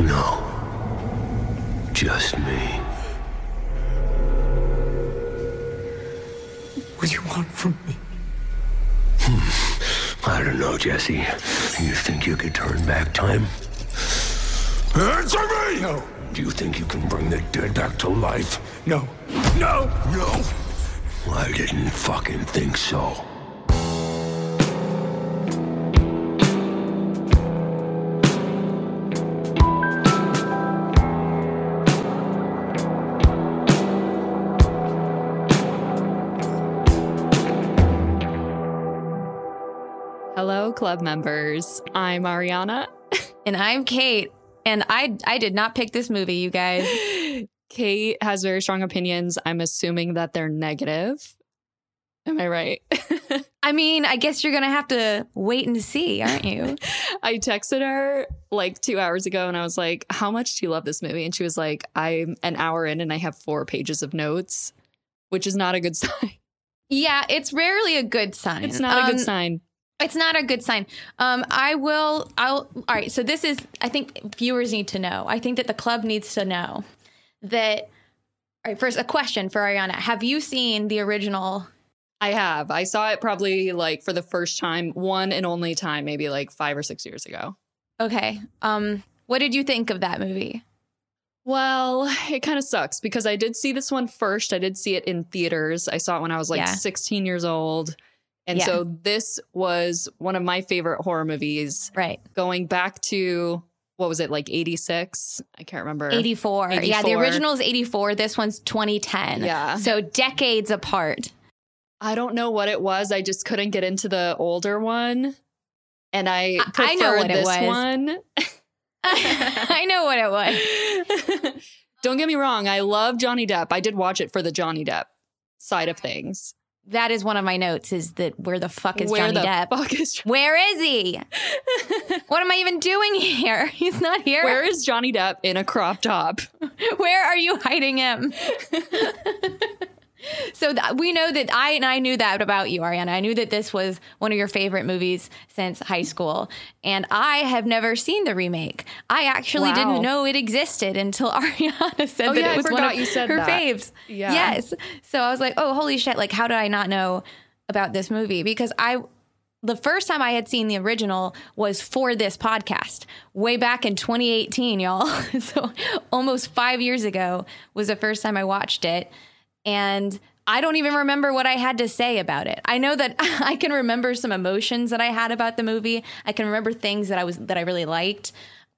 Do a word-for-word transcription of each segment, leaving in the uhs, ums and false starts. No. Just me. What do you want from me? Hmm. I don't know, Jesse. You think you could turn back time? Answer me! No. Do you think you can bring the dead back to life? No. No! No! I didn't fucking think so. Club members. I'm Ariana. And I'm Kate. And I I did not pick this movie, you guys. Kate has very strong opinions. I'm assuming that they're negative. Am I right? I mean, I guess you're going to have to wait and see, aren't you? I texted her like two hours ago and I was like, how much do you love this movie? And she was like, I'm an hour in and I have four pages of notes, which is not a good sign. Yeah, it's rarely a good sign. It's not um, a good sign. It's not a good sign. Um, I will. I'll. All right. So this is, I think viewers need to know. I think that the club needs to know that. All right. First, a question for Ariana. Have you seen the original? I have. I saw it probably like for the first time, one and only time, maybe like five or six years ago. OK. Um, what did you think of that movie? Well, it kind of sucks because I did see this one first. I did see it in theaters. I saw it when I was like yeah. sixteen years old. And yeah. so this was one of my favorite horror movies. Right. Going back to, what was it, like eighty-six? I can't remember. eighty-four. eighty-four. Yeah, the original is eighty-four. This one's twenty ten. Yeah. So decades apart. I don't know what it was. I just couldn't get into the older one. And I preferred I know what this it was. one. I know what it was. Don't get me wrong. I love Johnny Depp. I did watch it for the Johnny Depp side of things. That is one of my notes, is that where the fuck is where Johnny Depp? Fuck is John- where is he? What am I even doing here? He's not here. Where is Johnny Depp in a crop top? Where are you hiding him? So th- we know that I and I knew that about you, Ariana. I knew that this was one of your favorite movies since high school. And I have never seen the remake. I actually wow. didn't know it existed until Ariana said oh, that yeah, it was one of you said her that. faves. Yeah. Yes. So I was like, oh, holy shit. Like, how did I not know about this movie? Because I the first time I had seen the original was for this podcast way back in twenty eighteen, y'all. So almost five years ago was the first time I watched it. And I don't even remember what I had to say about it. I know that I can remember some emotions that I had about the movie. I can remember things that I was that I really liked.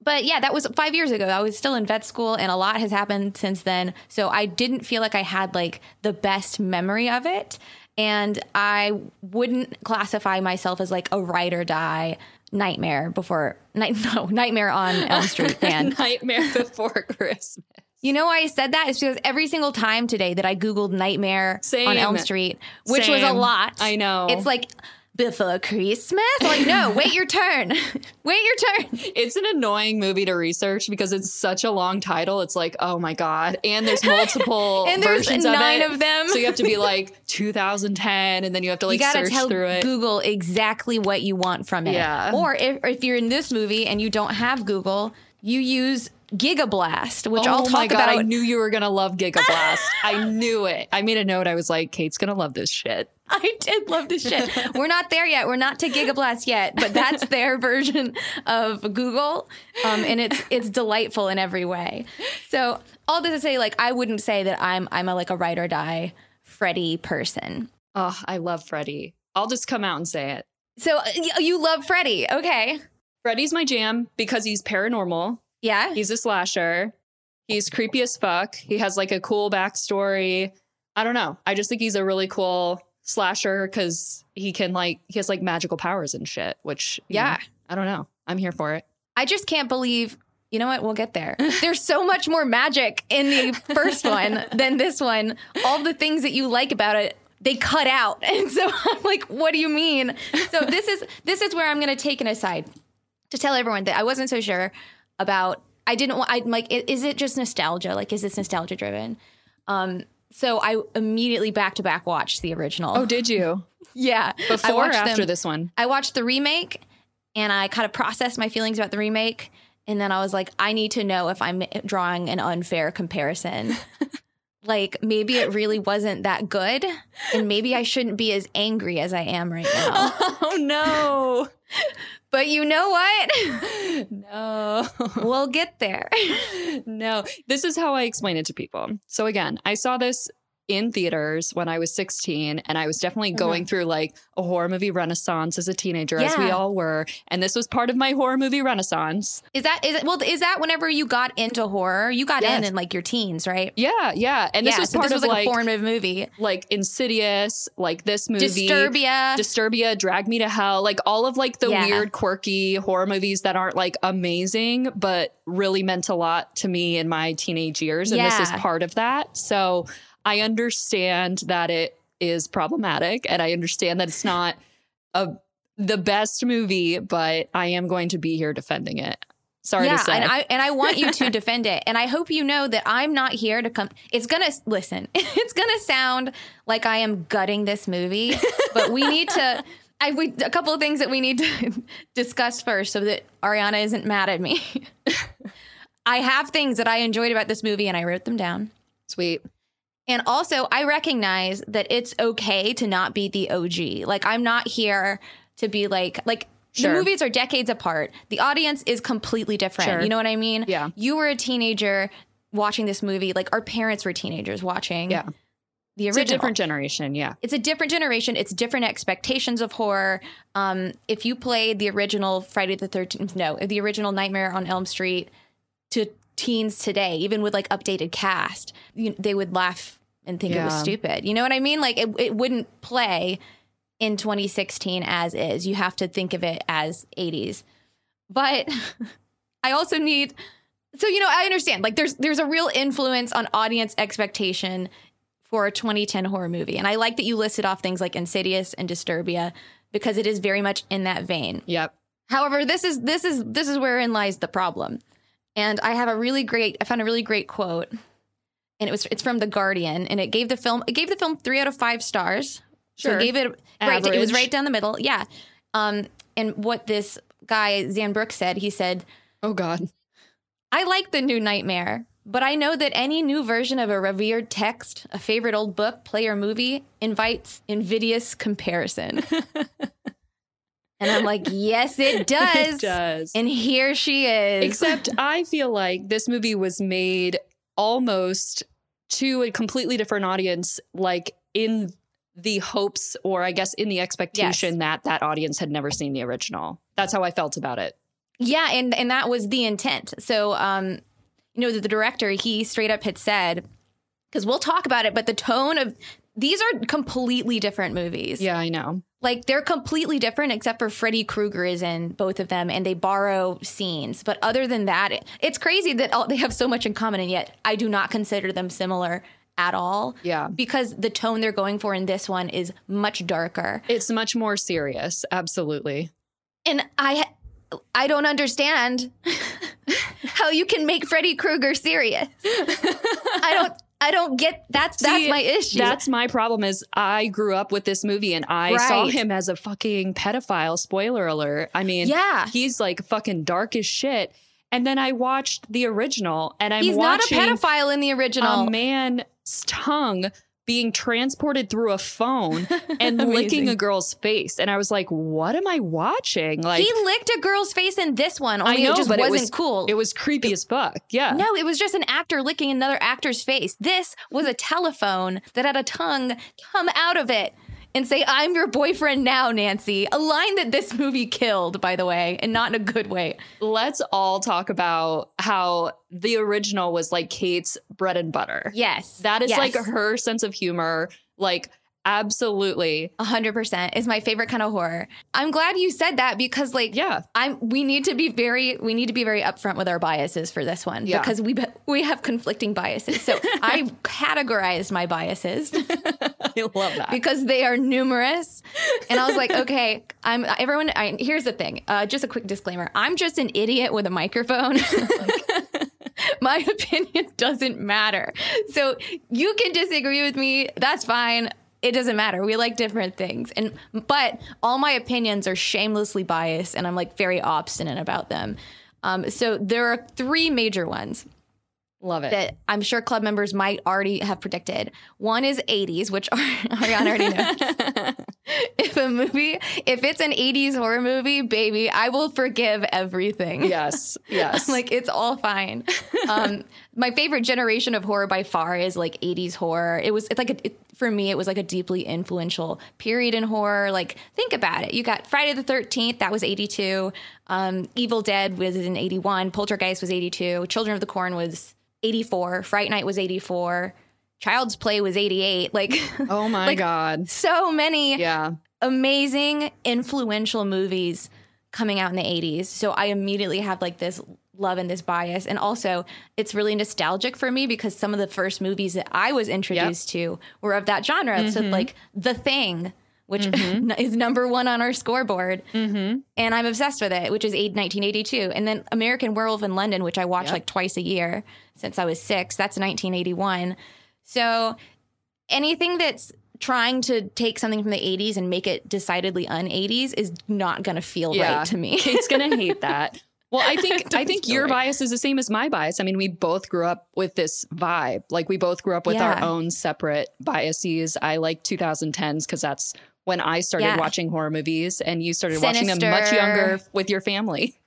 But yeah, that was five years ago. I was still in vet school and a lot has happened since then. So I didn't feel like I had like the best memory of it. And I wouldn't classify myself as like a ride or die nightmare before night. No, Nightmare on Elm Street fan. Nightmare Before Christmas. You know why I said that? It's because every single time today that I Googled Nightmare Same. on Elm Street, which Same. was a lot. I know. It's like, before Christmas? I'm like, no, wait your turn. Wait your turn. It's an annoying movie to research because it's such a long title. It's like, oh my God. And there's multiple and there's versions of it. There's nine of them. So you have to be like two thousand ten and then you have to like search tell through it. Google exactly what you want from it. Yeah. Or if, if you're in this movie and you don't have Google, you use Giga Blast, which oh I'll talk my God, about. I knew you were going to love Giga Blast. I knew it. I made a note. I was like, Kate's going to love this shit. I did love this shit. We're not there yet. We're not to Giga Blast yet, but that's their version of Google. Um, and it's it's delightful in every way. So all this to say, like, I wouldn't say that I'm I'm a, like a ride or die Freddy person. Oh, I love Freddy. I'll just come out and say it. So you love Freddy. Okay. Freddy's my jam because he's paranormal. Yeah. He's a slasher. He's creepy as fuck. He has like a cool backstory. I don't know. I just think he's a really cool slasher because he can like, he has like magical powers and shit, which, yeah, know, I don't know. I'm here for it. I just can't believe, you know what? We'll get there. There's so much more magic in the first one than this one. All the things that you like about it, they cut out. And so I'm like, what do you mean? So this is, this is where I'm going to take an aside to tell everyone that I wasn't so sure about, I didn't want, I'm like, is it just nostalgia? Like, is this nostalgia driven? Um, so I immediately back to back watched the original. Oh, did you? Yeah. Before or after them, this one? I watched the remake and I kind of processed my feelings about the remake. And then I was like, I need to know if I'm drawing an unfair comparison. Like, maybe it really wasn't that good, and maybe I shouldn't be as angry as I am right now. Oh, no. But you know what? No. We'll get there. No. This is how I explain it to people. So, again, I saw this in theaters when I was sixteen, and I was definitely going mm-hmm. through, like, a horror movie renaissance as a teenager, yeah. as we all were. And this was part of my horror movie renaissance. Is that, is it, well, is that whenever you got into horror? You got yes. in in, like, your teens, right? Yeah, yeah. And this yeah, was so part this was of, like, like, a formative movie. Like, Insidious, like, this movie. Disturbia. Disturbia, Drag Me to Hell. Like, all of, like, the yeah. weird, quirky horror movies that aren't, like, amazing, but really meant a lot to me in my teenage years. And yeah. this is part of that. So I understand that it is problematic, and I understand that it's not a, the best movie, but I am going to be here defending it. Sorry yeah, to say. And I, and I want you to defend it. And I hope you know that I'm not here to come. It's going to listen, it's going to sound like I am gutting this movie, but we need to. I, we, a couple of things that we need to discuss first so that Ariana isn't mad at me. I have things that I enjoyed about this movie, and I wrote them down. Sweet. And also, I recognize that it's okay to not be the O G. Like, I'm not here to be like, like sure. the movies are decades apart. The audience is completely different. Sure. You know what I mean? Yeah. You were a teenager watching this movie. Like, our parents were teenagers watching yeah. the original. It's a different generation, yeah. It's a different generation. It's different expectations of horror. Um, if you played the original Friday the thirteenth, no, the original Nightmare on Elm Street to teens today, even with, like, updated cast, you, they would laugh and think yeah. it was stupid. You know what I mean? Like, it, it wouldn't play in twenty sixteen as is. You have to think of it as eighties. But I also need, so, you know, I understand, like, there's there's a real influence on audience expectation for a twenty ten horror movie. And I like that you listed off things like Insidious and Disturbia, because it is very much in that vein. Yep. However, this is this is this is wherein lies the problem. And I have a really great, I found a really great quote. And it was it's from The Guardian, and it gave the film it gave the film three out of five stars. Sure, so it gave it right, it was right down the middle. Yeah, um, and what this guy Zan Brooks said, he said, "Oh God, I like the new Nightmare, but I know that any new version of a revered text, a favorite old book, play, or movie invites invidious comparison." And I'm like, yes, it does. It does. And here she is. Except I feel like this movie was made almost to a completely different audience, like in the hopes, or I guess in the expectation yes. that that audience had never seen the original. That's how I felt about it. Yeah. And, and that was the intent. So, um, you know, the, the director, he straight up had said, because we'll talk about it, but the tone of these are completely different movies. Yeah, I know. Like, they're completely different, except for Freddy Krueger is in both of them, and they borrow scenes. But other than that, it, it's crazy that all, they have so much in common, and yet I do not consider them similar at all. Yeah. Because the tone they're going for in this one is much darker. It's much more serious. Absolutely. And I, I don't understand how you can make Freddy Krueger serious. I don't... I don't get that's See, that's my issue. That's my problem is I grew up with this movie, and I right. saw him as a fucking pedophile. Spoiler alert. I mean, yeah. he's like fucking dark as shit. And then I watched the original, and I'm he's watching not a pedophile in the original. A man's tongue being transported through a phone and licking a girl's face. And I was like, what am I watching? Like, he licked a girl's face in this one. Only I know, it just but wasn't it was, cool. It was creepy it, as fuck. Yeah. No, it was just an actor licking another actor's face. This was a telephone that had a tongue come out of it and say, I'm your boyfriend now, Nancy. A line that this movie killed, by the way, and not in a good way. Let's all talk about how the original was like Kate's bread and butter. Yes. That is yes. like her sense of humor. Like, absolutely. A hundred percent is my favorite kind of horror. I'm glad you said that, because like, yeah, I'm, we need to be very, we need to be very upfront with our biases for this one, yeah. because we, we have conflicting biases. So I categorized my biases. I love that. Because they are numerous. And I was like, okay, I'm everyone. I, here's the thing. Uh, just a quick disclaimer. I'm just an idiot with a microphone. Like, my opinion doesn't matter. So you can disagree with me. That's fine. It doesn't matter. We like different things. And but all my opinions are shamelessly biased, and I'm like very obstinate about them. Um, so there are three major ones. Love it. That I'm sure club members might already have predicted. One is eighties, which Ariana already knows. If a movie, if it's an eighties horror movie, baby, I will forgive everything. Yes, yes. Like, it's all fine. Um, my favorite generation of horror by far is like eighties horror. It was, it's like, a, it, for me, it was like a deeply influential period in horror. Like, think about it. You got Friday the thirteenth, that was eighty-two. Um, Evil Dead was in eighty-one. Poltergeist was eighty-two. Children of the Corn was eighty-four. Fright Night was eighty-four. Child's Play was eighty-eight. Like, oh my like God. So many yeah. amazing, influential movies coming out in the eighties. So I immediately have like this love and this bias. And also, it's really nostalgic for me because some of the first movies that I was introduced yep. to were of that genre. Mm-hmm. So, like, The Thing, which mm-hmm. is number one on our scoreboard. Mm-hmm. And I'm obsessed with it, which is nineteen eighty-two. And then American Werewolf in London, which I watch yep. like twice a year since I was six. That's nineteen eighty-one. So anything that's trying to take something from the eighties and make it decidedly un-eighties is not going to feel yeah. right to me. Kate's going to hate that. Well, I think I think your right. bias is the same as my bias. I mean, we both grew up with this vibe. Like, we both grew up with yeah. our own separate biases. I like twenty tens because that's when I started yeah. watching horror movies, and you started Sinister. watching them much younger with your family.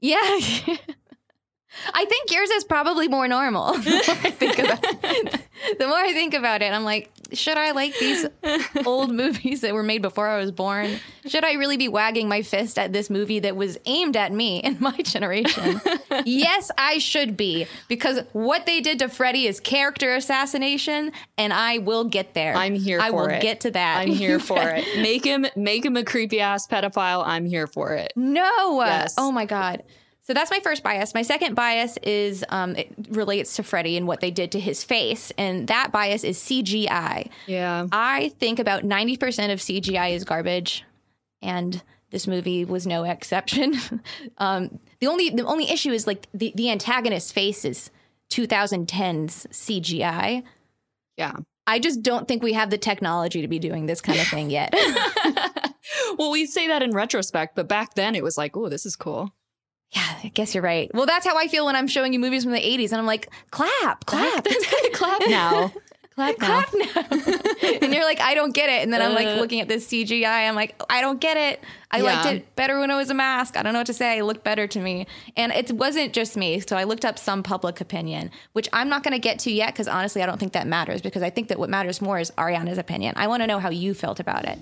Yeah. I think yours is probably more normal. The more I think about it, the more I think about it, I'm like, should I like these old movies that were made before I was born? Should I really be wagging my fist at this movie that was aimed at me and my generation? Yes, I should be, because what they did to Freddy is character assassination, and I will get there. I'm here I for it. I will get to that. I'm here for it. Make him, make him a creepy ass pedophile. I'm here for it. No. Yes. Oh my God. So that's my first bias. My second bias is um, it relates to Freddy and what they did to his face. And that bias is C G I. Yeah. I think about ninety percent of C G I is garbage. And this movie was no exception. um, the only the only issue is like the, the antagonist's face is twenty ten's C G I. Yeah. I just don't think we have the technology to be doing this kind of thing yet. Well, we say that in retrospect, but back then it was like, oh, this is cool. Yeah, I guess you're right. Well, that's how I feel when I'm showing you movies from the eighties, and I'm like, clap, clap, clap now, clap, clap now. And you're like, I don't get it. And then uh, I'm like looking at this C G I. I'm like, I don't get it. I yeah. liked it better when it was a mask. I don't know what to say. It looked better to me. And it wasn't just me. So I looked up some public opinion, which I'm not going to get to yet, because honestly, I don't think that matters, because I think that what matters more is Ariana's opinion. I want to know how you felt about it.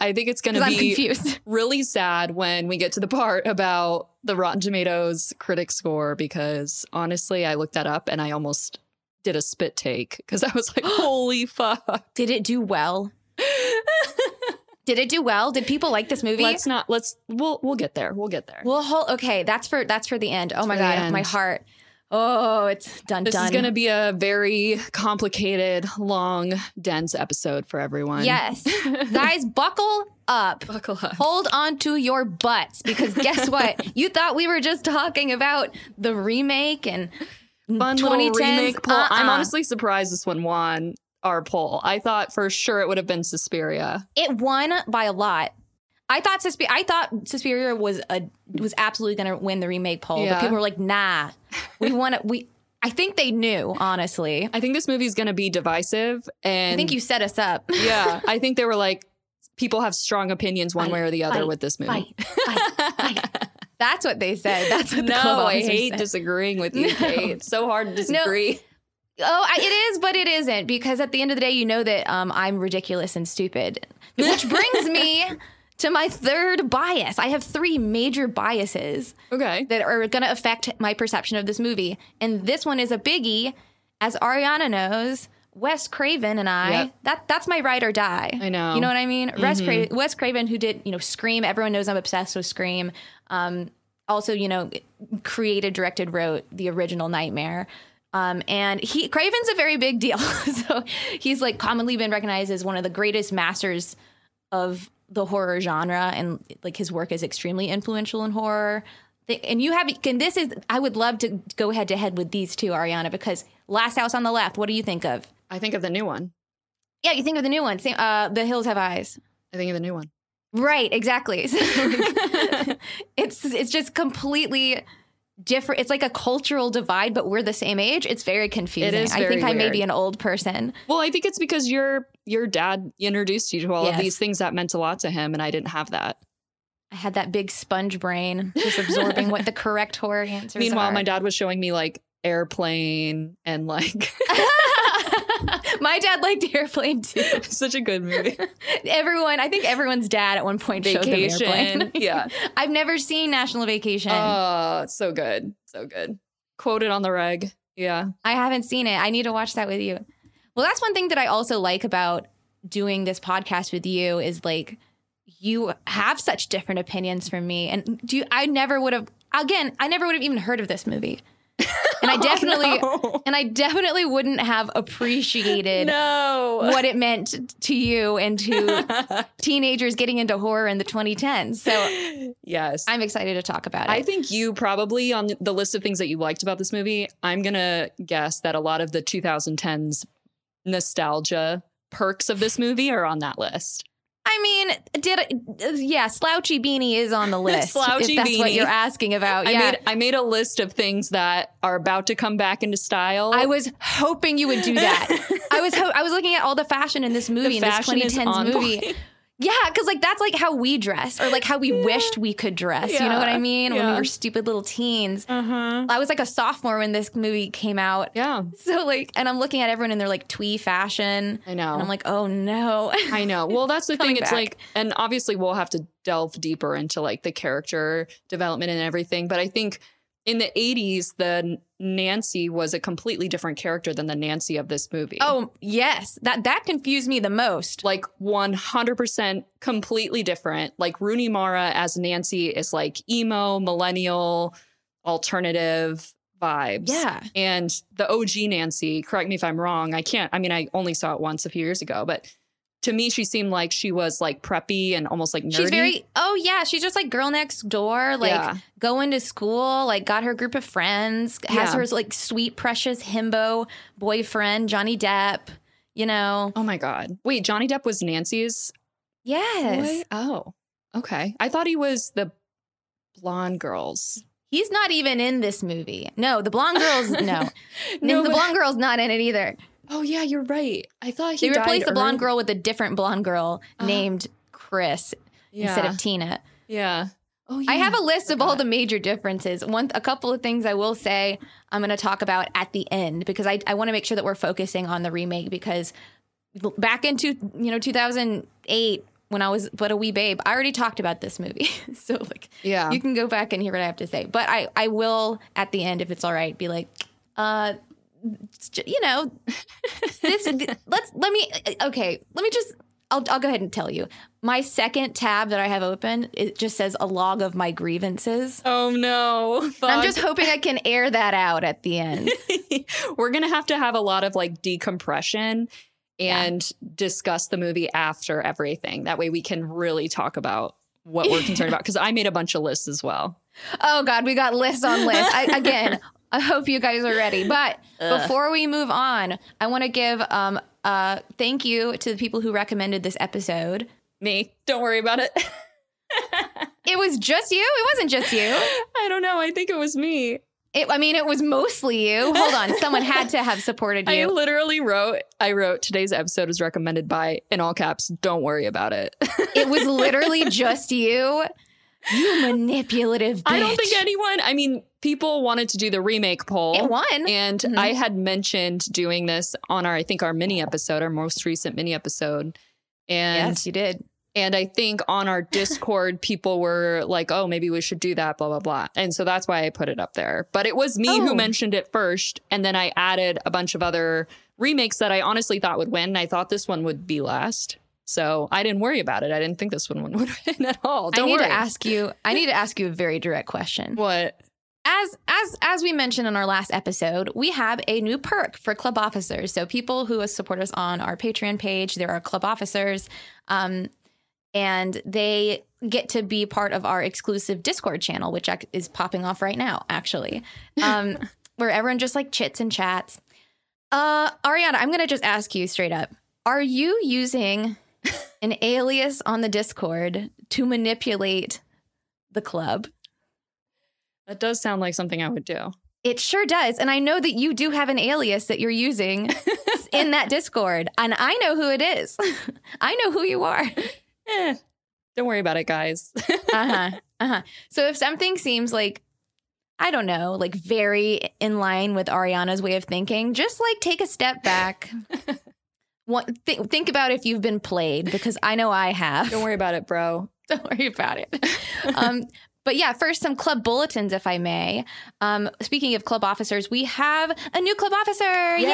I think it's going to be really sad when we get to the part about the Rotten Tomatoes critic score, because honestly, I looked that up and I almost did a spit take because I was like, holy fuck. Did it do well? Did it do well? Did people like this movie? Let's not let's we'll we'll get there. We'll get there. Well, hold, OK, that's for that's for the end. Oh, my God. My heart. Oh, it's done. This done. is going to be a very complicated, long, dense episode for everyone. Yes. Guys, buckle up. Buckle up. Hold on to your butts, because guess what? You thought we were just talking about the remake and fun little remake poll. Uh-uh. I'm honestly surprised this one won our poll. I thought for sure it would have been Suspiria. It won by a lot. I thought Susp- I thought Suspiria was a was absolutely going to win the remake poll, yeah. but people were like, "Nah, we want to." We I think they knew, honestly. I think this movie is going to be divisive, and I think you set us up. Yeah, I think they were like, people have strong opinions one fight, way or the other fight, with this movie. Fight, fight, fight. That's what they said. That's what the no. Club I hate said. Disagreeing with you, no. Kate. It's so hard to disagree. No. Oh, I, it is, but it isn't, because at the end of the day, you know that um, I'm ridiculous and stupid, which brings me. To my third bias. I have three major biases okay. that are going to affect my perception of this movie. And this one is a biggie. As Ariana knows, Wes Craven and I, yep. that that's my ride or die. I know. You know what I mean? Mm-hmm. Wes, Cra- Wes Craven, who did, you know, Scream. Everyone knows I'm obsessed with Scream. Um, also, you know, created, directed, wrote the original Nightmare. Um, and he Craven's a very big deal. So he's like commonly been recognized as one of the greatest masters of the horror genre, and like his work is extremely influential in horror. And you have, and this is, I would love to go head to head with these two, Ariana, because Last House on the Left, what do you think of? I think of the new one. Yeah, you think of the new one. Same, uh, The Hills Have Eyes. I think of the new one. Right, exactly. So, like, it's it's just completely different. It's like a cultural divide, but we're the same age. It's very confusing. It is very I think weird. I may be an old person. Well, I think it's because your your dad introduced you to all yes. of these things that meant a lot to him, and I didn't have that. I had that big sponge brain, just absorbing what the correct horror answers Meanwhile, are. Meanwhile, my dad was showing me like Airplane and like... My dad liked Airplane too. Such a good movie. Everyone, I think everyone's dad at one point Vacation. showed them Airplane. Yeah. I've never seen National Vacation. Oh, so good. So good. Quoted on the reg. Yeah. I haven't seen it. I need to watch that with you. Well, that's one thing that I also like about doing this podcast with you is like you have such different opinions from me. And do you, I never would have, again, I never would have even heard of this movie. And I definitely oh, no. and I definitely wouldn't have appreciated no. what it meant to you and to teenagers getting into horror in the twenty tens. So yes, I'm excited to talk about it. I think you probably on the list of things that you liked about this movie, I'm going to guess that a lot of the twenty tens nostalgia perks of this movie are on that list. I mean, did I, yeah, Slouchy Beanie is on the list. Slouchy if that's Beanie. What you're asking about. Yeah. I made, I made a list of things that are about to come back into style. I was hoping you would do that. I was ho- I was looking at all the fashion in this movie, in this twenty tens movie. Point. Yeah, because like that's like how we dress or like how we yeah. wished we could dress. Yeah. You know what I mean? Yeah. When we were stupid little teens. Uh-huh. I was like a sophomore when this movie came out. Yeah. So like, and I'm looking at everyone and they're like twee fashion. I know. And I'm like, oh no. I know. Well, that's the thing. It's back. Like, and obviously we'll have to delve deeper into like the character development and everything. But I think in the eighties, the Nancy was a completely different character than the Nancy of this movie. Oh, yes. That that confused me the most. Like one hundred percent completely different. Like Rooney Mara as Nancy is like emo, millennial, alternative vibes. Yeah. And the O G Nancy, correct me if I'm wrong. I can't. I mean, I only saw it once a few years ago, but to me, she seemed like she was like preppy and almost like nerdy. She's very, oh yeah, she's just like girl next door, like yeah. going to school, like got her group of friends, has yeah. her like sweet, precious himbo boyfriend, Johnny Depp, you know. Oh my God. Wait, Johnny Depp was Nancy's? Yes. Boy? Oh, okay. I thought he was the blonde girl's. He's not even in this movie. No, the blonde girl's, no. no the but- blonde girl's not in it either. Oh, yeah, you're right. I thought he They replaced died the blonde early. girl with a different blonde girl uh, named Chris yeah. instead of Tina. Yeah. Oh, yeah. I have a list of all the major differences. One, a couple of things I will say I'm going to talk about at the end because I, I want to make sure that we're focusing on the remake because back into, you know, two thousand eight when I was but a wee babe, I already talked about this movie. So, like, yeah. you can go back and hear what I have to say. But I, I will at the end, if it's all right, be like, uh... you know, this. let's let me. Okay, let me just. I'll I'll go ahead and tell you. My second tab that I have open, it just says a log of my grievances. Oh no! I'm just hoping I can air that out at the end. We're gonna have to have a lot of like decompression and yeah. discuss the movie after everything. That way, we can really talk about what we're concerned about. Because I made a bunch of lists as well. Oh God, we got lists on lists I, again. I hope you guys are ready. But Ugh. before we move on, I want to give um, uh, thank you to the people who recommended this episode. Me. Don't worry about it. It was just you? It wasn't just you. I don't know. I think it was me. It, I mean, it was mostly you. Hold on. Someone had to have supported you. I literally wrote, I wrote, today's episode was recommended by, in all caps, don't worry about it. It was literally just you. You manipulative bitch. I don't think anyone, I mean, people wanted to do the remake poll. It won. And mm-hmm. I had mentioned doing this on our, I think our mini episode, our most recent mini episode. And yes, you did. And I think on our Discord, people were like, oh, maybe we should do that, blah, blah, blah. And so that's why I put it up there. But it was me oh. who mentioned it first. And then I added a bunch of other remakes that I honestly thought would win. I thought this one would be last. So I didn't worry about it. I didn't think this one would win at all. Don't I need worry. to ask you. I need to ask you a very direct question. What? As as as we mentioned in our last episode, we have a new perk for club officers. So people who support us on our Patreon page, there are club officers, um, and they get to be part of our exclusive Discord channel, which is popping off right now, actually, um, where everyone just like chits and chats. Uh, Ariana, I'm going to just ask you straight up: are you using an alias on the Discord to manipulate the club. That does sound like something I would do. It sure does. And I know that you do have an alias that you're using in that Discord. And I know who it is. I know who you are. Eh, don't worry about it, guys. uh-huh. Uh-huh. So if something seems like, I don't know, like very in line with Ariana's way of thinking, just like take a step back. One, th- think about if you've been played, because I know I have. Don't worry about it, bro. Don't worry about it. Um But yeah, first, some club bulletins, if I may. Um, speaking of club officers, we have a new club officer. Yay!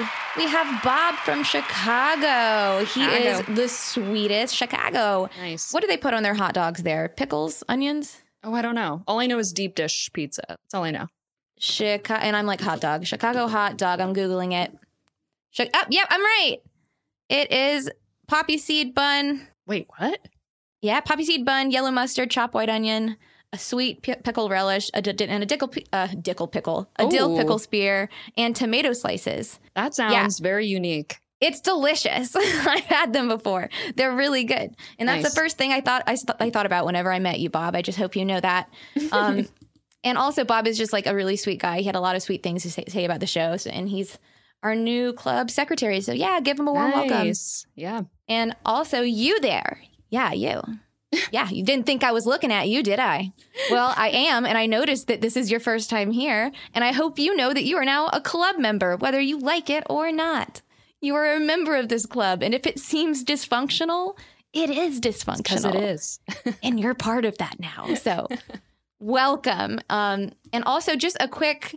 Yay. We have Bob from Chicago. He Chicago. is the sweetest. Chicago. Nice. What do they put on their hot dogs there? Pickles? Onions? Oh, I don't know. All I know is deep dish pizza. That's all I know. Chicago. And I'm like, hot dog. Chicago hot dog. I'm Googling it. Ch- oh, yep, I'm right. It is poppy seed bun. Wait, what? Yeah, poppy seed bun, yellow mustard, chopped white onion, a sweet p- pickle relish, a d- and a dickle, p- uh, dickle pickle, a Ooh. dill pickle spear, and tomato slices. That sounds yeah. very unique. It's delicious. I've had them before. They're really good. And that's nice. The first thing I thought I, st- I thought about whenever I met you, Bob. I just hope you know that. Um, and also, Bob is just like a really sweet guy. He had a lot of sweet things to say, say about the show, so, and he's our new club secretary. So, yeah, give him a warm nice. welcome. Yeah. And also, you there. Yeah, you. Yeah, you didn't think I was looking at you, did I? Well, I am, and I noticed that this is your first time here, and I hope you know that you are now a club member, whether you like it or not. You are a member of this club, and if it seems dysfunctional, it is dysfunctional. Because it is. And you're part of that now, so welcome. Um, and also, just a quick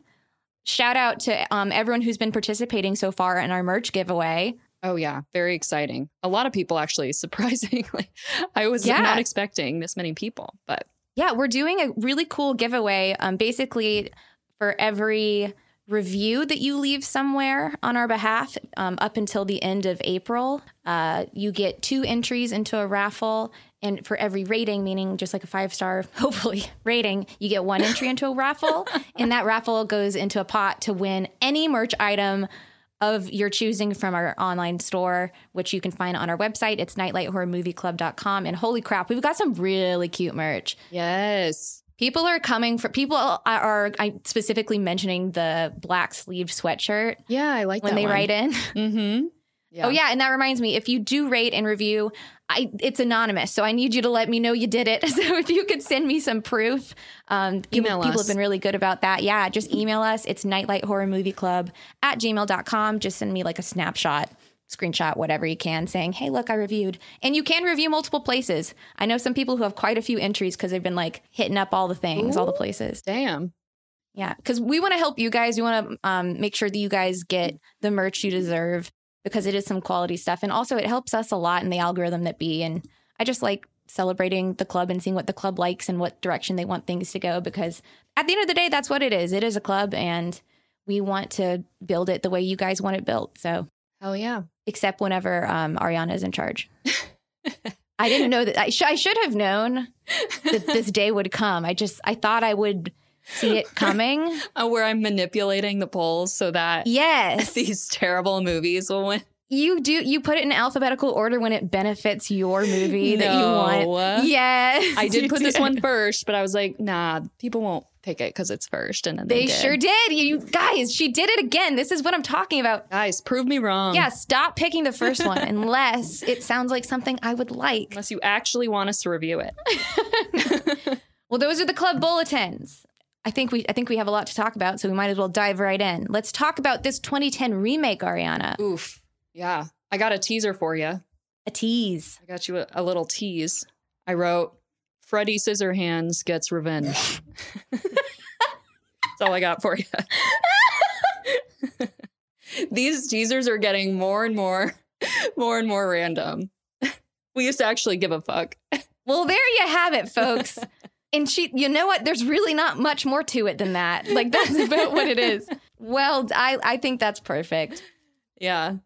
shout out to um, everyone who's been participating so far in our merch giveaway. Oh, yeah. Very exciting. A lot of people, actually, surprisingly. I was yeah. not expecting this many people, but. Yeah, we're doing a really cool giveaway. Um, basically, for every review that you leave somewhere on our behalf, um, up until the end of April, uh, you get two entries into a raffle. And for every rating, meaning just like a five star, hopefully, rating, you get one entry into a raffle. And that raffle goes into a pot to win any merch item of your choosing from our online store, which you can find on our website. It's nightlight horror movie club dot com. And holy crap, we've got some really cute merch. Yes. People are coming for, people are, are I specifically mentioning the black sleeve sweatshirt. Yeah, I like that. When they one. write in. Mm-hmm. Yeah. Oh, yeah. And that reminds me, if you do rate and review, I, it's anonymous. So I need you to let me know you did it. So if you could send me some proof, um, email people, us. People have been really good about that. Yeah. Just email us. It's nightlight horror movie club at gmail dot com. Just send me like a snapshot, screenshot, whatever you can, saying, hey, look, I reviewed. And you can review multiple places. I know some people who have quite a few entries because they've been like hitting up all the things, Ooh, all the places. Damn. Yeah. Because we want to help you guys. We want to um, make sure that you guys get the merch you deserve, because it is some quality stuff. And also it helps us a lot in the algorithm that be. And I just like celebrating the club and seeing what the club likes and what direction they want things to go, because at the end of the day, that's what it is. It is a club, and we want to build it the way you guys want it built. So, oh yeah. Except whenever um, Ariana is in charge. I didn't know that. I, sh- I should have known that this day would come. I just, I thought I would see it coming. Oh, where I'm manipulating the polls so that yes, these terrible movies will win. You do. You put it in alphabetical order when it benefits your movie no. that you want. Yes. I did put this one first, but I was like, nah, people won't pick it because it's first. And then they, they did. sure did. You guys, she did it again. This is what I'm talking about. Guys, prove me wrong. Yeah. Stop picking the first one unless it sounds like something I would like. Unless you actually want us to review it. Well, those are the club bulletins. I think we I think we have a lot to talk about, so we might as well dive right in. Let's talk about this twenty ten remake, Ariana. Oof. Yeah. I got a teaser for you. A tease. I got you a, a little tease. I wrote, Freddy Scissorhands gets revenge. That's all I got for you. These teasers are getting more and more, more and more random. We used to actually give a fuck. Well, there you have it, folks. And she, you know what? There's really not much more to it than that. Like, that's about what it is. Well, I, I think that's perfect. Yeah.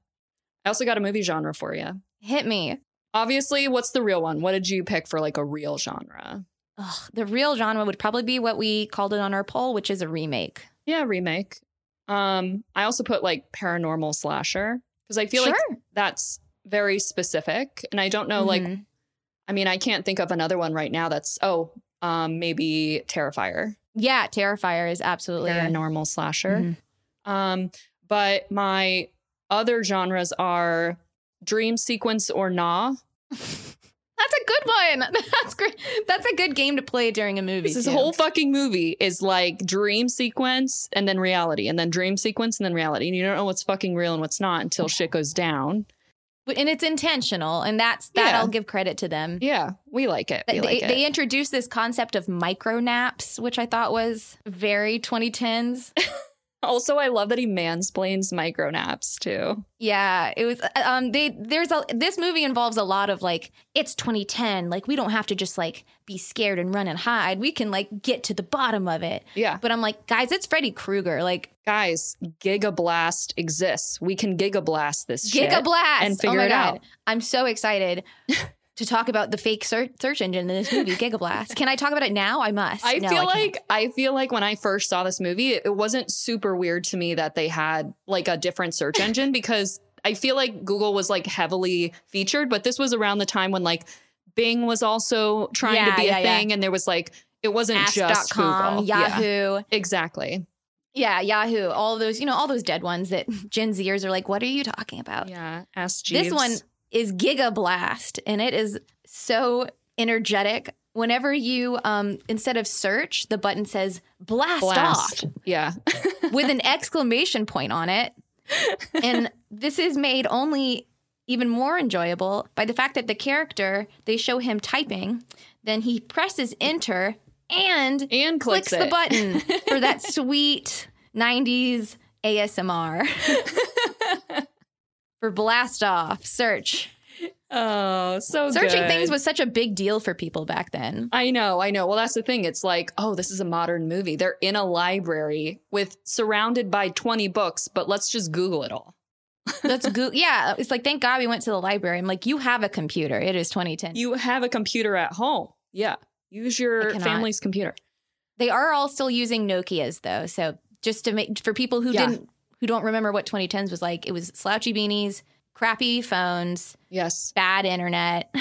I also got a movie genre for you. Hit me. Obviously, what's the real one? What did you pick for, like, a real genre? Ugh, the real genre would probably be what we called it on our poll, which is a remake. Yeah, remake. Um, I also put, like, paranormal slasher, because I feel sure. like that's very specific. And I don't know, mm-hmm. like, I mean, I can't think of another one right now that's, oh, um, maybe Terrifier. Yeah, Terrifier is absolutely paranormal slasher. Mm-hmm. Um, but my other genres are dream sequence or nah. That's a good one. That's great. That's a good game to play during a movie. This whole fucking movie is like dream sequence and then reality and then dream sequence and then reality. And you don't know what's fucking real and what's not until shit goes down. And it's intentional. And that's that. Yeah. I'll give credit to them. Yeah, we like it. We they, like it. They introduced this concept of micro naps, which I thought was very twenty tens. Also, I love that he mansplains micro naps, too. Yeah, it was um they there's a this movie involves a lot of like, it's twenty ten. Like, we don't have to just like be scared and run and hide. We can like get to the bottom of it. Yeah. But I'm like, guys, it's Freddy Krueger. Like, guys, Giga Blast exists. We can Giga Blast this shit. Giga Blast. And figure oh my it God. Out. I'm so excited. To talk about the fake search, search engine in this movie, Giga Blast. Can I talk about it now? I must. I no, feel I like I feel like when I first saw this movie, it, it wasn't super weird to me that they had like a different search engine, because I feel like Google was like heavily featured. But this was around the time when like Bing was also trying yeah, to be yeah, a thing. Yeah. And there was like, it wasn't Ask. Just com, Google. Yahoo. Yeah, exactly. Yeah, Yahoo. All those, you know, all those dead ones that Gen Zers are like, what are you talking about? Yeah, Ask Jeeves. This one is Giga Blast, and it is so energetic. Whenever you, um, instead of search, the button says blast, blast. off. Yeah. With an exclamation point on it. And this is made only even more enjoyable by the fact that the character, they show him typing, then he presses enter and, and clicks, clicks the button for that sweet nineties A S M R. For blast off, search. Oh, so Searching good. Things was such a big deal for people back then. I know, I know. Well, that's the thing. It's like, oh, this is a modern movie. They're in a library with surrounded by twenty books, but let's just Google it all. Let's go. Yeah, it's like, thank God we went to the library. I'm like, you have a computer. It is twenty ten. You have a computer at home. Yeah. Use your family's computer. They are all still using Nokias, though. So just to make for people who yeah. didn't. Who don't remember what twenty tens was like. It was slouchy beanies, crappy phones, yes, bad internet.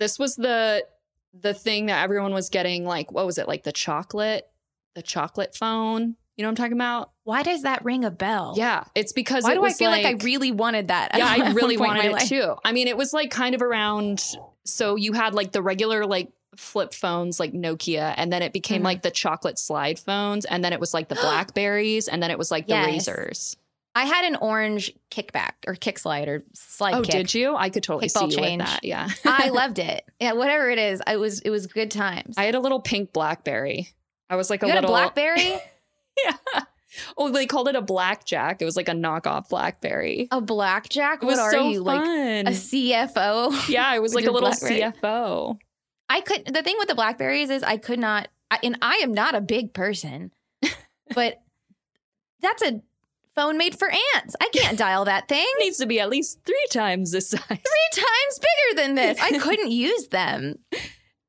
This was the the thing that everyone was getting, like, what was it, like the chocolate, the chocolate phone? You know what I'm talking about? Why does that ring a bell? Yeah, it's because Why it do was I feel like, like I really wanted that? Yeah, I really wanted it life. Too. I mean, it was like kind of around, so you had like the regular like flip phones like Nokia, and then it became mm. like the chocolate slide phones, and then it was like the Blackberries, and then it was like the yes. Razors. I had an orange kickback or kick slide or slide oh, kick. Oh, did you? I could totally Kickball see you change. With that. Yeah. I loved it. Yeah, whatever it is. I was it was good times. I had a little pink Blackberry. I was like you a had little a Blackberry? Yeah. Oh, they called it a blackjack. It was like a knockoff Blackberry. A blackjack? It what was are so you? Fun. Like a C F O? Yeah, it was like a little Blackberry? C F O. I could the thing with the Blackberries is I could not I, and I am not a big person, but that's a phone made for ants. I can't dial that thing. It needs to be at least three times this size. Three times bigger than this. I couldn't use them.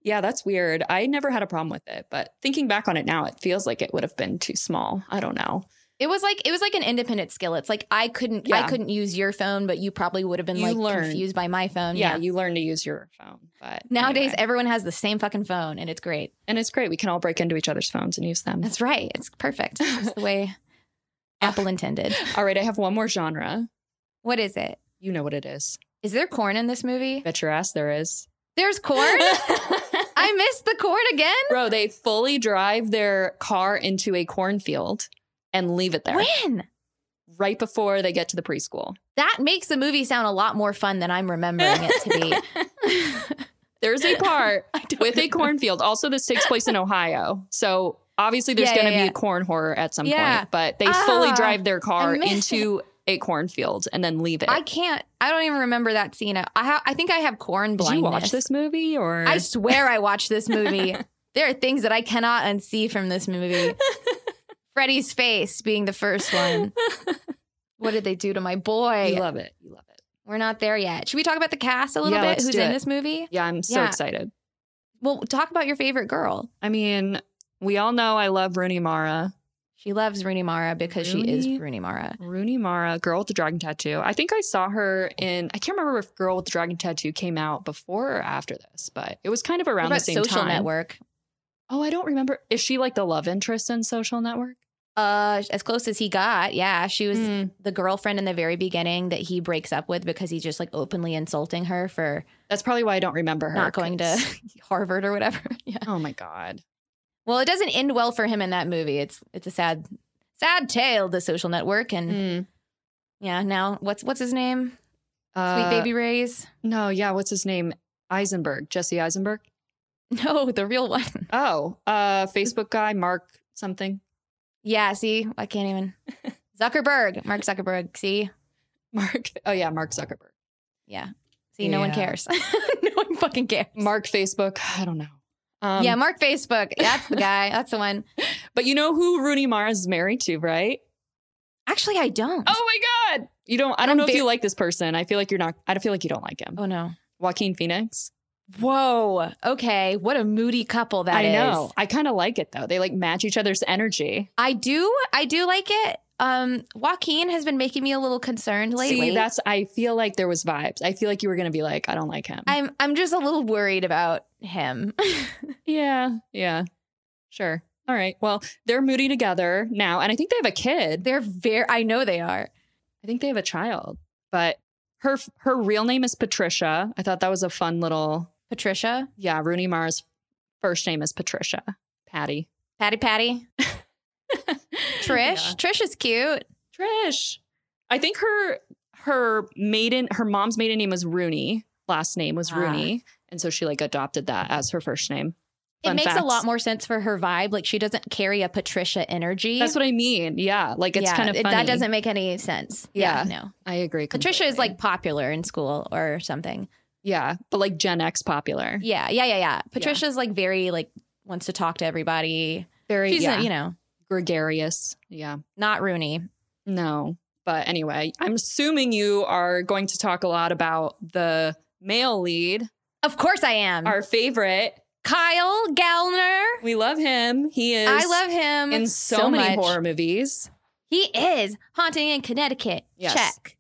Yeah, that's weird. I never had a problem with it, but thinking back on it now, it feels like it would have been too small. I don't know. It was like it was like an independent skill. It's like I couldn't yeah. I couldn't use your phone, but you probably would have been you like learn. Confused by my phone. Yeah, yeah, you learn to use your phone. But nowadays, anyway. Everyone has the same fucking phone, and it's great. And it's great. We can all break into each other's phones and use them. That's right. It's perfect. That's the way Apple intended. All right, I have one more genre. What is it? You know what it is. Is there corn in this movie? Bet your ass there is. There's corn? I missed the corn again? Bro, they fully drive their car into a cornfield. And leave it there. When? Right before they get to the preschool. That makes the movie sound a lot more fun than I'm remembering it to be. There's a part with know. A cornfield. Also, this takes place in Ohio. So obviously there's yeah, going to yeah, be yeah. a corn horror at some yeah. point. But they ah, fully drive their car into a cornfield and then leave it. I can't. I don't even remember that scene. I, ha- I think I have corn blindness. Did you watch this movie? Or I swear I watched this movie. There are things that I cannot unsee from this movie. Freddy's face being the first one. What did they do to my boy? You love it. You love it. We're not there yet. Should we talk about the cast a little yeah, bit? Who's in it. This movie? Yeah, I'm so yeah. excited. Well, talk about your favorite girl. I mean, we all know I love Rooney Mara. She loves Rooney Mara because Rooney, she is Rooney Mara. Rooney Mara, Girl with the Dragon Tattoo. I think I saw her in, I can't remember if Girl with the Dragon Tattoo came out before or after this, but it was kind of around the same time. Social Network. Oh, I don't remember. Is she like the love interest in Social Network? Uh, as close as he got. Yeah. She was mm. the girlfriend in the very beginning that he breaks up with because he's just like openly insulting her for. That's probably why I don't remember her. Not going to Harvard or whatever. Yeah. Oh my God. Well, it doesn't end well for him in that movie. It's it's a sad, sad tale, The Social Network. And mm. yeah, now what's what's his name? Uh, Sweet Baby Ray's? No, yeah. What's his name? Eisenberg. Jesse Eisenberg? No, the real one. Oh, uh, Facebook guy, Mark something. Yeah, see? I can't even. Zuckerberg. Mark Zuckerberg. See? Mark. Oh, yeah. Mark Zuckerberg. Yeah. See, yeah. No one cares. No one fucking cares. Mark Facebook. I don't know. Um, yeah, Mark Facebook. That's the guy. That's the one. But you know who Rooney Mara is married to, right? Actually, I don't. Oh my God. You don't. I don't I'm know ba- if you like this person. I feel like you're not. I feel like you don't like him. Oh no. Joaquin Phoenix. Whoa. Okay. What a moody couple that I is. I know. I kind of like it though. They like match each other's energy. I do. I do like it. Um, Joaquin has been making me a little concerned lately. See, that's, I feel like there was vibes. I feel like you were going to be like, I don't like him. I'm, I'm just a little worried about him. Yeah. Yeah. Sure. All right. Well, they're moody together now. And I think they have a kid. They're very, I know they are. I think they have a child, but her, her real name is Patricia. I thought that was a fun little Patricia. Yeah. Rooney Mara's first name is Patricia. Patty. Patty, Patty. Trish. Yeah. Trish is cute. Trish. I think her her maiden her mom's maiden name was Rooney. Last name was ah. Rooney. And so she like adopted that as her first name. Fun it makes facts. A lot more sense for her vibe. Like she doesn't carry a Patricia energy. That's what I mean. Yeah. Like it's yeah, kind of funny. It, that doesn't make any sense. Yeah. yeah no. I agree completely. Patricia is like popular in school or something. Yeah. But like Gen X popular. Yeah. Yeah. Yeah. Yeah. Patricia's yeah. like very like wants to talk to everybody. Very, She's yeah. a, you know. Gregarious. Yeah. Not Rooney. No. But anyway, I'm assuming you are going to talk a lot about the male lead. Of course I am. Our favorite. Kyle Gallner. We love him. He is. I love him. In so, so many much. horror movies. He is. Haunting in Connecticut. Yes. Check.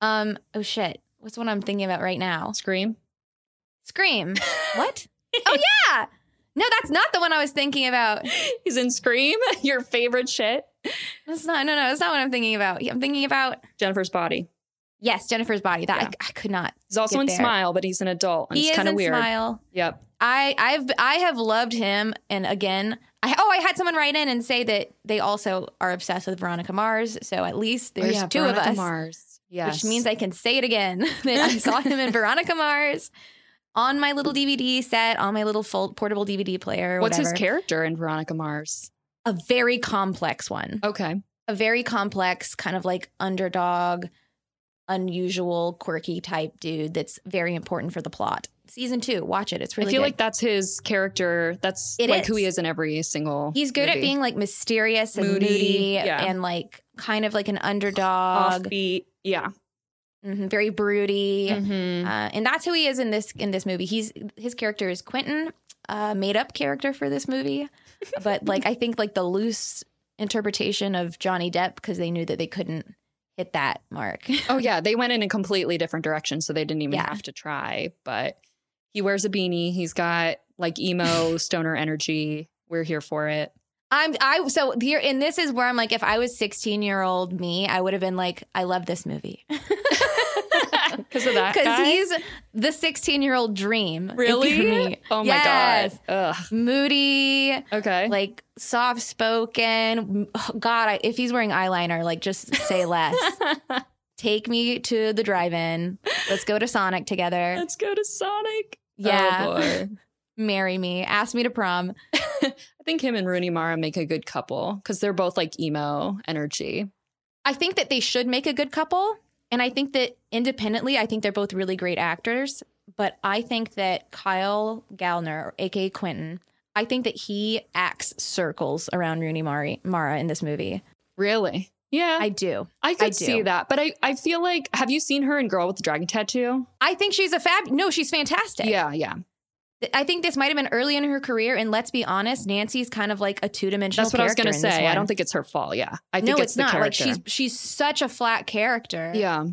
Um. Oh, shit. What's what I'm thinking about right now? Scream. Scream. What? Oh, yeah. No, that's not the one I was thinking about. He's in Scream, your favorite shit. That's not, no, no, that's not what I'm thinking about. I'm thinking about Jennifer's Body. Yes, Jennifer's Body. That yeah. I, I could not. He's also in there. Smile, but he's an adult. And he it's kind of weird. Smile. Yep. I, I've, I have loved him. And again, I oh, I had someone write in and say that they also are obsessed with Veronica Mars. So at least there's oh, yeah, two Veronica of us. Veronica Mars. Yes. Which means I can say it again. I saw him in Veronica Mars. On my little D V D set, on my little full portable D V D player. What's whatever. His character in Veronica Mars? A very complex one. Okay. A very complex kind of like underdog, unusual, quirky type dude that's very important for the plot. Season two. Watch it. It's really good. I feel good. Like that's his character. That's it like is. Who he is in every single He's good movie. At being like mysterious and moody, moody yeah. and like kind of like an underdog. Offbeat. Yeah. Mm-hmm, very broody, mm-hmm. uh, and that's who he is in this in this movie. He's his character is Quentin, uh, made up character for this movie, but like I think like the loose interpretation of Johnny Depp because they knew that they couldn't hit that mark. Oh yeah, they went in a completely different direction, so they didn't even yeah. have to try. But he wears a beanie. He's got like emo stoner energy. We're here for it. I'm I so here, and this is where I'm like, if I was sixteen year old me, I would have been like, I love this movie. Because of that, because he's the sixteen year old dream. Really? Oh my yes. God. Ugh. Moody. Okay. Like soft spoken. Oh God, I, if he's wearing eyeliner, like just say less. Take me to the drive-in. Let's go to Sonic together. Let's go to Sonic. Yeah. Oh boy. Marry me. Ask me to prom. I think him and Rooney Mara make a good couple because they're both like emo energy. I think that they should make a good couple. And I think that independently, I think they're both really great actors. But I think that Kyle Gallner, a k a. Quentin, I think that he acts circles around Rooney Mara in this movie. Really? Yeah. I do. I could I do. see that. But I, I feel like, have you seen her in Girl with the Dragon Tattoo? I think she's a fab. No, she's fantastic. Yeah, yeah. I think this might have been early in her career, and let's be honest, Nancy's kind of like a two-dimensional character. That's what I was going to say. I don't think it's her fault. Yeah, I think no, it's, it's the not. Character. Like she's she's such a flat character. Yeah,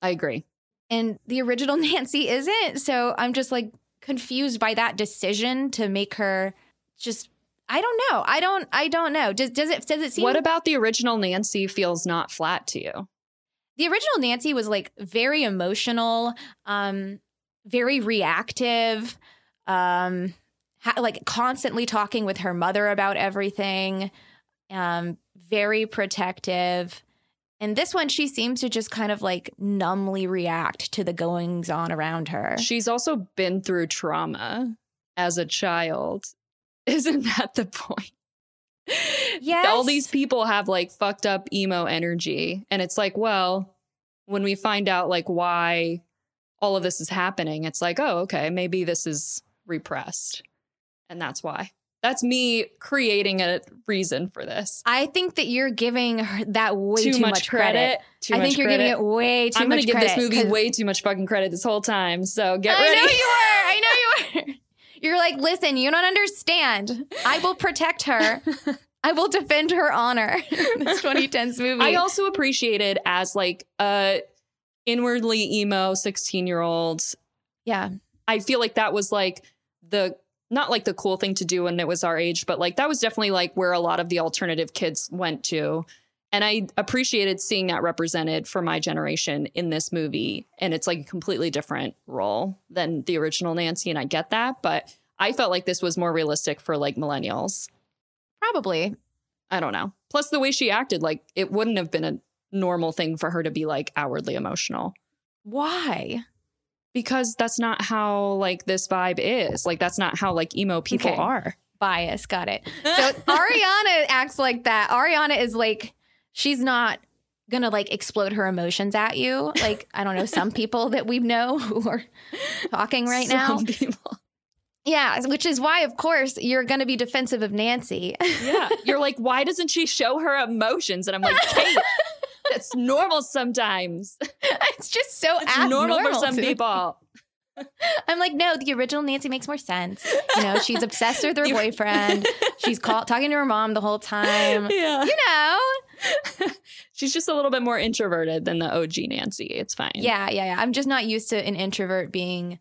I agree. And the original Nancy isn't. So I'm just like confused by that decision to make her just. I don't know. I don't. I don't know. Does does it does it seem? What about the original Nancy feels not flat to you? The original Nancy was like very emotional, um, very reactive, um, ha- like constantly talking with her mother about everything, um, very protective. And this one, she seems to just kind of like numbly react to the goings on around her. She's also been through trauma as a child. Isn't that the point? Yes. All these people have like fucked up emo energy. And it's like, well, when we find out like why all of this is happening, it's like, oh, okay, maybe this is repressed. And that's why. That's me creating a reason for this. I think that you're giving her that way too, too much, much credit. credit. Too I much think credit. You're giving it way too I'm much gonna credit. I'm going to give this movie way too much fucking credit this whole time. So get I ready. I know you are. I know you are. You're like, listen, you don't understand. I will protect her. I will defend her honor in this twenty tens movie. I also appreciated as like a inwardly emo sixteen-year-old. Yeah. I feel like that was like the, not like the cool thing to do when it was our age, but like that was definitely like where a lot of the alternative kids went to. And I appreciated seeing that represented for my generation in this movie. And it's like a completely different role than the original Nancy. And I get that. But I felt like this was more realistic for like millennials. Probably. I don't know. Plus the way she acted, like it wouldn't have been a normal thing for her to be like outwardly emotional. Why? Because that's not how like this vibe is. Like that's not how like emo people okay. are. Bias. Got it. So Ariana acts like that. Ariana is like. She's not going to, like, explode her emotions at you. Like, I don't know, some people that we know who are talking right some now. People. Yeah, which is why, of course, you're going to be defensive of Nancy. Yeah, you're like, why doesn't she show her emotions? And I'm like, Kate, that's normal sometimes. It's just so it's abnormal. It's normal for some people. I'm like, no, the original Nancy makes more sense. You know, she's obsessed with her boyfriend. She's call- talking to her mom the whole time. Yeah. You know. She's just a little bit more introverted than the O G Nancy. It's fine. Yeah, yeah, yeah. I'm just not used to an introvert being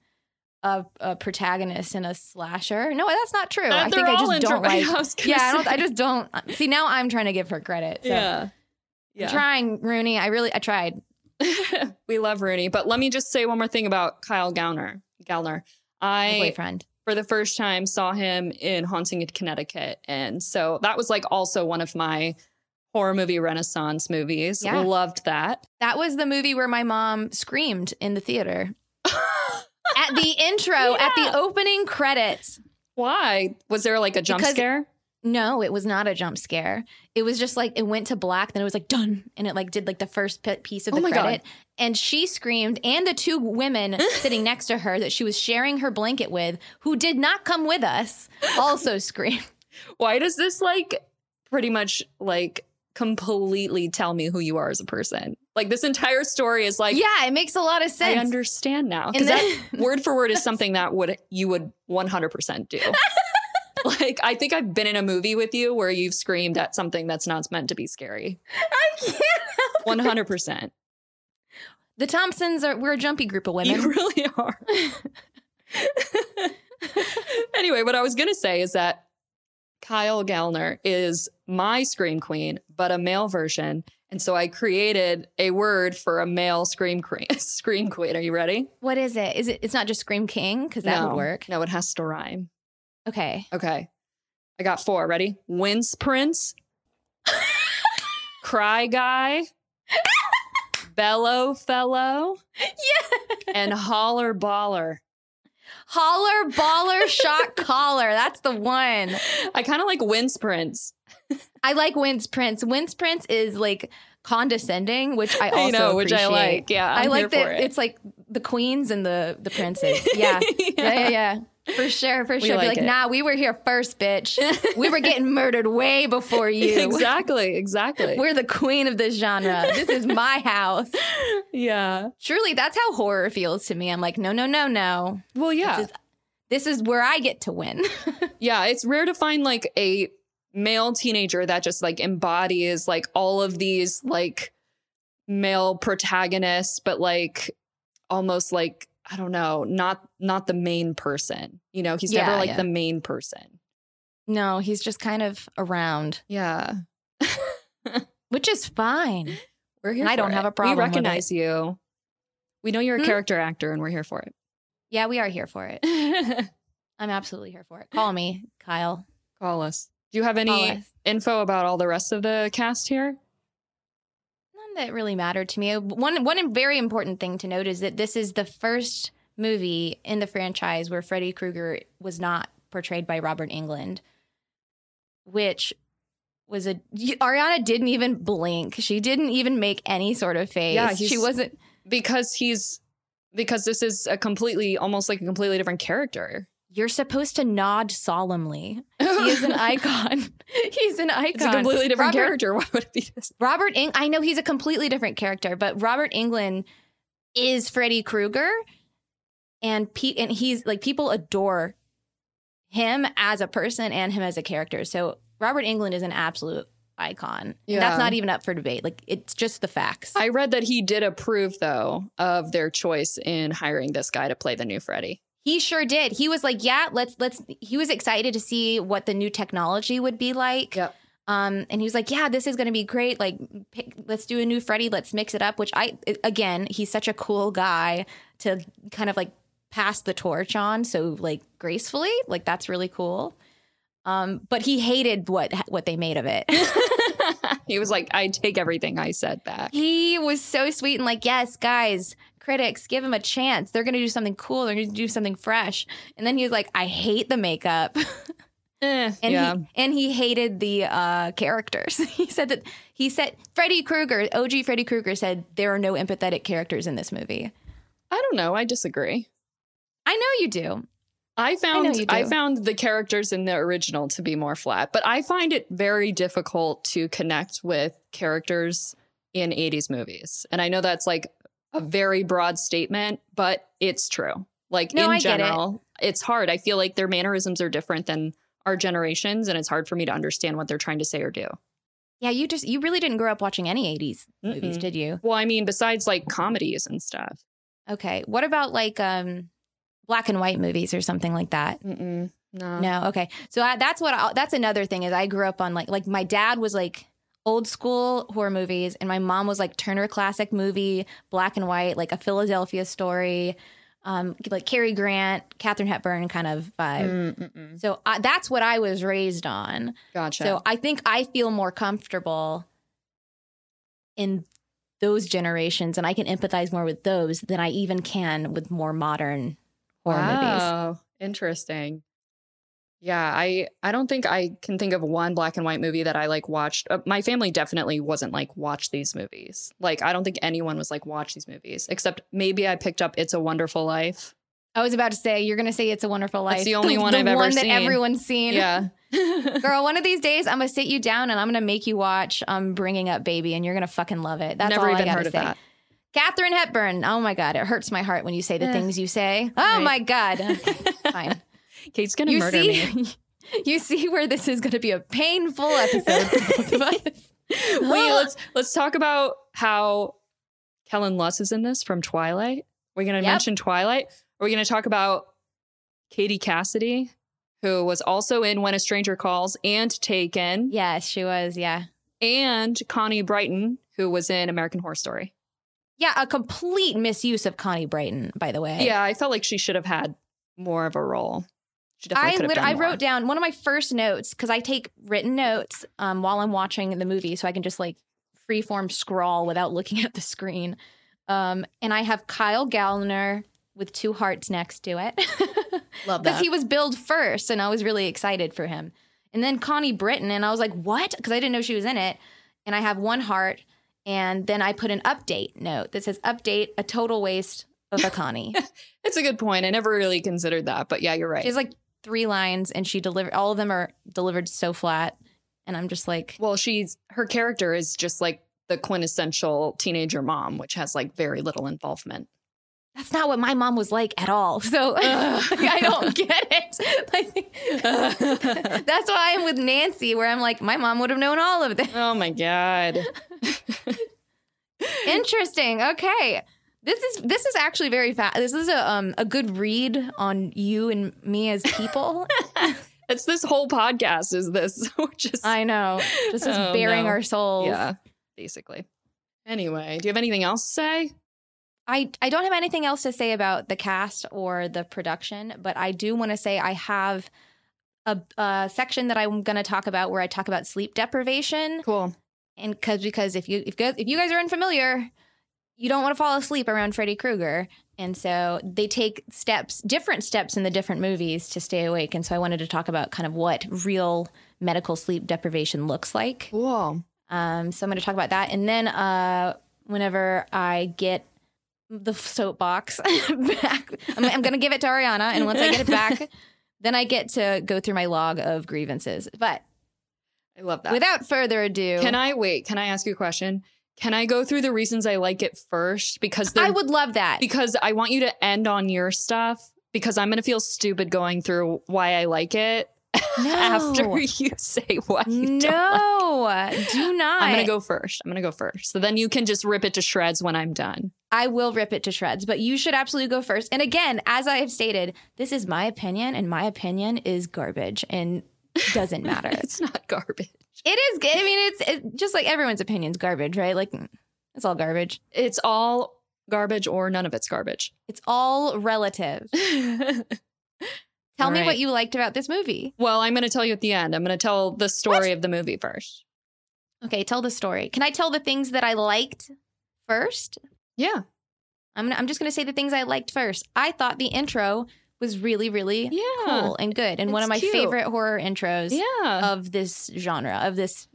a, a protagonist in a slasher. No, that's not true. Uh, I think I just intro- don't like. I yeah, I, don't, I just don't. See, now I'm trying to give her credit. So. Yeah, yeah. I'm trying, Rooney. I really, I tried. We love Rooney, but let me just say one more thing about Kyle Gallner. Gallner, I my boyfriend. For the first time saw him in Haunting in Connecticut, and so that was like also one of my horror movie renaissance movies. Yeah. Loved that. That was the movie where my mom screamed in the theater at the intro, yeah. at the opening credits. Why? Was there like a jump because, scare? No, it was not a jump scare. It was just like it went to black. Then it was like done. And it like did like the first p- piece of the oh credit. God. And she screamed. And the two women sitting next to her that she was sharing her blanket with, who did not come with us, also screamed. Why does this like pretty much like completely tell me who you are as a person? Like this entire story is like, yeah, it makes a lot of sense. I understand now. Because that word for word is something that would you would one hundred percent do. Like, I think I've been in a movie with you where you've screamed at something that's not meant to be scary. I can't help it. one hundred percent. The Thompsons are, we're a jumpy group of women. You really are. Anyway, what I was going to say is that Kyle Gallner is my scream queen, but a male version. And so I created a word for a male scream queen. Scream queen. Are you ready? What is it? Is it? It's not just scream king, because that no, would work. No, it has to rhyme. Okay. Okay. I got four. Ready? Wince Prince. Cry Guy. Bellow Fellow. Yeah. And Holler Baller. Holler, baller, shock, collar. That's the one. I kind of like Wince Prince. I like Wince Prince. Wince Prince is like condescending, which I also I know, which appreciate. I like. Yeah, I'm I like that it. It's like the queens and the the princes. Yeah, yeah, yeah, yeah, yeah. For sure, for sure. We like Be like, it. Nah, we were here first, bitch. We were getting murdered way before you. Exactly, exactly. We're the queen of this genre. This is my house. Yeah. Truly, that's how horror feels to me. I'm like, no, no, no, no. Well, yeah. This is, this is where I get to win. Yeah, it's rare to find like a male teenager that just like embodies like all of these like male protagonists, but like almost like, I don't know, not not the main person. You know, he's yeah, never like yeah. the main person. No, he's just kind of around. Yeah. Which is fine. We're here and for I don't it. Have a problem. We recognize with it. You. We know you're a mm. character actor and we're here for it. Yeah, we are here for it. I'm absolutely here for it. Call me, Kyle. Call us. Do you have any info about all the rest of the cast here? None that really mattered to me. One one very important thing to note is that this is the first movie in the franchise where Freddy Krueger was not portrayed by Robert Englund, which was a... Ariana didn't even blink. She didn't even make any sort of face. Yeah, she wasn't... Because he's... Because this is a completely, almost like a completely different character. You're supposed to nod solemnly. He is an icon. He's an icon. It's a completely different Robert, character. Why would it be this? Robert Eng- I know he's a completely different character, but Robert Englund is Freddy Krueger. And, Pete, and he's like, people adore him as a person and him as a character. So Robert Englund is an absolute icon. Yeah. That's not even up for debate. Like, it's just the facts. I read that he did approve, though, of their choice in hiring this guy to play the new Freddy. He sure did. He was like, yeah, let's let's he was excited to see what the new technology would be like. Yep. Um, and he was like, yeah, this is going to be great. Like, pick, let's do a new Freddy. Let's mix it up, which I again, he's such a cool guy to kind of like pass the torch on. So like gracefully, like that's really cool. Um, but he hated what what they made of it. He was like, I take everything I said back. He was so sweet and like, yes, guys, critics, give him a chance. They're going to do something cool. They're going to do something fresh. And then he was like, I hate the makeup. eh, and, yeah. he, and he hated the uh, characters. He said that he said Freddy Krueger, O G Freddy Krueger said there are no empathetic characters in this movie. I don't know. I disagree. I know you do. I found I, I found the characters in the original to be more flat, but I find it very difficult to connect with characters in eighties movies. And I know that's like a very broad statement, but it's true. Like no, in I general, it. It's hard. I feel like their mannerisms are different than our generations, and it's hard for me to understand what they're trying to say or do. Yeah, you just you really didn't grow up watching any eighties Mm-mm. movies, did you? Well, I mean, besides like comedies and stuff. Okay, what about like um. black and white movies or something like that. Mm-mm, no. No. Okay. So I, that's what, I, that's another thing is I grew up on like, like my dad was like old school horror movies and my mom was like Turner Classic Movie, black and white, like A Philadelphia Story, um, like Cary Grant, Katharine Hepburn kind of vibe. Mm-mm. So I, that's what I was raised on. Gotcha. So I think I feel more comfortable in those generations and I can empathize more with those than I even can with more modern wow, movies. Interesting. Yeah, I, I don't think I can think of one black and white movie that I like watched. Uh, my family definitely wasn't like watch these movies. Like I don't think anyone was like watch these movies except maybe I picked up It's a Wonderful Life. I was about to say you're going to say It's a Wonderful Life. It's the only the, one the I've one ever seen. The one that everyone's seen. Yeah. Girl, one of these days I'm going to sit you down and I'm going to make you watch um Bringing Up Baby and you're going to fucking love it. That's never all even I got to say. That. Katharine Hepburn. Oh, my God. It hurts my heart when you say the eh, things you say. Oh, right. My God. Okay, fine. Kate's going to murder see, me. You see where this is going to be a painful episode for both of us. Wait, let's, let's talk about how Kellen Lutz is in this from Twilight. We're going to yep. mention Twilight. We're going to talk about Katie Cassidy, who was also in When a Stranger Calls and Taken. Yes, she was. Yeah. And Connie Britton, who was in American Horror Story. Yeah, a complete misuse of Connie Britton, by the way. Yeah, I felt like she should have had more of a role. She definitely I could have done I more. Wrote down one of my first notes, because I take written notes um, while I'm watching the movie, so I can just like freeform scrawl without looking at the screen. Um, and I have Kyle Gallner with two hearts next to it. Love that. Because he was billed first, and I was really excited for him. And then Connie Britton, and I was like, what? Because I didn't know she was in it. And I have one heart. And then I put an update note that says update, a total waste of a Connie. It's a good point. I never really considered that. But yeah, you're right. She's like three lines and she delivered. All of them are delivered so flat. And I'm just like. Well, she's her character is just like the quintessential teenager mom, which has like very little involvement. That's not what my mom was like at all. So like, I don't get it. Like, that's why I'm with Nancy, where I'm like, my mom would have known all of this. Oh, my God. Interesting. Okay. This is this is actually very fast. This is a um a good read on you and me as people. It's this whole podcast is this. We're just I know. Just as oh, bearing no. our souls. Yeah, basically. Anyway, do you have anything else to say? I, I don't have anything else to say about the cast or the production, but I do want to say I have a, a section that I'm going to talk about where I talk about sleep deprivation. Cool. And because because if you if if you guys are unfamiliar, you don't want to fall asleep around Freddy Krueger. And so they take steps, different steps in the different movies to stay awake. And so I wanted to talk about kind of what real medical sleep deprivation looks like. Cool. Um, so I'm going to talk about that. And then uh, whenever I get the soapbox back, I'm, I'm going to give it to Ariana. And once I get it back, then I get to go through my log of grievances. But I love that. Without further ado. Can I wait? Can I ask you a question? Can I go through the reasons I like it first? Because I would love that. Because I want you to end on your stuff, because I'm going to feel stupid going through why I like it no. after you say why you no, don't like it. No, do not. I'm going to go first. I'm going to go first. So then you can just rip it to shreds when I'm done. I will rip it to shreds, but you should absolutely go first. And again, as I have stated, this is my opinion, and my opinion is garbage and doesn't matter. It's not garbage. It is. I mean, it's, it's just like everyone's opinion's garbage, right? Like, it's all garbage. It's all garbage or none of it's garbage. It's all relative. Tell all me right. what you liked about this movie. Well, I'm going to tell you at the end. I'm going to tell the story what? of the movie first. Okay, tell the story. Can I tell the things that I liked first? Yeah. I'm, I'm just going to say the things I liked first. I thought the intro was really, really yeah. cool and good. And it's one of my cute. favorite horror intros yeah. of this genre, of this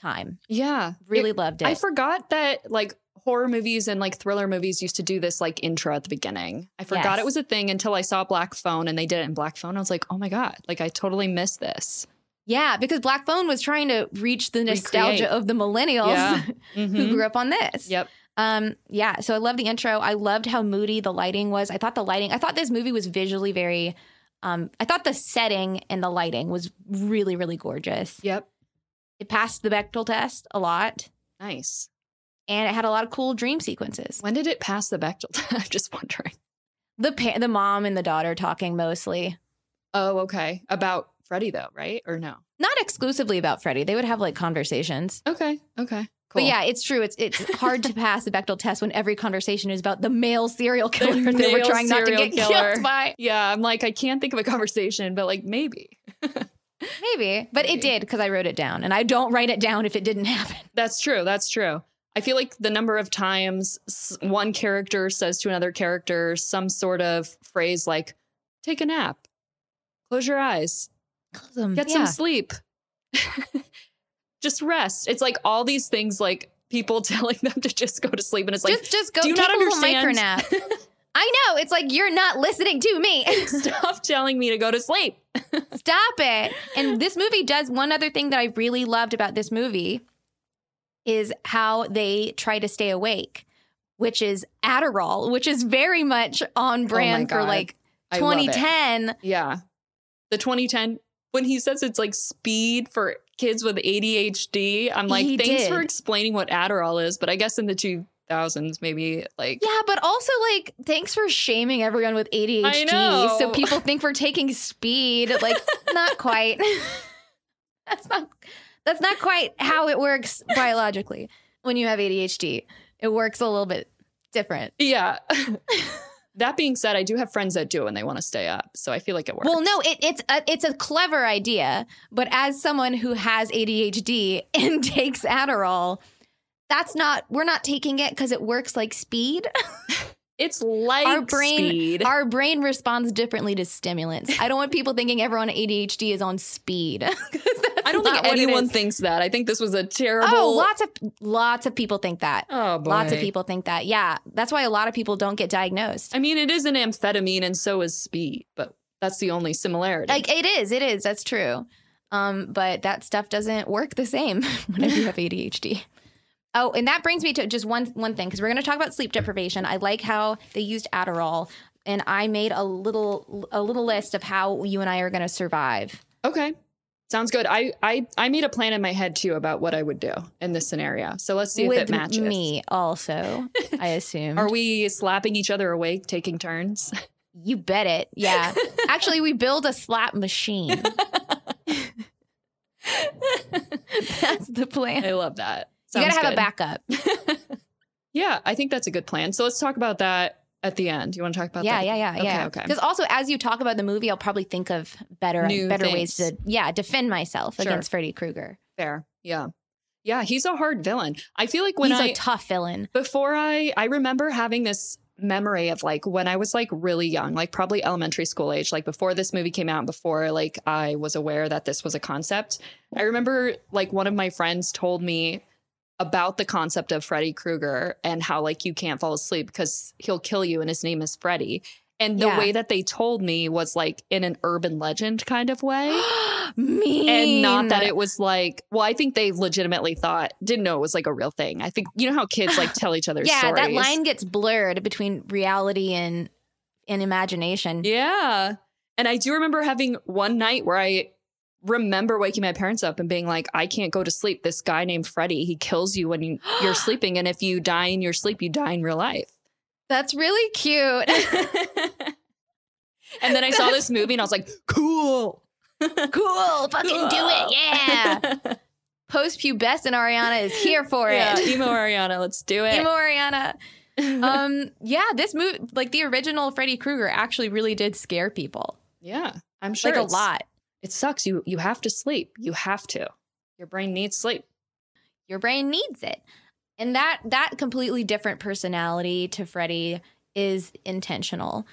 time. Yeah. Really it, loved it. I forgot that like horror movies and like thriller movies used to do this like intro at the beginning. I forgot yes. it was a thing until I saw Black Phone and they did it in Black Phone. I was like, oh my God, like I totally missed this. Yeah, because Black Phone was trying to reach the nostalgia Recreate. of the millennials yeah. mm-hmm. who grew up on this. Yep. Um, yeah, so I love the intro. I loved how moody the lighting was. I thought the lighting, I thought this movie was visually very, um, I thought the setting and the lighting was really, really gorgeous. Yep. It passed the Bechdel test a lot. Nice. And it had a lot of cool dream sequences. When did it pass the Bechdel test? I'm just wondering. The pa- the mom and the daughter talking mostly. Oh, okay. About Freddy though, right? Or no? Not exclusively about Freddy. They would have like conversations. Okay, okay. Cool. But yeah, it's true. It's it's hard to pass the Bechdel test when every conversation is about the male serial killer the that we're trying not to get killer. killed by. Yeah, I'm like, I can't think of a conversation, but like maybe. maybe. But maybe. It did because I wrote it down. And I don't write it down if it didn't happen. That's true. That's true. I feel like the number of times one character says to another character some sort of phrase like, take a nap, close your eyes, close them. get yeah. some sleep. Just rest. It's like all these things, like people telling them to just go to sleep. And it's like, just, just go do you not understand? Micronap. I know. It's like, you're not listening to me. Stop telling me to go to sleep. Stop it. And this movie does one other thing that I really loved about this movie is how they try to stay awake, which is Adderall, which is very much on brand oh for like twenty ten. Yeah. The twenty ten, when he says it's like speed for kids with A D H D, I'm like, he thanks did. for explaining what Adderall is, but I guess in the two thousands maybe like yeah, but also like thanks for shaming everyone with A D H D. I know. So people think we're taking speed, like not quite. that's not that's not quite how it works biologically. When you have A D H D, it works a little bit different. Yeah. That being said, I do have friends that do when they want to stay up, so I feel like it works. Well, no, it, it's a, it's a clever idea, but as someone who has A D H D and takes Adderall, that's not we're not taking it because it works like speed. It's like our brain, speed. Our brain responds differently to stimulants. I don't want people thinking everyone with A D H D is on speed. I don't think anyone thinks that. I think this was a terrible. Oh, lots of lots of people think that. Oh, boy. Lots of people think that. Yeah. That's why a lot of people don't get diagnosed. I mean, it is an amphetamine and so is speed, but that's the only similarity. Like it is. It is. That's true. Um, but that stuff doesn't work the same whenever you have A D H D. Oh, and that brings me to just one one thing, because we're going to talk about sleep deprivation. I like how they used Adderall, and I made a little a little list of how you and I are going to survive. Okay. Sounds good. I, I, I made a plan in my head, too, about what I would do in this scenario. So let's see if With it matches. Me also, I assume. Are we slapping each other awake, taking turns? You bet it. Yeah. Actually, we build a slap machine. That's the plan. I love that. Sounds you got to have a backup. Yeah, I think that's a good plan. So let's talk about that at the end. You want to talk about yeah, that? Yeah, yeah, okay, yeah. Okay, okay. Because also, as you talk about the movie, I'll probably think of better New better things. ways to, yeah, defend myself sure. against Freddy Krueger. Fair. Yeah. Yeah, he's a hard villain. I feel like when he's I... He's a tough villain. Before I... I remember having this memory of like when I was like really young, like probably elementary school age, like before this movie came out, before like I was aware that this was a concept. I remember like one of my friends told me about the concept of Freddy Krueger and how like you can't fall asleep because he'll kill you and his name is Freddy. And the yeah. way that they told me was like in an urban legend kind of way. Mean. And not that it was like, well, I think they legitimately thought, didn't know it was like a real thing. I think, you know how kids like tell each other yeah, stories. Yeah, that line gets blurred between reality and, and imagination. Yeah. And I do remember having one night where I remember waking my parents up and being like, I can't go to sleep. This guy named Freddy, he kills you when you, you're sleeping. And if you die in your sleep, you die in real life. That's really cute. And then I saw this movie and I was like, cool. Cool. Fucking cool. Do it. Yeah. Post-pubescent Ariana is here for yeah, it. Emo Ariana. Let's do it. Emo Ariana. Um, yeah, this movie, like the original Freddy Krueger actually really did scare people. Yeah, I'm sure. Like a lot. It sucks. You you have to sleep. You have to. Your brain needs sleep. Your brain needs it. And that that completely different personality to Freddy is intentional.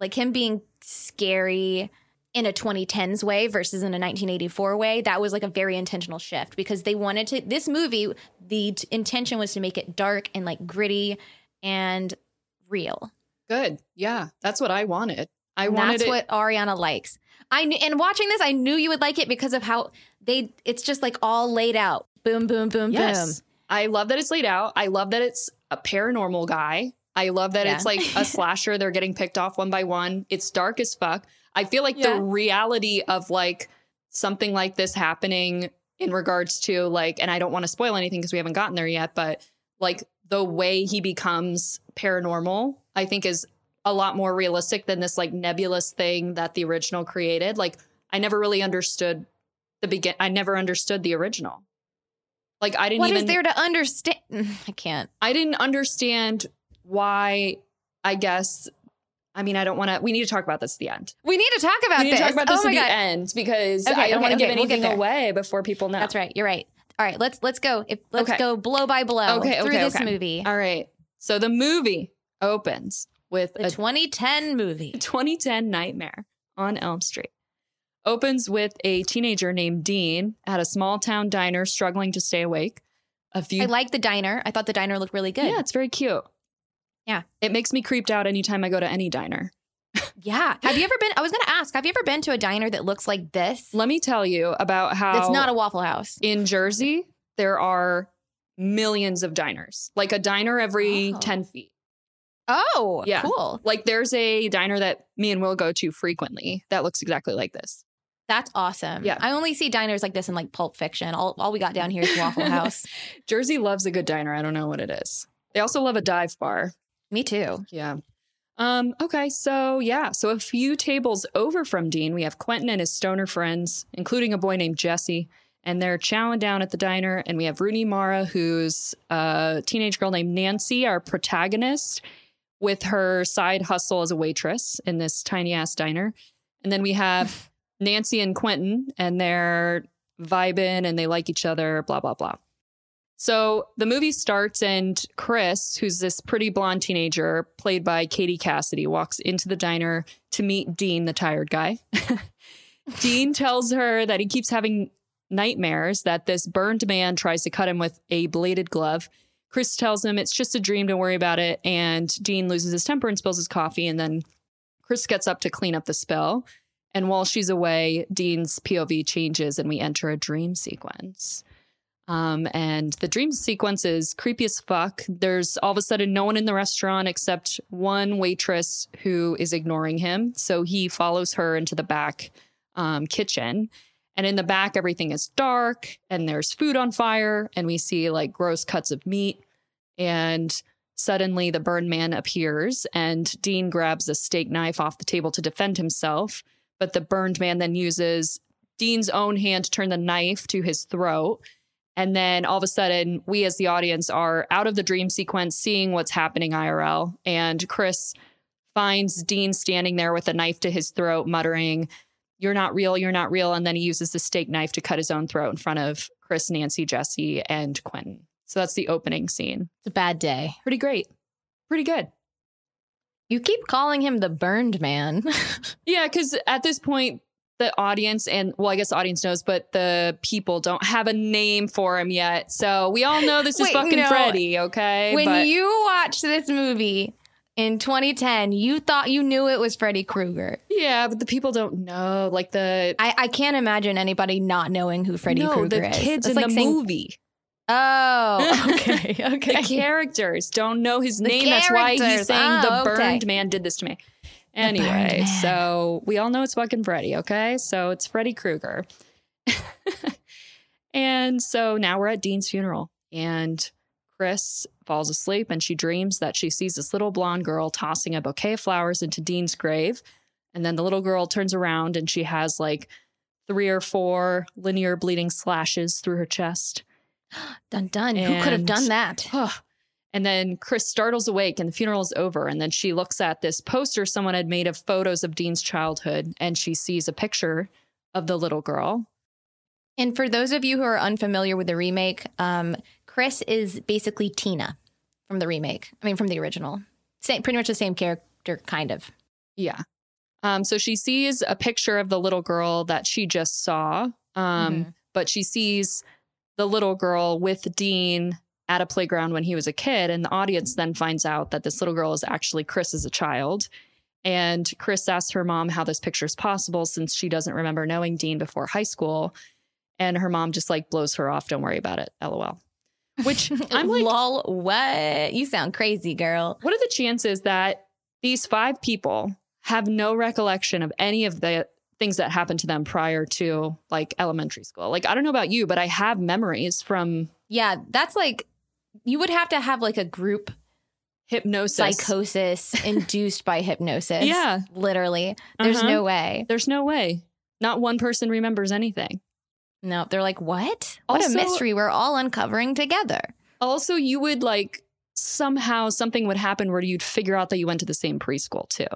Like him being scary in a twenty tens way versus in a nineteen eighty-four way, that was like a very intentional shift because they wanted to, this movie, the t- intention was to make it dark and like gritty and real. Good. Yeah. That's what I wanted. I and wanted that's it. What Ariana likes. I knew, and watching this, I knew you would like it because of how they, it's just like all laid out. Boom, boom, boom, yes. boom. I love that it's laid out. I love that it's a paranormal guy. I love that yeah. it's like a slasher. They're getting picked off one by one. It's dark as fuck. I feel like yeah. the reality of like something like this happening in regards to like, and I don't want to spoil anything because we haven't gotten there yet, but like the way he becomes paranormal, I think is a lot more realistic than this like nebulous thing that the original created. Like I never really understood the begin. I never understood the original. Like I didn't what even. What is there to understand? I can't. I didn't understand why, I guess. I mean, I don't want to. We need to talk about this at the end. We need to talk about we need this. to talk about this oh at God. the end because okay, I don't okay, want to okay, give anything we'll away before people know. That's right. You're right. All right. Let's let's go. If, let's okay. go blow by blow okay, through okay, this okay. movie. All right. So the movie opens with the a twenty ten movie, twenty ten Nightmare on Elm Street. Opens with a teenager named Dean at a small town diner struggling to stay awake. A few. I like the diner. I thought the diner looked really good. Yeah, it's very cute. Yeah. It makes me creeped out anytime I go to any diner. Yeah. Have you ever been? I was going to ask, have you ever been to a diner that looks like this? Let me tell you about how. It's not a Waffle House. In Jersey, there are millions of diners, like a diner every oh. ten feet. Oh, yeah. Cool. Like there's a diner that me and Will go to frequently that looks exactly like this. That's awesome. Yeah. I only see diners like this in like Pulp Fiction. All all we got down here is Waffle House. Jersey loves a good diner. I don't know what it is. They also love a dive bar. Me too. Yeah. Um, okay. So yeah. So a few tables over from Dean, we have Quentin and his stoner friends, including a boy named Jesse, and they're chowing down at the diner. And we have Rooney Mara, who's a teenage girl named Nancy, our protagonist, with her side hustle as a waitress in this tiny ass diner. And then we have Nancy and Quentin, and they're vibing and they like each other, blah, blah, blah. So the movie starts and Chris, who's this pretty blonde teenager played by Katie Cassidy, walks into the diner to meet Dean, the tired guy. Dean tells her that he keeps having nightmares that this burned man tries to cut him with a bladed glove. Chris tells him it's just a dream, don't worry about it. And Dean loses his temper and spills his coffee. And then Chris gets up to clean up the spill. And while she's away, Dean's P O V changes and we enter a dream sequence. Um, and the dream sequence is creepy as fuck. There's all of a sudden no one in the restaurant except one waitress who is ignoring him. So he follows her into the back um, kitchen. And in the back, everything is dark and there's food on fire. And we see like gross cuts of meat. And suddenly the burn man appears and Dean grabs a steak knife off the table to defend himself. But the burned man then uses Dean's own hand to turn the knife to his throat. And then all of a sudden, we as the audience are out of the dream sequence, seeing what's happening I R L. And Chris finds Dean standing there with a knife to his throat, muttering, "You're not real, you're not real." And then he uses the steak knife to cut his own throat in front of Chris, Nancy, Jesse, and Quentin. So that's the opening scene. It's a bad day. Pretty great. Pretty good. You keep calling him the burned man. Yeah, because at this point, the audience and, well, I guess the audience knows, but the people don't have a name for him yet. So we all know this is Wait, fucking no. Freddy, okay? When but- you watch this movie in twenty ten, you thought you knew it was Freddy Krueger. Yeah, but the people don't know. Like the... I, I can't imagine anybody not knowing who Freddy no, Krueger is. No, the kids in like the saying- movie. Oh, okay, okay. The characters don't know his the name. Characters. That's why he's saying oh, the burned okay. man did this to me. Anyway, so we all know it's fucking Freddy, okay? So it's Freddy Krueger. And so now we're at Dean's funeral. And Chris falls asleep and she dreams that she sees this little blonde girl tossing a bouquet of flowers into Dean's grave. And then the little girl turns around and she has like three or four linear bleeding slashes through her chest. Dun, dun. And, who could have done that? Oh, and then Chris startles awake and the funeral is over. And then she looks at this poster someone had made of photos of Dean's childhood. And she sees a picture of the little girl. And for those of you who are unfamiliar with the remake, um, Chris is basically Tina from the remake. I mean, from the original. Same, pretty much the same character, kind of. Yeah. Um, so she sees a picture of the little girl that she just saw. Um, mm-hmm. But she sees... the little girl with Dean at a playground when he was a kid. And the audience then finds out that this little girl is actually Chris as a child. And Chris asks her mom how this picture is possible since she doesn't remember knowing Dean before high school. And her mom just like blows her off. Don't worry about it. L O L. Which I'm like, lol, what? You sound crazy, girl. What are the chances that these five people have no recollection of any of the things that happened to them prior to like elementary school? Like, I don't know about you, but I have memories from. Yeah, that's like you would have to have like a group hypnosis, psychosis induced by hypnosis. Yeah, literally. There's uh-huh. no way. There's no way. Not one person remembers anything. No, they're like, what? What also, a mystery we're all uncovering together. Also, you would like somehow something would happen where you'd figure out that you went to the same preschool, too.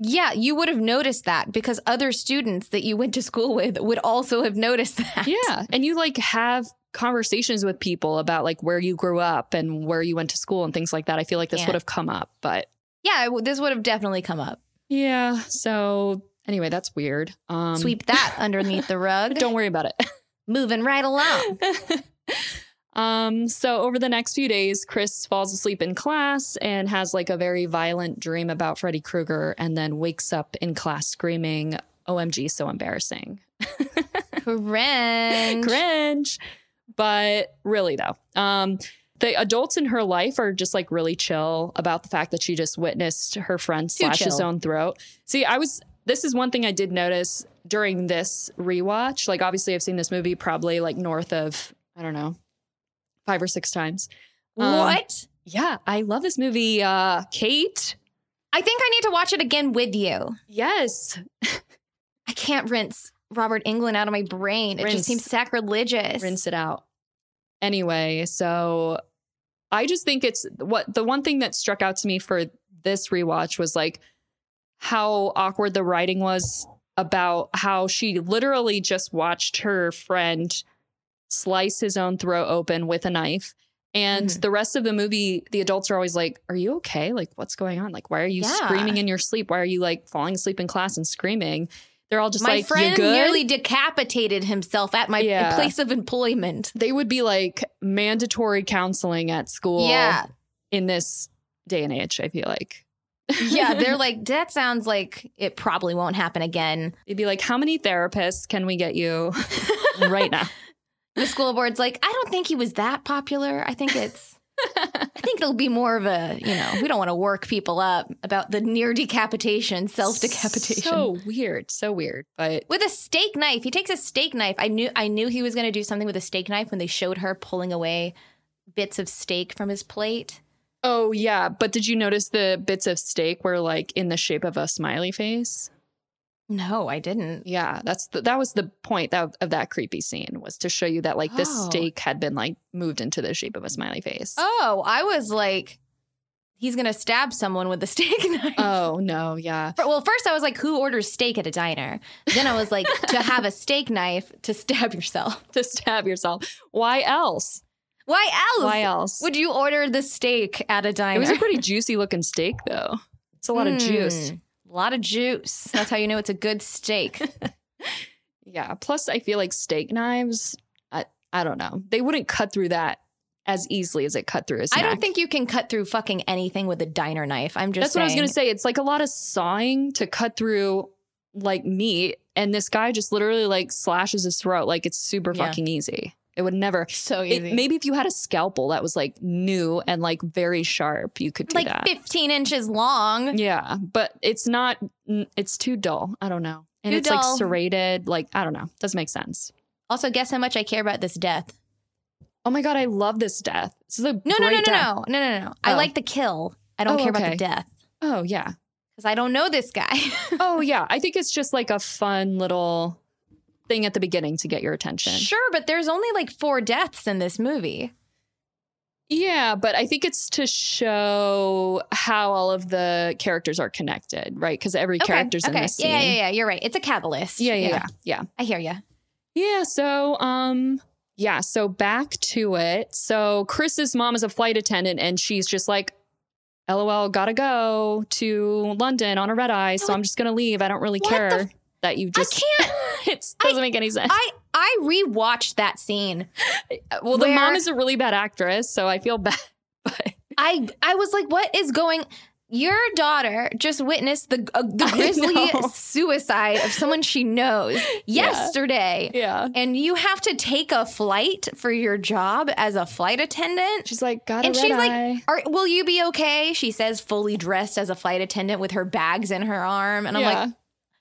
Yeah, you would have noticed that because other students that you went to school with would also have noticed that. Yeah. And you like have conversations with people about like where you grew up and where you went to school and things like that. I feel like this yeah. would have come up, but. Yeah, this would have definitely come up. Yeah. So anyway, that's weird. Um, Sweep that underneath the rug. Don't worry about it. Moving right along. Um, so over the next few days, Chris falls asleep in class and has like a very violent dream about Freddy Krueger and then wakes up in class screaming, O M G, so embarrassing. Cringe. Cringe. But really, though, um, the adults in her life are just like really chill about the fact that she just witnessed her friend Too slash chill. his own throat. See, I was, this is one thing I did notice during this rewatch. Like, obviously, I've seen this movie probably like north of, I don't know, Five or six times. Um, what? Yeah, I love this movie, uh, Kate. I think I need to watch it again with you. Yes. I can't rinse Robert Englund out of my brain. Rinse. It just seems sacrilegious. Rinse it out. Anyway, so I just think it's what the one thing that struck out to me for this rewatch was like how awkward the writing was about how she literally just watched her friend slice his own throat open with a knife. And mm-hmm. the rest of the movie, the adults are always like, are you okay? Like, what's going on? Like, why are you yeah. screaming in your sleep? Why are you like falling asleep in class and screaming? They're all just my like, friend you good? Nearly decapitated himself at my yeah. place of employment. They would be like mandatory counseling at school yeah. in this day and age, I feel like. Yeah, they're like, that sounds like it probably won't happen again. They'd be like, how many therapists can we get you right now? The school board's like, I don't think he was that popular. I think it's, I think it'll be more of a, you know, we don't want to work people up about the near decapitation, self-decapitation. So weird. So weird. But with a steak knife. He takes a steak knife. I knew, I knew he was going to do something with a steak knife when they showed her pulling away bits of steak from his plate. Oh, yeah. But did you notice the bits of steak were like in the shape of a smiley face? No, I didn't. Yeah, that's the, that was the point that, of that creepy scene, was to show you that like oh. the steak had been like moved into the shape of a smiley face. Oh, I was like, he's going to stab someone with a steak knife. Oh, no. Yeah. For, well, first I was like, who orders steak at a diner? Then I was like, to have a steak knife to stab yourself, to stab yourself. Why else? Why else? Why else would you order the steak at a diner? It was a pretty juicy looking steak, though. It's a lot mm. of juice. A lot of juice. That's how you know it's a good steak. Yeah. Plus, I feel like steak knives, I, I don't know. They wouldn't cut through that as easily as it cut through a snack. I don't think you can cut through fucking anything with a diner knife. I'm just That's saying. What I was going to say. It's like a lot of sawing to cut through like meat. And this guy just literally like slashes his throat. Like it's super yeah. fucking easy. It would never. So easy. It, maybe if you had a scalpel that was like new and like very sharp, you could do like that. Like fifteen inches long. Yeah. But it's not, it's too dull. I don't know. And too it's dull. Like serrated. Like, I don't know. Doesn't make sense. Also, guess how much I care about this death. Oh my God. I love this death. This is a no, great no, no, no, death. No, no, no, no, no. Oh. I like the kill. I don't oh, care okay. about the death. Oh, yeah. Because I don't know this guy. Oh, yeah. I think it's just like a fun little thing at the beginning to get your attention. Sure, but there's only like four deaths in this movie. Yeah, but I think it's to show how all of the characters are connected, right? Because every okay, character's okay. in this scene. Yeah, yeah, yeah. You're right. It's a catalyst. Yeah, yeah, yeah. yeah. I hear you. Yeah. So, um, yeah. So back to it. So Chris's mom is a flight attendant, and she's just like, "L O L, gotta go to London on a red eye, so I'm just gonna leave. I don't really what care." The f- That you just I can't. It doesn't I, make any sense. I I rewatched that scene. Well, the mom is a really bad actress, so I feel bad. But I I was like, what is going? Your daughter just witnessed the uh, the grisly suicide of someone she knows yesterday. Yeah. yeah, and you have to take a flight for your job as a flight attendant. She's like, got a red eye. And she's like, will you be okay? She says, fully dressed as a flight attendant with her bags in her arm, and I'm yeah. like,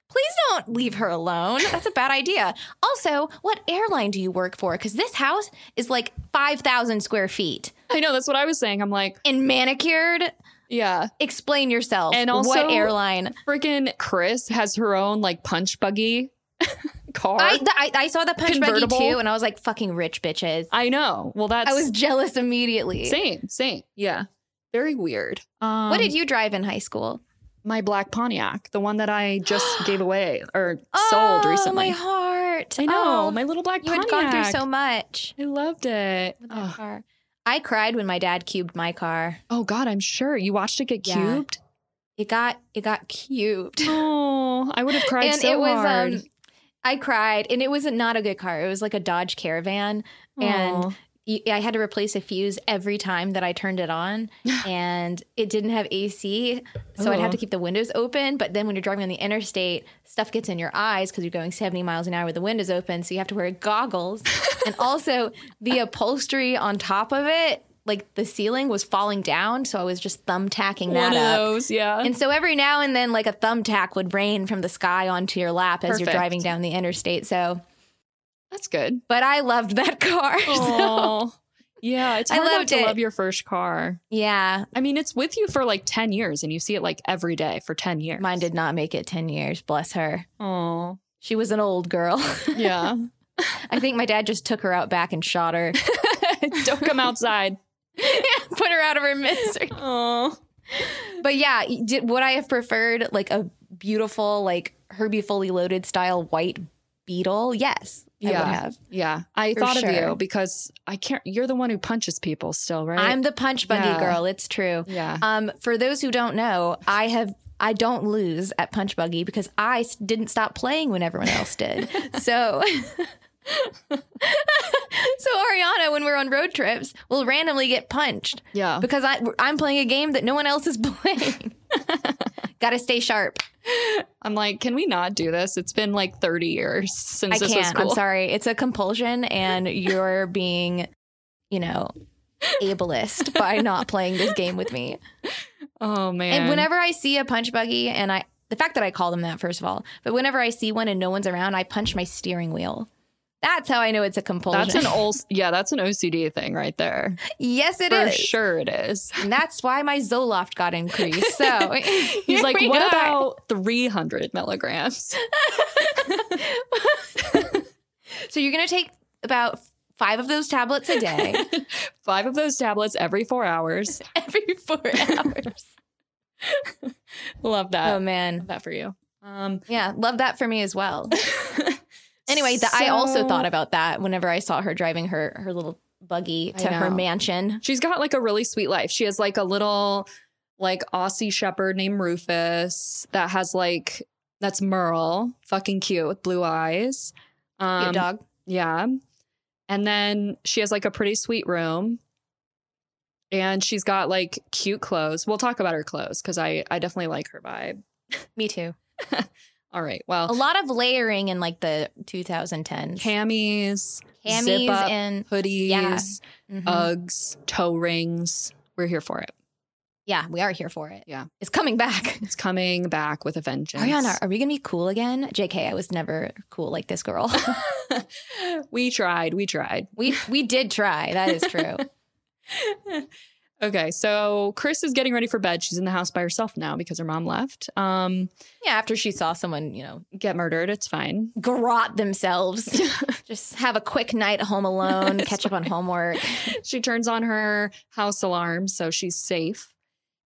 please don't leave her alone. That's a bad idea. Also, what airline do you work for? Because this house is like five thousand square feet. I know. That's what I was saying. I'm like. And manicured. Yeah. Explain yourself. And also, what airline? Freaking Chris has her own like punch buggy car. I, the, I, I saw the punch buggy too. And I was like, fucking rich bitches. I know. Well, that's. I was jealous immediately. Same. Same. Yeah. Very weird. Um, what did you drive in high school? My black Pontiac, the one that I just gave away or oh, sold recently. Oh, my heart. I know. Oh, my little black you Pontiac. You had gone through so much. I loved it. Oh. Car. I cried when my dad cubed my car. Oh, God, I'm sure. You watched it get yeah. cubed? It got it got cubed. Oh, I would have cried and so it was, hard. Um, I cried, and it was not a good car. It was like a Dodge Caravan, oh. and I had to replace a fuse every time that I turned it on, and it didn't have A C, so Ooh. I'd have to keep the windows open. But then when you're driving on the interstate, stuff gets in your eyes because you're going seventy miles an hour with the windows open, so you have to wear goggles. And also the upholstery on top of it, like the ceiling, was falling down, so I was just thumbtacking that One up. One of those, yeah. And so every now and then, like a thumbtack would rain from the sky onto your lap as Perfect. You're driving down the interstate, so... That's good. But I loved that car. Oh, so. Yeah. It's hard I not to it. Love your first car. Yeah. I mean, it's with you for like ten years and you see it like every day for ten years. Mine did not make it ten years. Bless her. Oh, she was an old girl. Yeah. I think my dad just took her out back and shot her. Don't come outside. Yeah, put her out of her misery. Oh, but yeah. Did, would I have preferred like a beautiful, like Herbie Fully Loaded style white Beetle? Yes. Yeah. I would have. Yeah. I For thought sure. of you because I can't, you're the one who punches people still, right? I'm the punch buggy yeah. girl. It's true. Yeah. Um, for those who don't know, I have, I don't lose at punch buggy because I didn't stop playing when everyone else did. So, so Ariana, when we're on road trips, will randomly get punched. Yeah. Because I, I'm playing a game that no one else is playing. Gotta stay sharp. I'm like, can we not do this? It's been like thirty years since I this can't. was cool. I'm sorry. It's a compulsion, and you're being, you know, ableist by not playing this game with me. Oh, man. And whenever I see a punch buggy, and I, the fact that I call them that, first of all, but whenever I see one and no one's around, I punch my steering wheel. That's how I know it's a compulsion. That's an old, yeah, that's an O C D thing right there. Yes, it For is. For sure it is. And that's why my Zoloft got increased. So he's like, what are. about three hundred milligrams? So you're going to take about five of those tablets a day. Five of those tablets every four hours. Every four hours. Love that. Oh, man. Love that for you. Um, yeah, love that for me as well. Anyway, the, so, I also thought about that whenever I saw her driving her, her little buggy to her mansion. She's got like a really sweet life. She has like a little like Aussie shepherd named Rufus that has like, that's Merle, fucking cute with blue eyes. Um, cute dog. Yeah. And then she has like a pretty sweet room. And she's got like cute clothes. We'll talk about her clothes because I, I definitely like her vibe. Me too. All right. Well, a lot of layering in like the twenty tens. Camis, camis, zip up, and hoodies, yeah. mm-hmm. Uggs, toe rings. We're here for it. Yeah, we are here for it. Yeah, it's coming back. It's coming back with a vengeance. Ariana, are we gonna be cool again? J K, I was never cool like this girl. We tried. We tried. We we did try. That is true. Okay, so Chris is getting ready for bed. She's in the house by herself now because her mom left. Um, yeah, after she saw someone, you know, get murdered, it's fine. Garrot themselves. Just have a quick night home alone, catch up on homework. She turns on her house alarm, so she's safe.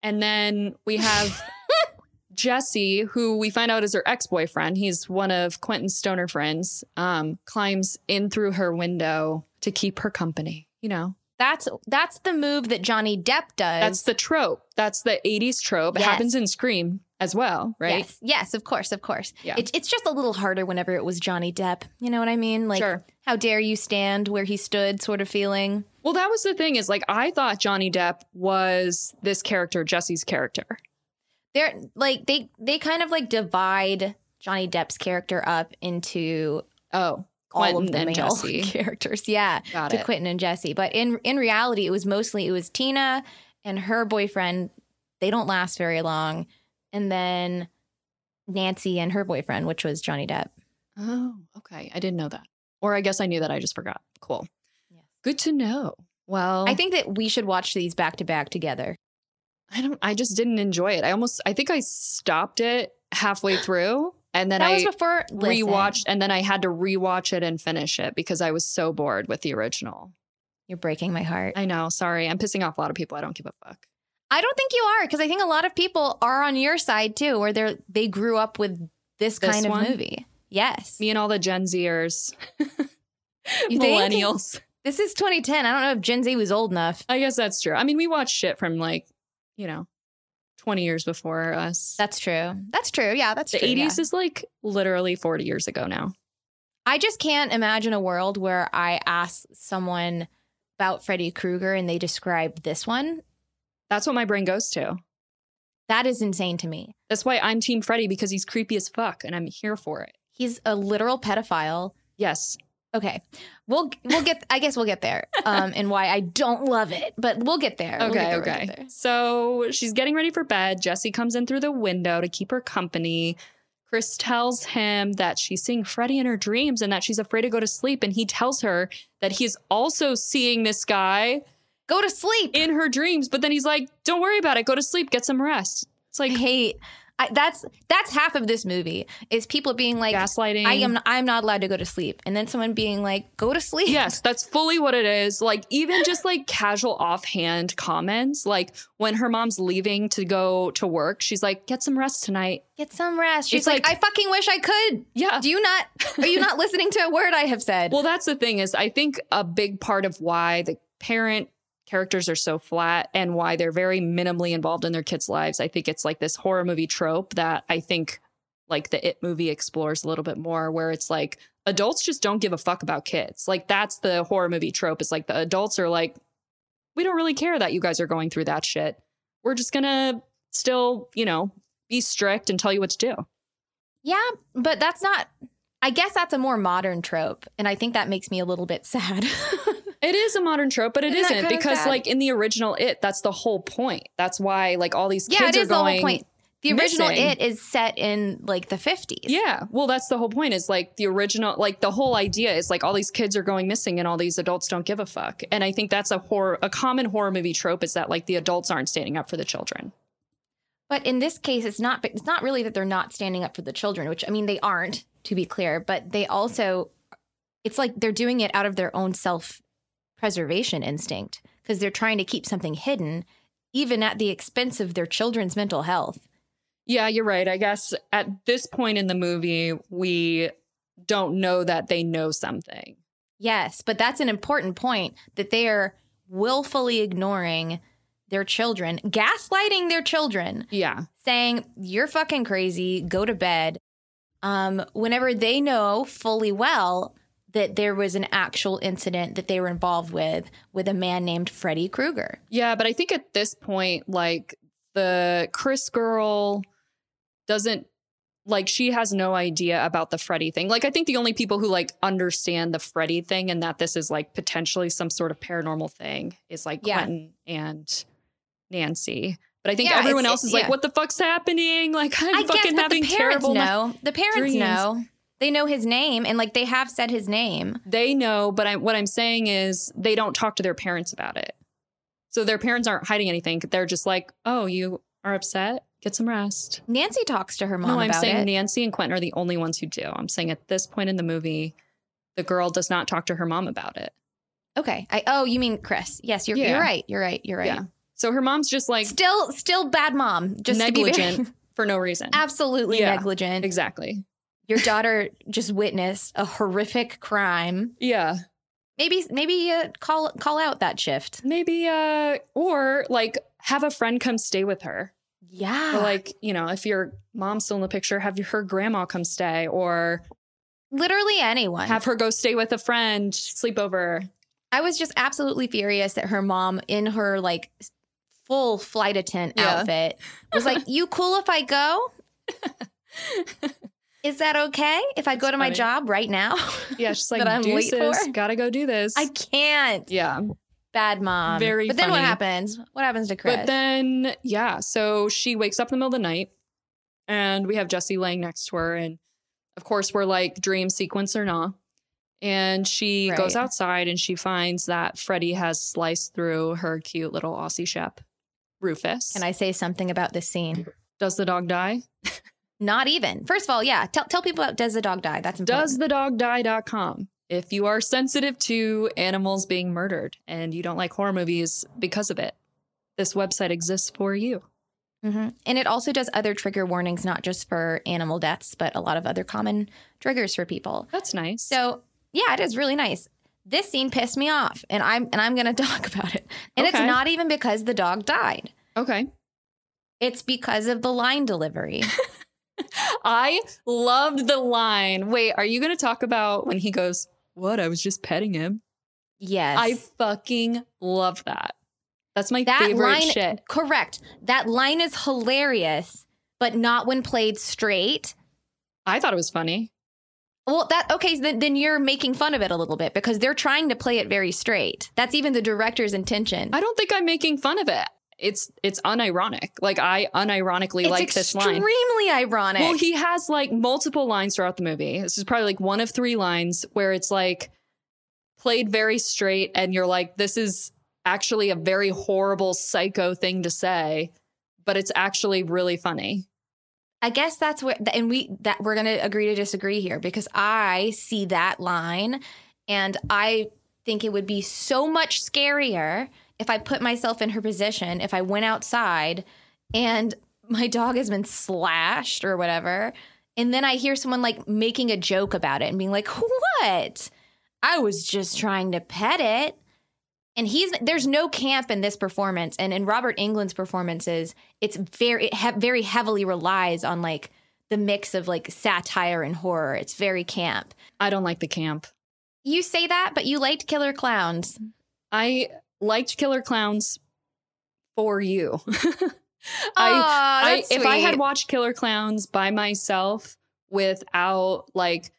And then we have Jesse, who we find out is her ex-boyfriend. He's one of Quentin's stoner friends, um, climbs in through her window to keep her company, you know. That's that's the move that Johnny Depp does. That's the trope. That's the eighties trope. Yes. It happens in Scream as well, right? Yes, yes, of course, of course. Yeah. It, it's just a little harder whenever it was Johnny Depp. You know what I mean? Like, sure. How dare you stand where he stood sort of feeling. Well, that was the thing is, like, I thought Johnny Depp was this character, Jesse's character. They're like, they, they kind of like divide Johnny Depp's character up into, oh, Quentin all of them and Jesse characters. Yeah. Got to it. Quentin and Jesse. But in in reality, it was mostly it was Tina and her boyfriend. They don't last very long. And then Nancy and her boyfriend, which was Johnny Depp. Oh, OK. I didn't know that. Or I guess I knew that. I just forgot. Cool. Yeah. Good to know. Well, I think that we should watch these back to back together. I don't I just didn't enjoy it. I almost I think I stopped it halfway through. And then that I was before, rewatched, listen. and then I had to rewatch it and finish it because I was so bored with the original. You're breaking my heart. I know. Sorry. I'm pissing off a lot of people. I don't give a fuck. I don't think you are, because I think a lot of people are on your side, too, where they they grew up with this, this kind one? of movie. Yes. Me and all the Gen Zers. Millennials. Think? This is twenty ten. I don't know if Gen Z was old enough. I guess that's true. I mean, we watched shit from like, you know. twenty years before us. That's true. That's true. Yeah, that's the true. The eighties yeah. is like literally forty years ago now. I just can't imagine a world where I ask someone about Freddy Krueger and they describe this one. That's what my brain goes to. That is insane to me. That's why I'm Team Freddy, because he's creepy as fuck and I'm here for it. He's a literal pedophile. Yes. Okay, we'll we'll get. I guess we'll get there, um, and why I don't love it, but we'll get there. Okay, we'll get there, okay. We'll get there. So she's getting ready for bed. Jesse comes in through the window to keep her company. Chris tells him that she's seeing Freddy in her dreams and that she's afraid to go to sleep. And he tells her that he's also seeing this guy go to sleep in her dreams. But then he's like, "Don't worry about it. Go to sleep. Get some rest." It's like, hey. I, that's that's half of this movie is people being like, gaslighting. I am I'm not allowed to go to sleep. And then someone being like, go to sleep. Yes, that's fully what it is. Like, even just like casual offhand comments, like when her mom's leaving to go to work, she's like, get some rest tonight. Get some rest. She's like, like, I fucking wish I could. Yeah. Do you not? Are you not listening to a word I have said? Well, that's the thing is, I think a big part of why the parent characters are so flat and why they're very minimally involved in their kids' lives. I think it's like this horror movie trope that I think like the It movie explores a little bit more, where it's like adults just don't give a fuck about kids. Like, that's the horror movie trope. It's like the adults are like, we don't really care that you guys are going through that shit. We're just gonna still, you know, be strict and tell you what to do. Yeah, but that's not, I guess that's a more modern trope. And I think that makes me a little bit sad. It is a modern trope, but it isn't, isn't because like in the original It, that's the whole point. That's why like all these kids yeah, it are is going the whole point. The original missing. It is set in like the fifties. Yeah. Well, that's the whole point is like the original, like the whole idea is like all these kids are going missing and all these adults don't give a fuck. And I think that's a horror, a common horror movie trope is that like the adults aren't standing up for the children. But in this case, it's not, it's not really that they're not standing up for the children, which I mean, they aren't, to be clear, but they also, it's like they're doing it out of their own self-preservation instinct because they're trying to keep something hidden, even at the expense of their children's mental health. Yeah, you're right. I guess at this point in the movie, we don't know that they know something. Yes, but that's an important point that they are willfully ignoring their children, gaslighting their children. Yeah. Saying, you're fucking crazy. Go to bed. Um, whenever they know fully well that there was an actual incident that they were involved with, with a man named Freddy Krueger. Yeah, but I think at this point, like the Chris girl... doesn't like she has no idea about the Freddy thing. Like, I think the only people who like understand the Freddy thing and that this is like potentially some sort of paranormal thing is like yeah. Quentin and Nancy. But I think yeah, everyone else is yeah. like, what the fuck's happening? Like, I'm I fucking guess, having the terrible. No, the parents dreams. know. They know his name and like they have said his name. They know. But I, what I'm saying is they don't talk to their parents about it. So their parents aren't hiding anything. They're just like, oh, you are upset. Get some rest. Nancy talks to her mom about it. No, I'm saying it. Nancy and Quentin are the only ones who do. I'm saying at this point in the movie, the girl does not talk to her mom about it. Okay. I Oh, you mean Chris. Yes, you're, yeah. you're right. You're right. You're right. Yeah. So her mom's just like... Still still bad mom. Just negligent very, for no reason. Absolutely yeah, negligent. Exactly. Your daughter just witnessed a horrific crime. Yeah. Maybe maybe uh, call, call out that shift. Maybe. uh, Or like have a friend come stay with her. Yeah. Or like, you know, if your mom's still in the picture, have her grandma come stay or literally anyone. Have her go stay with a friend, sleep over. I was just absolutely furious that her mom in her like full flight attendant yeah. outfit was like, you cool if I go? Is that okay if I go That's to funny. my job right now? Yeah, she's like, I'm late for? Gotta go do this. I can't. Yeah. Bad mom. Very But then funny. what happens? What happens to Chris? But then, yeah. So she wakes up in the middle of the night and we have Jesse laying next to her. And of course, we're like dream sequence or not. And she right. goes outside and she finds that Freddie has sliced through her cute little Aussie Shep, Rufus. Can I say something about this scene? Does the dog die? Not even. First of all, yeah. Tell, tell people about Does the Dog Die? That's important. does the dog die dot com If you are sensitive to animals being murdered and you don't like horror movies because of it, this website exists for you. Mm-hmm. And it also does other trigger warnings, not just for animal deaths, but a lot of other common triggers for people. That's nice. So, yeah, it is really nice. This scene pissed me off, and I'm and I'm going to talk about it. And okay. It's not even because the dog died. Okay. It's because of the line delivery. I loved the line. Wait, are you going to talk about when he goes... What? I was just petting him. Yes. I fucking love that. That's my that favorite line, shit. Correct. That line is hilarious, but not when played straight. I thought it was funny. Well, that okay, then, then you're making fun of it a little bit because they're trying to play it very straight. That's even the director's intention. I don't think I'm making fun of it. It's it's unironic. Like I unironically like this line. It's extremely ironic. Well, he has like multiple lines throughout the movie. This is probably like one of three lines where it's like played very straight. And you're like, this is actually a very horrible psycho thing to say, but it's actually really funny. I guess that's what and we that we're going to agree to disagree here because I see that line and I think it would be so much scarier if I put myself in her position, if I went outside and my dog has been slashed or whatever, and then I hear someone like making a joke about it and being like, what? I was just trying to pet it. And he's there's no camp in this performance. And in Robert Englund's performances, it's very, it he- very heavily relies on like the mix of like satire and horror. It's very camp. I don't like the camp. You say that, but you liked Killer Clowns. I... liked Killer Clowns for you. Oh, I, that's I, if I had watched Killer Clowns by myself without like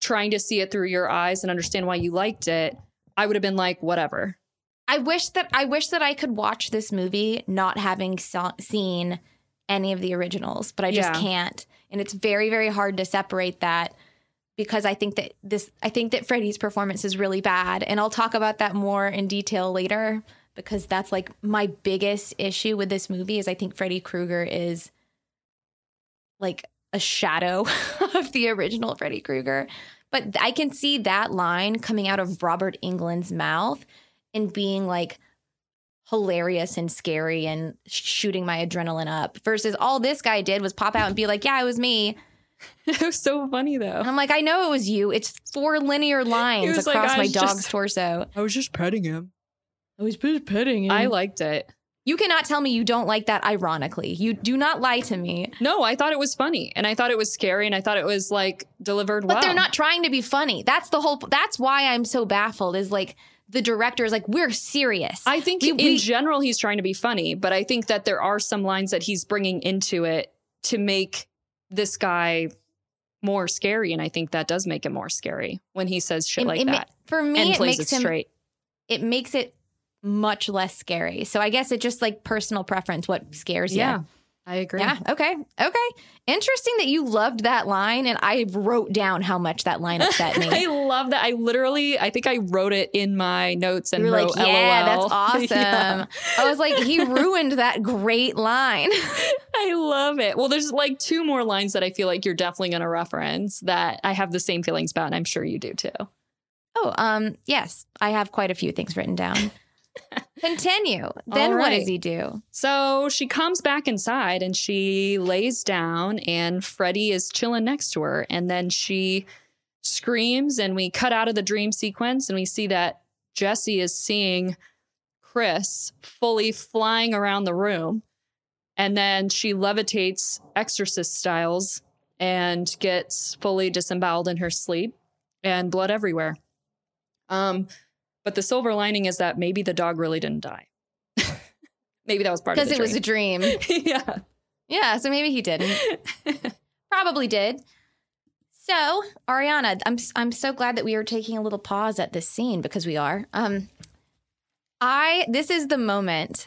trying to see it through your eyes and understand why you liked it, I would have been like, whatever. I wish that I wish that I could watch this movie not having so- seen any of the originals, but I just yeah. can't. And it's very, very hard to separate that, because I think that this I think that Freddy's performance is really bad. And I'll talk about that more in detail later, because that's like my biggest issue with this movie is I think Freddy Krueger is like a shadow of the original Freddy Krueger. But I can see that line coming out of Robert Englund's mouth and being like hilarious and scary and shooting my adrenaline up, versus all this guy did was pop out and be like, yeah, it was me. It was so funny, though. And I'm like, I know it was you. It's four linear lines across like, my dog's just, torso. I was just petting him. I was just petting him. I liked it. You cannot tell me you don't like that ironically. You do not lie to me. No, I thought it was funny, and I thought it was scary, and I thought it was like delivered well. But they're not trying to be funny. That's the whole, that's why I'm so baffled, is like the director is like, we're serious. I think we, in we, general, he's trying to be funny, but I think that there are some lines that he's bringing into it to make this guy more scary. And I think that does make him more scary when he says shit it, like it that. Ma- for me, and it plays makes it him, straight. It makes it much less scary. So I guess it's just like personal preference, what scares yeah, you. Yeah, I agree. Yeah, okay, okay. Interesting that you loved that line, and I wrote down how much that line upset me. I love that. I literally, I think I wrote it in my notes and you were wrote like, yeah, L O L. That's awesome. Yeah. I was like, he ruined that great line. I love it. Well, there's like two more lines that I feel like you're definitely going to reference that I have the same feelings about, and I'm sure you do too. Oh, um, yes. I have quite a few things written down. Continue. Then right. What does he do? So she comes back inside and she lays down, and Freddy is chilling next to her. And then she screams, and we cut out of the dream sequence, and we see that Jesse is seeing Chris fully flying around the room. And then she levitates Exorcist styles and gets fully disemboweled in her sleep and blood everywhere. Um... But the silver lining is that maybe the dog really didn't die. Maybe that was part of the dream. Because it was a dream. Yeah. Yeah, so maybe he didn't. Probably did. So, Ariana, I'm I'm so glad that we are taking a little pause at this scene, because we are. Um, I this is the moment,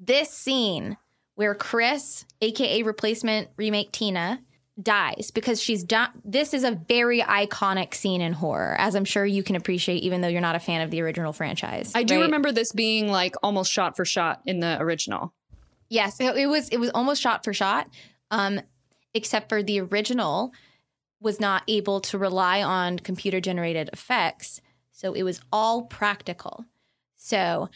this scene where Chris, a k a replacement remake Tina, dies, because she's done. This is a very iconic scene in horror, as I'm sure you can appreciate, even though you're not a fan of the original franchise. I do right? remember this being like almost shot for shot in the original. Yes, it was. It was almost shot for shot, um, except for the original was not able to rely on computer generated effects, so it was all practical. So.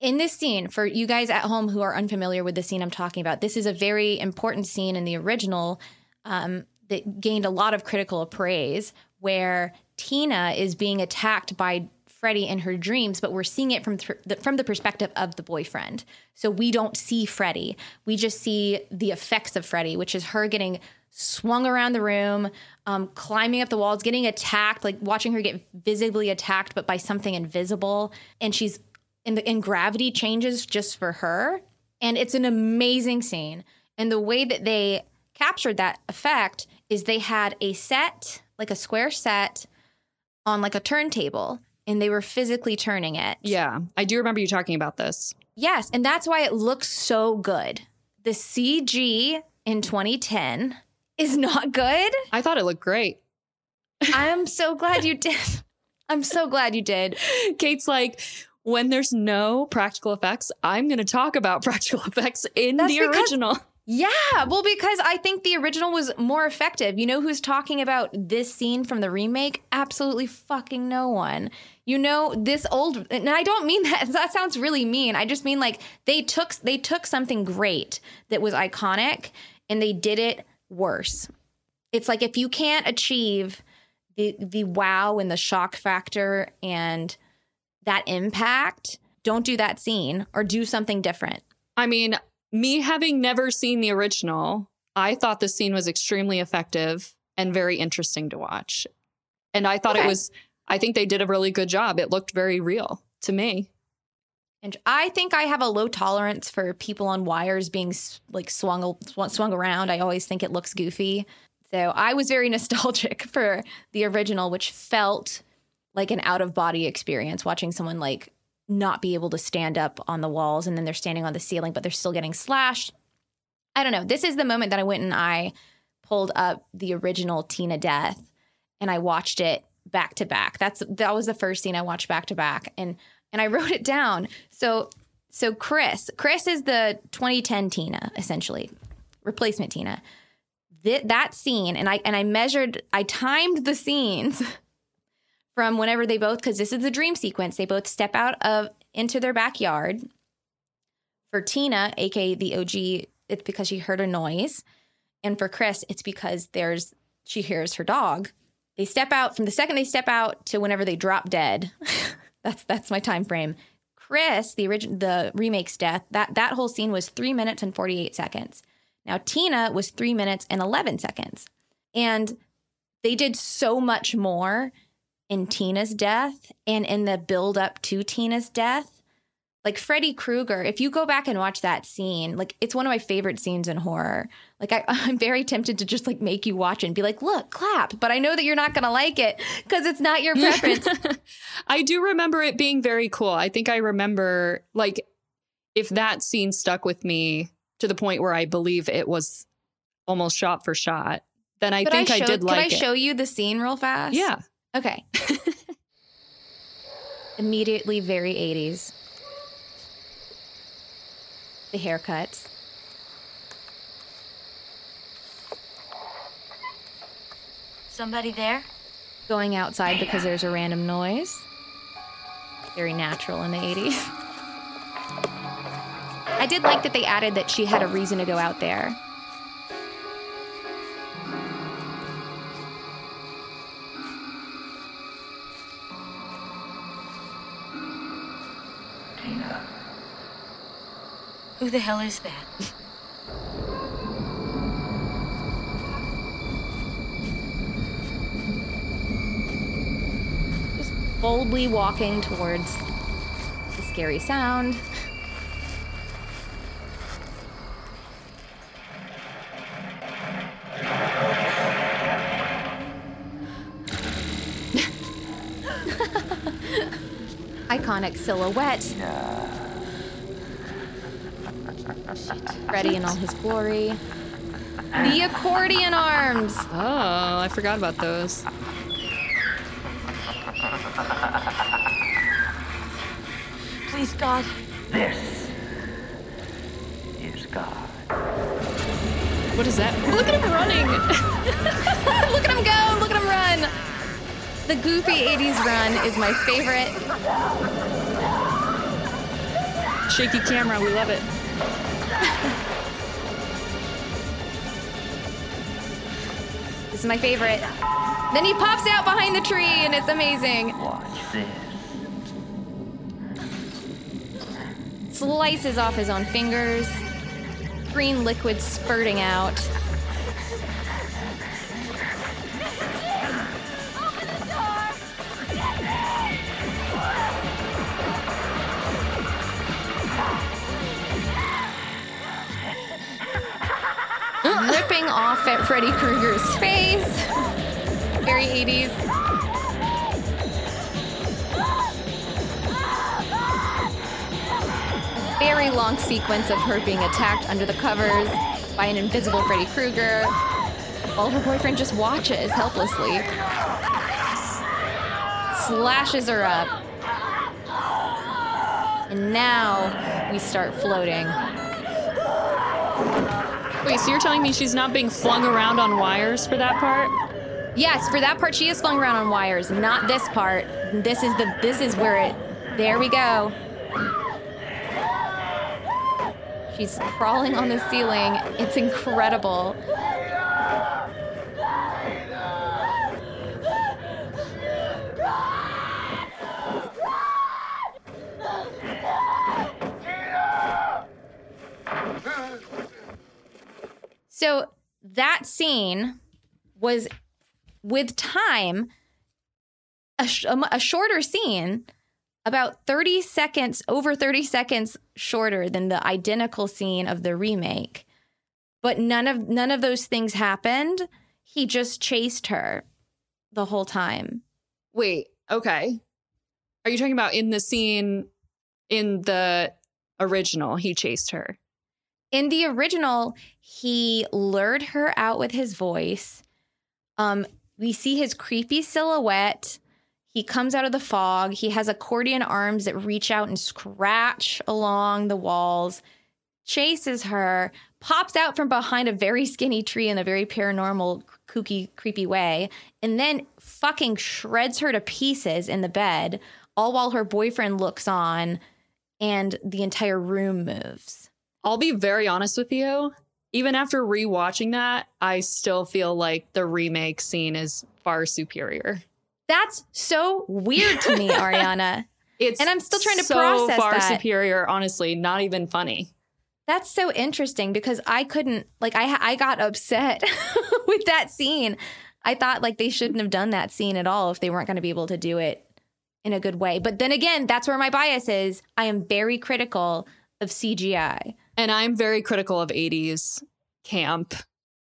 In this scene, for you guys at home who are unfamiliar with the scene I'm talking about, this is a very important scene in the original um, that gained a lot of critical praise, where Tina is being attacked by Freddy in her dreams, but we're seeing it from th- the, from the perspective of the boyfriend. So we don't see Freddy. We just see the effects of Freddy, which is her getting swung around the room, um, climbing up the walls, getting attacked, like watching her get visibly attacked, but by something invisible. And she's And, the, and gravity changes just for her. And it's an amazing scene. And the way that they captured that effect is they had a set, like a square set, on like a turntable. And they were physically turning it. Yeah. I do remember you talking about this. Yes. And that's why it looks so good. The C G in twenty ten is not good. I thought it looked great. I'm so glad you did. I'm so glad you did. Kate's like... When there's no practical effects, I'm going to talk about practical effects in That's the original. Because, yeah, well, because I think the original was more effective. You know who's talking about this scene from the remake? Absolutely fucking no one. You know, this old, and I don't mean that, that sounds really mean. I just mean like they took they took something great that was iconic and they did it worse. It's like if you can't achieve the the wow and the shock factor and... that impact, don't do that scene or do something different. I mean, me having never seen the original, I thought the scene was extremely effective and very interesting to watch. And I thought okay. it was, I think they did a really good job. It looked very real to me. And I think I have a low tolerance for people on wires being like swung swung around. I always think it looks goofy. So I was very nostalgic for the original, which felt like an out-of-body experience, watching someone like not be able to stand up on the walls, and then they're standing on the ceiling, but they're still getting slashed. I don't know. This is the moment that I went and I pulled up the original Tina Death, and I watched it back to back. That's that was the first scene I watched back to back, and and I wrote it down. So so Chris, Chris is the twenty ten Tina, essentially, replacement Tina. Th- that scene, and I and I measured, I timed the scenes from whenever they both, because this is the dream sequence, they both step out of into their backyard. For Tina, aka the O G, it's because she heard a noise, and for Chris, it's because there's she hears her dog. They step out from the second they step out to whenever they drop dead. That's that's my time frame. Chris, the original, the remake's death, that, that whole scene was three minutes and forty-eight seconds. Now, Tina was three minutes and eleven seconds. And they did so much more in Tina's death and in the build up to Tina's death. Like Freddy Krueger, if you go back and watch that scene, like it's one of my favorite scenes in horror. Like I, I'm very tempted to just like make you watch it and be like, look, clap. But I know that you're not going to like it because it's not your preference. I do remember it being very cool. I think I remember like if that scene stuck with me to the point where I believe it was almost shot for shot, then I could think I, show, I did like it. Could I show it. you the scene real fast? Yeah. Okay. Immediately very eighties. The haircuts. Somebody there? Going outside because there's a random noise. Very natural in the eighties. I did like that they added that she had a reason to go out there. Who the hell is that? Just boldly walking towards the scary sound. Iconic silhouette. Freddy in all his glory. The accordion arms. Oh, I forgot about those. Please, God. This is God. What is that? Look at him running. Look at him go. Look at him run. The goofy eighties run is my favorite. Shaky camera. We love it. This is my favorite. Then he pops out behind the tree and it's amazing. Watch this. Slices off his own fingers. Green liquid spurting out. Ripping off at Freddy Krueger's face. Very eighties. A very long sequence of her being attacked under the covers by an invisible Freddy Krueger while her boyfriend just watches helplessly. Slashes her up. And now we start floating. Wait, so you're telling me she's not being flung around on wires for that part? Yes, for that part she is flung around on wires, not this part. This is the this is where it there we go. She's crawling on the ceiling. It's incredible. So that scene was, with time, a, sh- a shorter scene about thirty seconds, over thirty seconds shorter than the identical scene of the remake. But none of none of those things happened. He just chased her the whole time. Wait, okay. Are you talking about in the scene in the original, he chased her? In the original, he lured her out with his voice. Um, we see his creepy silhouette. He comes out of the fog. He has accordion arms that reach out and scratch along the walls, chases her, pops out from behind a very skinny tree in a very paranormal, kooky, creepy way, and then fucking shreds her to pieces in the bed, all while her boyfriend looks on and the entire room moves. I'll be very honest with you. Even after rewatching that, I still feel like the remake scene is far superior. That's so weird to me, Ariana. It's and I'm still trying to so process far that. Superior, honestly, not even funny. That's so interesting because I couldn't, like, I I got upset with that scene. I thought, like, they shouldn't have done that scene at all if they weren't going to be able to do it in a good way. But then again, that's where my bias is. I am very critical of C G I. And I'm very critical of eighties camp.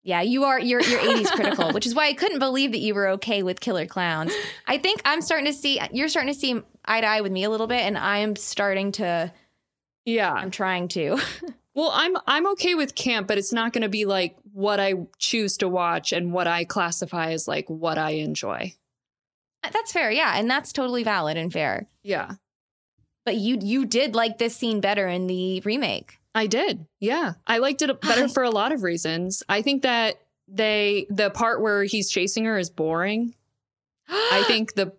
Yeah, you are. You're, you're eighties critical, which is why I couldn't believe that you were okay with Killer Clowns. I think I'm starting to see, you're starting to see eye to eye with me a little bit, and I am starting to, yeah, I'm trying to. Well, I'm, I'm okay with camp, but it's not going to be like what I choose to watch and what I classify as like what I enjoy. That's fair. Yeah. And that's totally valid and fair. Yeah. But you, you did like this scene better in the remake. I did. Yeah. I liked it better for a lot of reasons. I think that they, the part where he's chasing her is boring. I think the,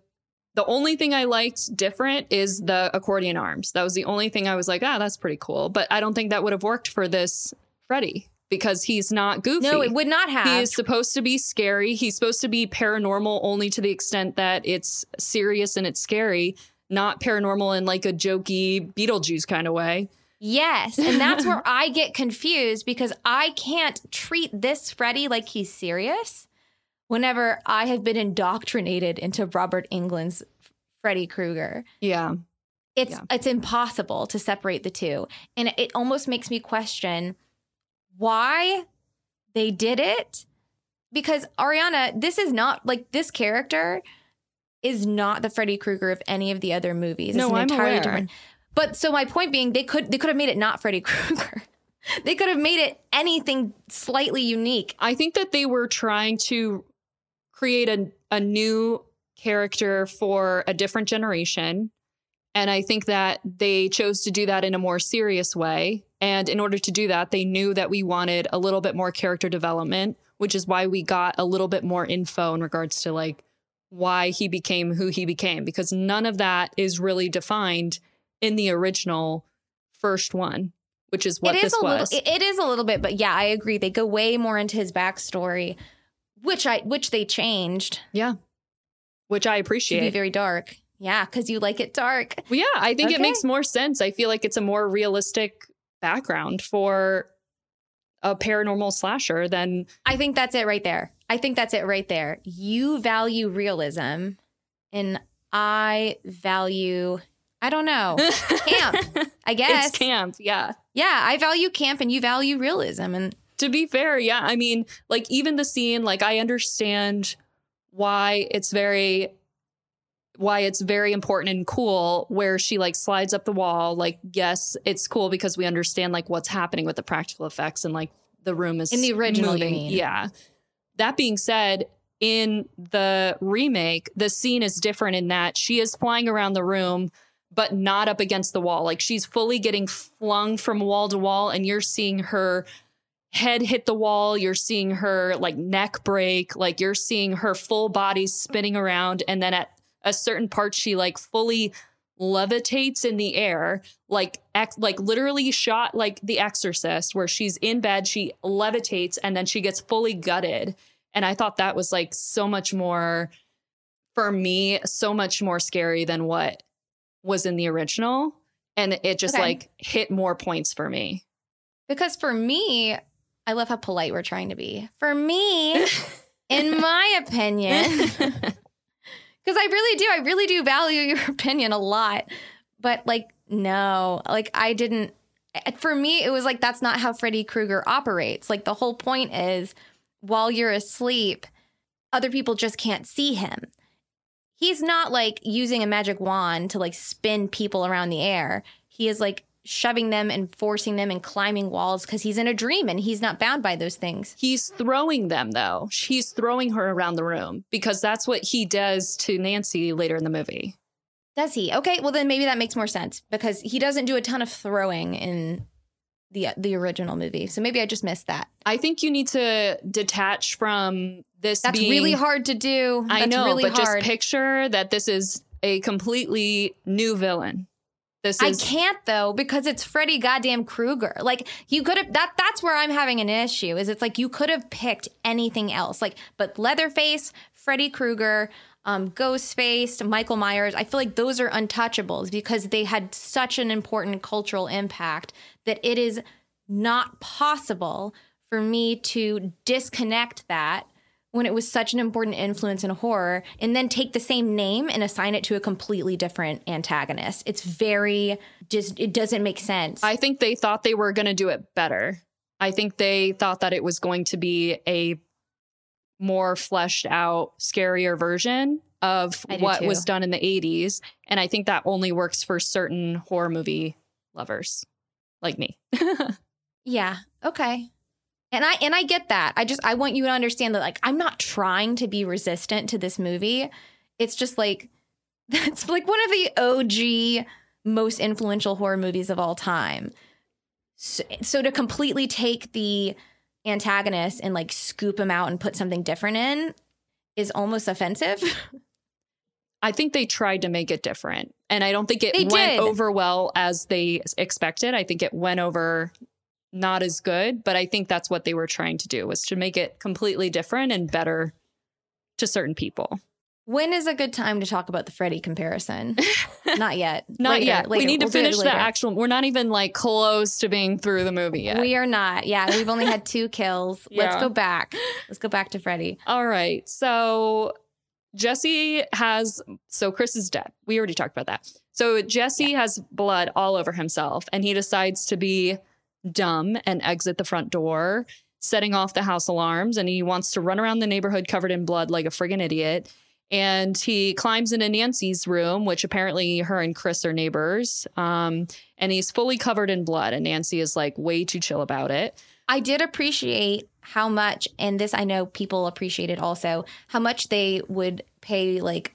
the only thing I liked different is the accordion arms. That was the only thing I was like, ah, that's pretty cool. But I don't think that would have worked for this Freddy because he's not goofy. No, it would not have. He is supposed to be scary. He's supposed to be paranormal only to the extent that it's serious and it's scary, not paranormal in like a jokey Beetlejuice kind of way. Yes, and that's where I get confused because I can't treat this Freddy like he's serious whenever I have been indoctrinated into Robert Englund's Freddy Krueger. Yeah. It's yeah. it's impossible to separate the two. And it almost makes me question why they did it. Because, Ariana, this is not, like, this character is not the Freddy Krueger of any of the other movies. It's no, an I'm entirely aware. different. But so my point being, they could they could have made it not Freddy Krueger. They could have made it anything slightly unique. I think that they were trying to create a, a new character for a different generation. And I think that they chose to do that in a more serious way. And in order to do that, they knew that we wanted a little bit more character development, which is why we got a little bit more info in regards to like why he became who he became, because none of that is really defined in the original first one, which is what this was. It is a little bit, but yeah, I agree. They go way more into his backstory, which I which they changed. Yeah, which I appreciate. It would be very dark. Yeah, because you like it dark. Well, yeah, I think it makes more sense. I feel like it's a more realistic background for a paranormal slasher than... I think that's it right there. I think that's it right there. You value realism, and I value... I don't know. Camp, I guess. It's camp, yeah. Yeah, I value camp and you value realism. And to be fair, yeah. I mean, like even the scene, like I understand why it's very, why it's very important and cool where she like slides up the wall. Like, yes, it's cool because we understand like what's happening with the practical effects and like the room is in the original, moving. You mean. Yeah. That being said, in the remake, the scene is different in that she is flying around the room but not up against the wall. Like she's fully getting flung from wall to wall and you're seeing her head hit the wall. You're seeing her like neck break. Like you're seeing her full body spinning around. And then at a certain part, she like fully levitates in the air, like ex- like literally shot like The Exorcist where she's in bed. She levitates and then she gets fully gutted. And I thought that was like so much more for me, so much more scary than what was in the original, and it just okay. like hit more points for me. Because for me, I love how polite we're trying to be. For me, in my opinion, because Because I really do. I really do value your opinion a lot. But like, no, like I didn't. For me, it was like, that's not how Freddy Krueger operates. Like the whole point is while you're asleep, other people just can't see him. He's not like using a magic wand to like spin people around the air. He is like shoving them and forcing them and climbing walls because he's in a dream and he's not bound by those things. He's throwing them, though. He's throwing her around the room because that's what he does to Nancy later in the movie. Does he? Okay, well, then maybe that makes more sense because he doesn't do a ton of throwing in the the original movie. So maybe I just missed that. I think you need to detach from this. That's being, really hard to do. That's I know, really but hard. Just picture that this is a completely new villain. This is, I can't, though, because it's Freddy goddamn Krueger. Like, you could have that. That's where I'm having an issue is it's like you could have picked anything else like but Leatherface, Freddy Krueger, um, Ghostface, Michael Myers. I feel like those are untouchables because they had such an important cultural impact that it is not possible for me to disconnect that when it was such an important influence in horror, and then take the same name and assign it to a completely different antagonist. It's very, just, it doesn't make sense. I think they thought they were going to do it better. I think they thought that it was going to be a more fleshed out, scarier version of what was done in the eighties. And I think that only works for certain horror movie lovers like me. Yeah. Okay. And I and I get that. I just I want you to understand that, like, I'm not trying to be resistant to this movie. It's just like that's like one of the O G most influential horror movies of all time. So, so to completely take the antagonist and like scoop him out and put something different in is almost offensive. I think they tried to make it different, and I don't think it they went did. over well as they expected. I think it went over not as good, but I think that's what they were trying to do, was to make it completely different and better to certain people. When is a good time to talk about the Freddy comparison? Not yet. Not later, yet. Later. We need we'll to finish the actual. We're not even like close to being through the movie yet. We are not. Yeah, we've only had two kills. Yeah. Let's go back. Let's go back to Freddy. All right. So Jesse has. So Chris is dead. We already talked about that. So Jesse yeah. has blood all over himself, and he decides to be dumb and exit the front door, setting off the house alarms, and he wants to run around the neighborhood covered in blood like a friggin' idiot. And he climbs into Nancy's room, which apparently her and Chris are neighbors, um, and he's fully covered in blood, and Nancy is like way too chill about it. I did appreciate how much, and this I know people appreciated also, how much they would pay like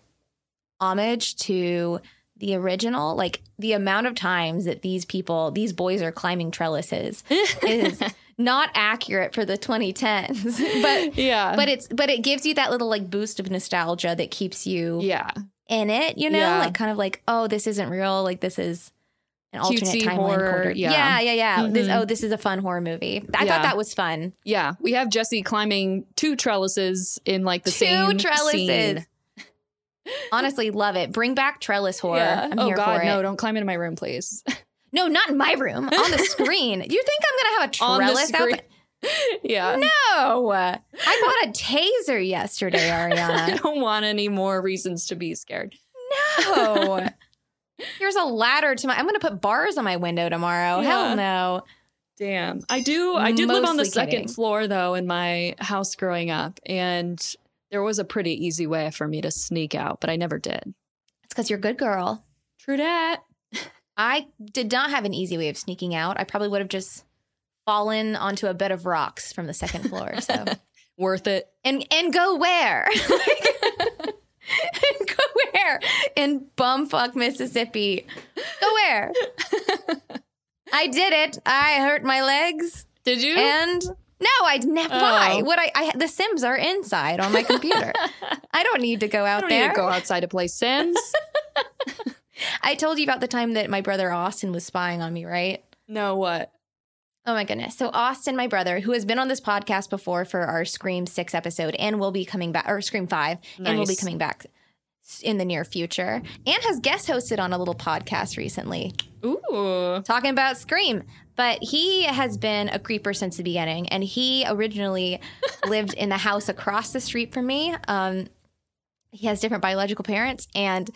homage to the original, like the amount of times that these people, these boys are climbing trellises is not accurate for the twenty tens. But yeah, but it's but it gives you that little like boost of nostalgia that keeps you yeah. in it, you know, yeah. like kind of like, oh, this isn't real. Like this is an alternate Q T timeline. Horror, yeah. yeah, yeah, yeah. Mm-hmm. This, oh, this is a fun horror movie. I yeah. thought that was fun. Yeah. We have Jesse climbing two trellises in like the two same trellises. Scene. Honestly, love it. Bring back trellis horror. Yeah. I'm oh, here God, for it. No, don't climb into my room, please. No, not in my room. On the screen. Do you think I'm going to have a trellis out there? Yeah. No. I bought a taser yesterday, Ariana. I don't want any more reasons to be scared. No. Here's a ladder to my... I'm going to put bars on my window tomorrow. Yeah. Hell no. Damn. I do. I did Mostly live on the second kidding. floor, though, in my house growing up. And... there was a pretty easy way for me to sneak out, but I never did. It's because you're a good girl. True dat. I did not have an easy way of sneaking out. I probably would have just fallen onto a bed of rocks from the second floor. So worth it. And and go where? And go where? In bumfuck Mississippi. Go where? I did it. I hurt my legs. Did you? And... no, I'd never. Oh. Why would I, I? The Sims are inside on my computer. I don't need to go out I don't there. Need to go outside to play Sims. I told you about the time that my brother Austin was spying on me, right? No, what? Oh my goodness! So Austin, my brother, who has been on this podcast before for our Scream six episode, and will be coming back, or Scream five, nice. and will be coming back in the near future, and has guest hosted on a little podcast recently. Ooh, talking about Scream. But he has been a creeper since the beginning, and he originally lived in the house across the street from me. Um, he has different biological parents. And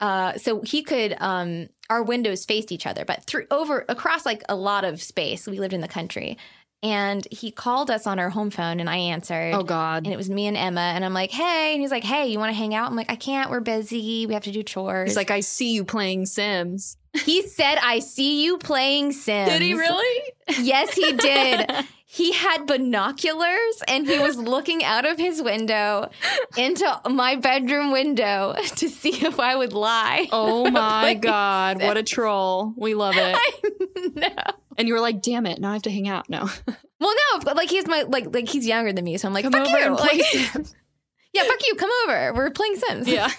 uh, so he could, um, our windows faced each other, but through over across like a lot of space. We lived in the country. And he called us on our home phone, and I answered. Oh, God. And it was me and Emma. And I'm like, hey. And he's like, hey, you want to hang out? I'm like, I can't. We're busy. We have to do chores. He's like, I see you playing Sims. He said, I see you playing Sims. Did he really? Yes, he did. He had binoculars, and he was looking out of his window into my bedroom window to see if I would lie. Oh, my God. Sims. What a troll. We love it. I know. And you were like, damn it, now I have to hang out. No. Well, no, but like he's my like like he's younger than me. So I'm like, come fuck over you. And play like, Sims. Yeah, fuck you. Come over. We're playing Sims. Yeah.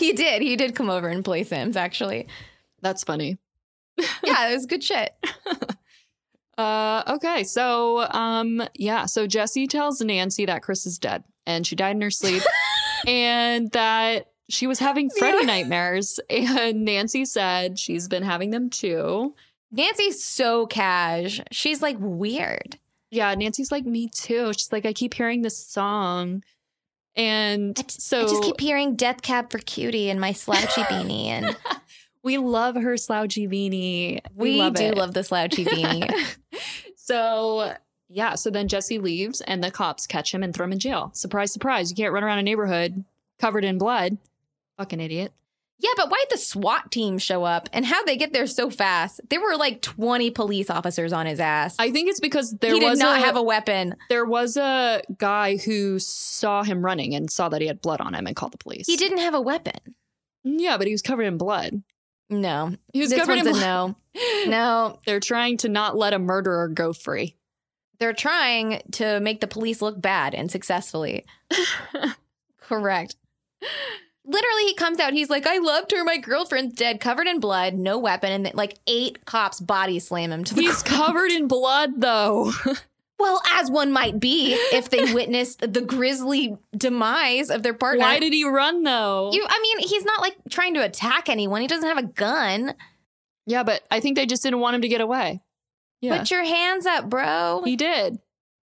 He did. He did come over and play Sims, actually. That's funny. Yeah, it was good shit. uh, okay. So, um, yeah. So Jessie tells Nancy that Chris is dead and she died in her sleep and that she was having Freddy yeah. nightmares. And Nancy said she's been having them too. Nancy's so cash. She's like weird. Yeah, Nancy's like, me too. She's like, I keep hearing this song. And I just, so I just keep hearing Death Cab for Cutie in my slouchy beanie. And we love her slouchy beanie. We, we love do it. love the slouchy beanie. So yeah, so then Jesse leaves and the cops catch him and throw him in jail. Surprise, surprise. You can't run around a neighborhood covered in blood. Fucking idiot. Yeah, but why did the SWAT team show up and how'd they get there so fast? There were like twenty police officers on his ass. I think it's because there he was did not a, have a weapon. There was a guy who saw him running and saw that he had blood on him and called the police. He didn't have a weapon. Yeah, but he was covered in blood. No. He was this covered in blood. No. No. They're trying to not let a murderer go free. They're trying to make the police look bad and successfully. Correct. Literally, he comes out. He's like, I loved her. My girlfriend's dead, covered in blood, no weapon. And th- like eight cops body slam him to the ground. He's covered in blood, though. Well, as one might be if they witnessed the grisly demise of their partner. Why did he run, though? You, I mean, he's not like trying to attack anyone. He doesn't have a gun. Yeah, but I think they just didn't want him to get away. Yeah. Put your hands up, bro. He did.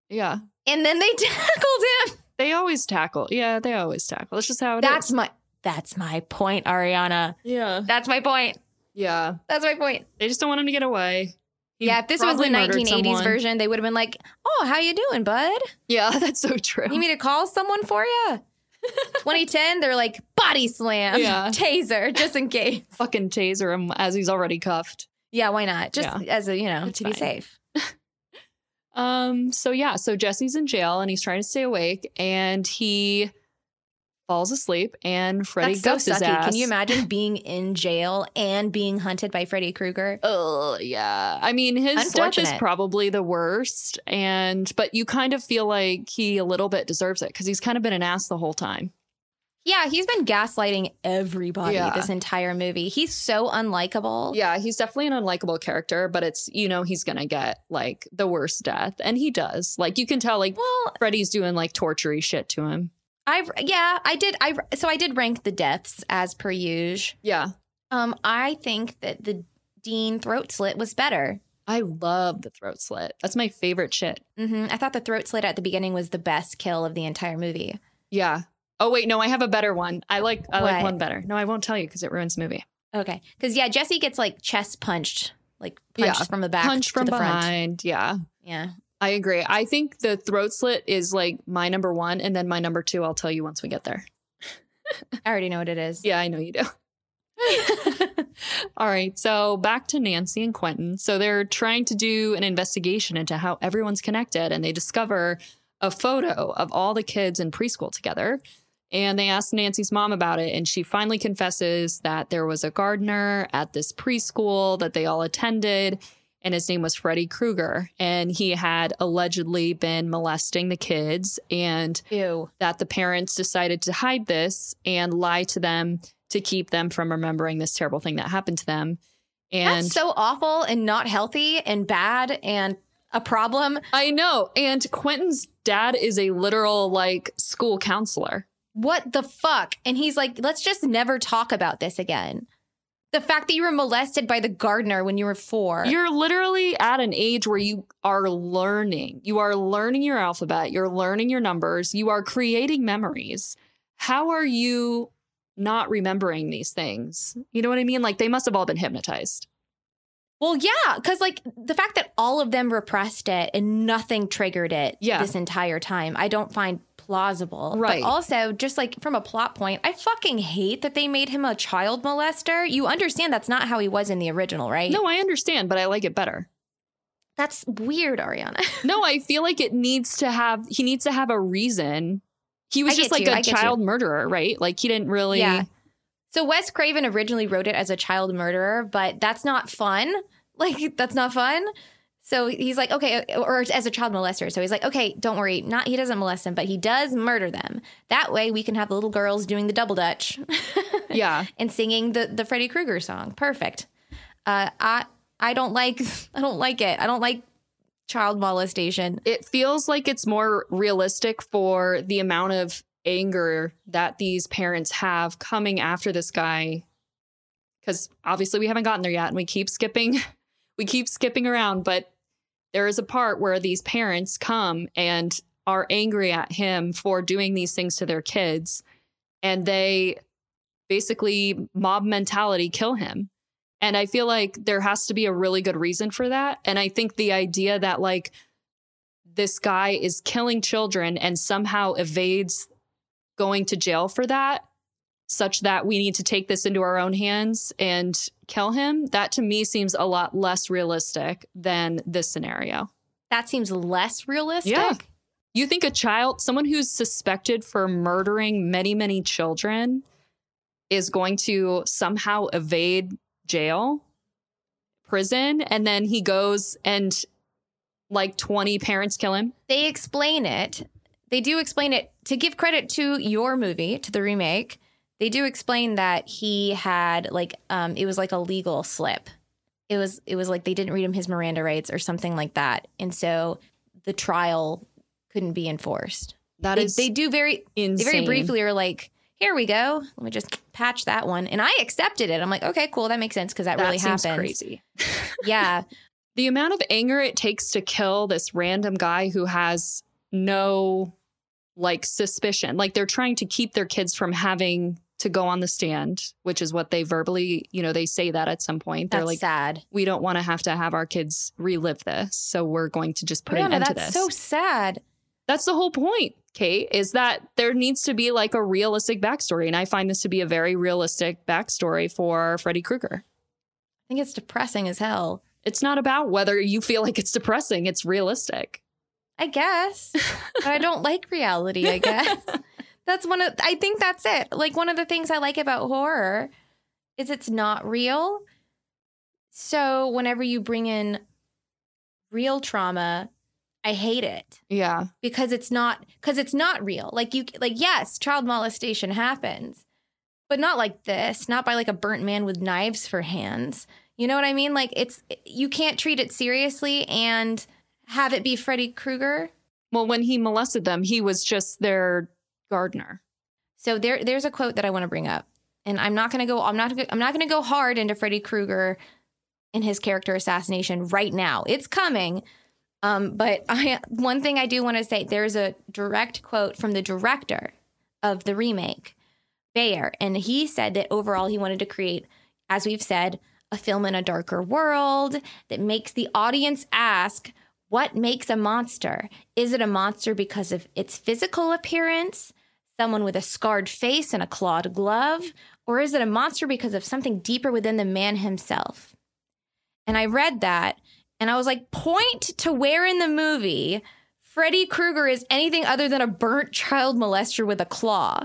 Yeah. And then they tackled him. They always tackle. Yeah, they always tackle. That's just how it That's is. That's my... That's my point, Ariana. Yeah. That's my point. Yeah. That's my point. They just don't want him to get away. He yeah, if this was the nineteen eighties someone. version, they would have been like, oh, how you doing, bud? Yeah, that's so true. You need me to call someone for you? twenty ten, they're like, body slam, yeah. Taser, just in case. Fucking taser him as he's already cuffed. Yeah, why not? Just yeah. as a, you know, it's to fine. Be safe. um. So, yeah, so Jesse's in jail and he's trying to stay awake and he... falls asleep and Freddy That's guts so his ass. Can you imagine being in jail and being hunted by Freddy Krueger? Oh, yeah. I mean, his death is probably the worst. And but you kind of feel like he a little bit deserves it because he's kind of been an ass the whole time. Yeah, he's been gaslighting everybody yeah. this entire movie. He's so unlikable. Yeah, he's definitely an unlikable character, but it's, you know, he's going to get like the worst death. And he does. Like you can tell like well, Freddy's doing like torture-y shit to him. I yeah, I did. I so I did rank the deaths as per usual. Yeah. Um, I think that the Dean throat slit was better. I love the throat slit. That's my favorite shit. Mm-hmm. I thought the throat slit at the beginning was the best kill of the entire movie. Yeah. Oh wait, no, I have a better one. I like I what? like one better. No, I won't tell you because it ruins the movie. Okay. Because yeah, Jesse gets like chest punched, like punched yeah. from the back, punched from the behind. Front. Yeah. Yeah. I agree. I think the throat slit is like my number one. And then my number two, I'll tell you once we get there. I already know what it is. Yeah, I know you do. All right. So back to Nancy and Quentin. So they're trying to do an investigation into how everyone's connected. And they discover a photo of all the kids in preschool together. And they ask Nancy's mom about it. And she finally confesses that there was a gardener at this preschool that they all attended. And his name was Freddy Krueger. And he had allegedly been molesting the kids and Ew. That the parents decided to hide this and lie to them to keep them from remembering this terrible thing that happened to them. And that's so awful and not healthy and bad and a problem. I know. And Quentin's dad is a literal like school counselor. What the fuck? And he's like, let's just never talk about this again. The fact that you were molested by the gardener when you were four. You're literally at an age where you are learning. You are learning your alphabet. You're learning your numbers. You are creating memories. how are you not remembering these things? You know what I mean? Like, they must have all been hypnotized. Well, yeah, because, like, the fact that all of them repressed it and nothing triggered it yeah. this entire time, I don't find plausible. Right. But also, just, like, from a plot point, I fucking hate that they made him a child molester. You understand that's not how he was in the original, right? No, I understand, but I like it better. That's weird, Ariana. No, I feel like it needs to have, he needs to have a reason. He was I just, like, you. a child you. murderer, right? Like, he didn't really... Yeah. So Wes Craven originally wrote it as a child murderer, but that's not fun. Like, that's not fun. So he's like, okay, or as a child molester. So he's like, okay, don't worry. Not he doesn't molest them, but he does murder them. That way we can have the little girls doing the double dutch. Yeah. And singing the, the Freddy Krueger song. Perfect. Uh, I I don't like I don't like it. I don't like child molestation. It feels like it's more realistic for the amount of anger that these parents have coming after this guy, because obviously we haven't gotten there yet and we keep skipping we keep skipping around, but there is a part where these parents come and are angry at him for doing these things to their kids, and they basically mob mentality kill him. And I feel like there has to be a really good reason for that. And I think the idea that, like, this guy is killing children and somehow evades going to jail for that, such that we need to take this into our own hands and kill him, that to me seems a lot less realistic than this scenario. That seems less realistic? Yeah. You think a child, someone who's suspected for murdering many, many children is going to somehow evade jail, prison, and then he goes and, like, twenty parents kill him? They explain it. They do explain it. To give credit to your movie, to the remake, they do explain that he had, like, um, it was like a legal slip. It was it was like they didn't read him his Miranda rights or something like that. And so the trial couldn't be enforced. That they, is They do very, insane. They very briefly are like, here we go. Let me just patch that one. And I accepted it. I'm like, okay, cool. That makes sense because that, that really happens. That seems crazy. Yeah. The amount of anger it takes to kill this random guy who has no... like suspicion, like they're trying to keep their kids from having to go on the stand, which is what they verbally, you know, they say that at some point. They're that's like, sad. We don't want to have to have our kids relive this. So we're going to just put Brianna, an end to this. That's so sad. That's the whole point, Kate, is that there needs to be like a realistic backstory. And I find this to be a very realistic backstory for Freddy Krueger. I think it's depressing as hell. It's not about whether you feel like it's depressing. It's realistic. I guess, but I don't like reality, I guess. That's one of, I think that's it. Like, one of the things I like about horror is it's not real. So whenever you bring in real trauma, I hate it. Yeah. Because it's not, because it's not real. Like you, like, yes, child molestation happens, but not like this, not by like a burnt man with knives for hands. You know what I mean? Like it's, you can't treat it seriously and have it be Freddy Krueger. Well, when he molested them, he was just their gardener. So there, there's a quote that I want to bring up, and I'm not going to go. I'm not. I'm not going to go hard into Freddy Krueger and his character assassination right now. It's coming. Um, but I, one thing I do want to say, there's a direct quote from the director of the remake, Bayer, and he said that overall he wanted to create, as we've said, a film in a darker world that makes the audience ask, what makes a monster? Is it a monster because of its physical appearance, someone with a scarred face and a clawed glove, or is it a monster because of something deeper within the man himself? And I read that, and I was like, point to where in the movie Freddy Krueger is anything other than a burnt child molester with a claw.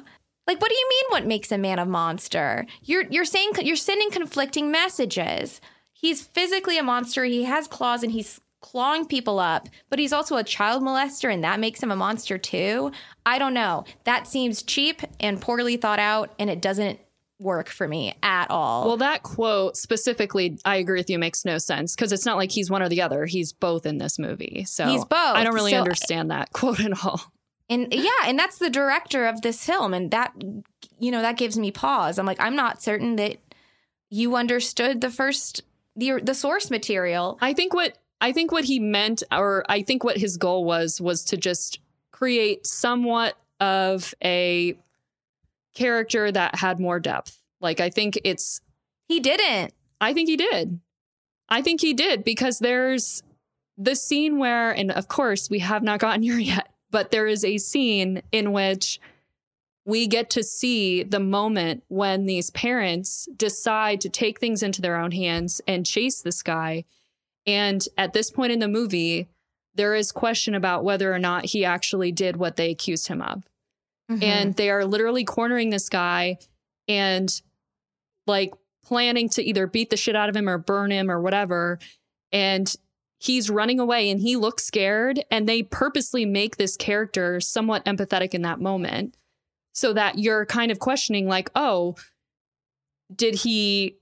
Like, what do you mean what makes a man a monster? You're you're saying you're sending conflicting messages. He's physically a monster. He has claws, and he's clawing people up, but he's also a child molester, and that makes him a monster too. I don't know. That seems cheap and poorly thought out, and it doesn't work for me at all. Well, that quote specifically, I agree with you, makes no sense, because it's not like he's one or the other. He's both in this movie. So he's both. I don't really so, understand that quote at all. And yeah, and that's the director of this film, and that, you know, that gives me pause. I'm like, I'm not certain that you understood the first, the, the source material. I think what I think what he meant, or I think what his goal was, was to just create somewhat of a character that had more depth. Like, I think it's... He didn't. I think he did. I think he did, because there's the scene where, and of course, we have not gotten here yet, but there is a scene in which we get to see the moment when these parents decide to take things into their own hands and chase this guy. And at this point in the movie, there is question about whether or not he actually did what they accused him of. Mm-hmm. And they are literally cornering this guy and like planning to either beat the shit out of him or burn him or whatever. And he's running away and he looks scared, and they purposely make this character somewhat empathetic in that moment so that you're kind of questioning like, oh, did he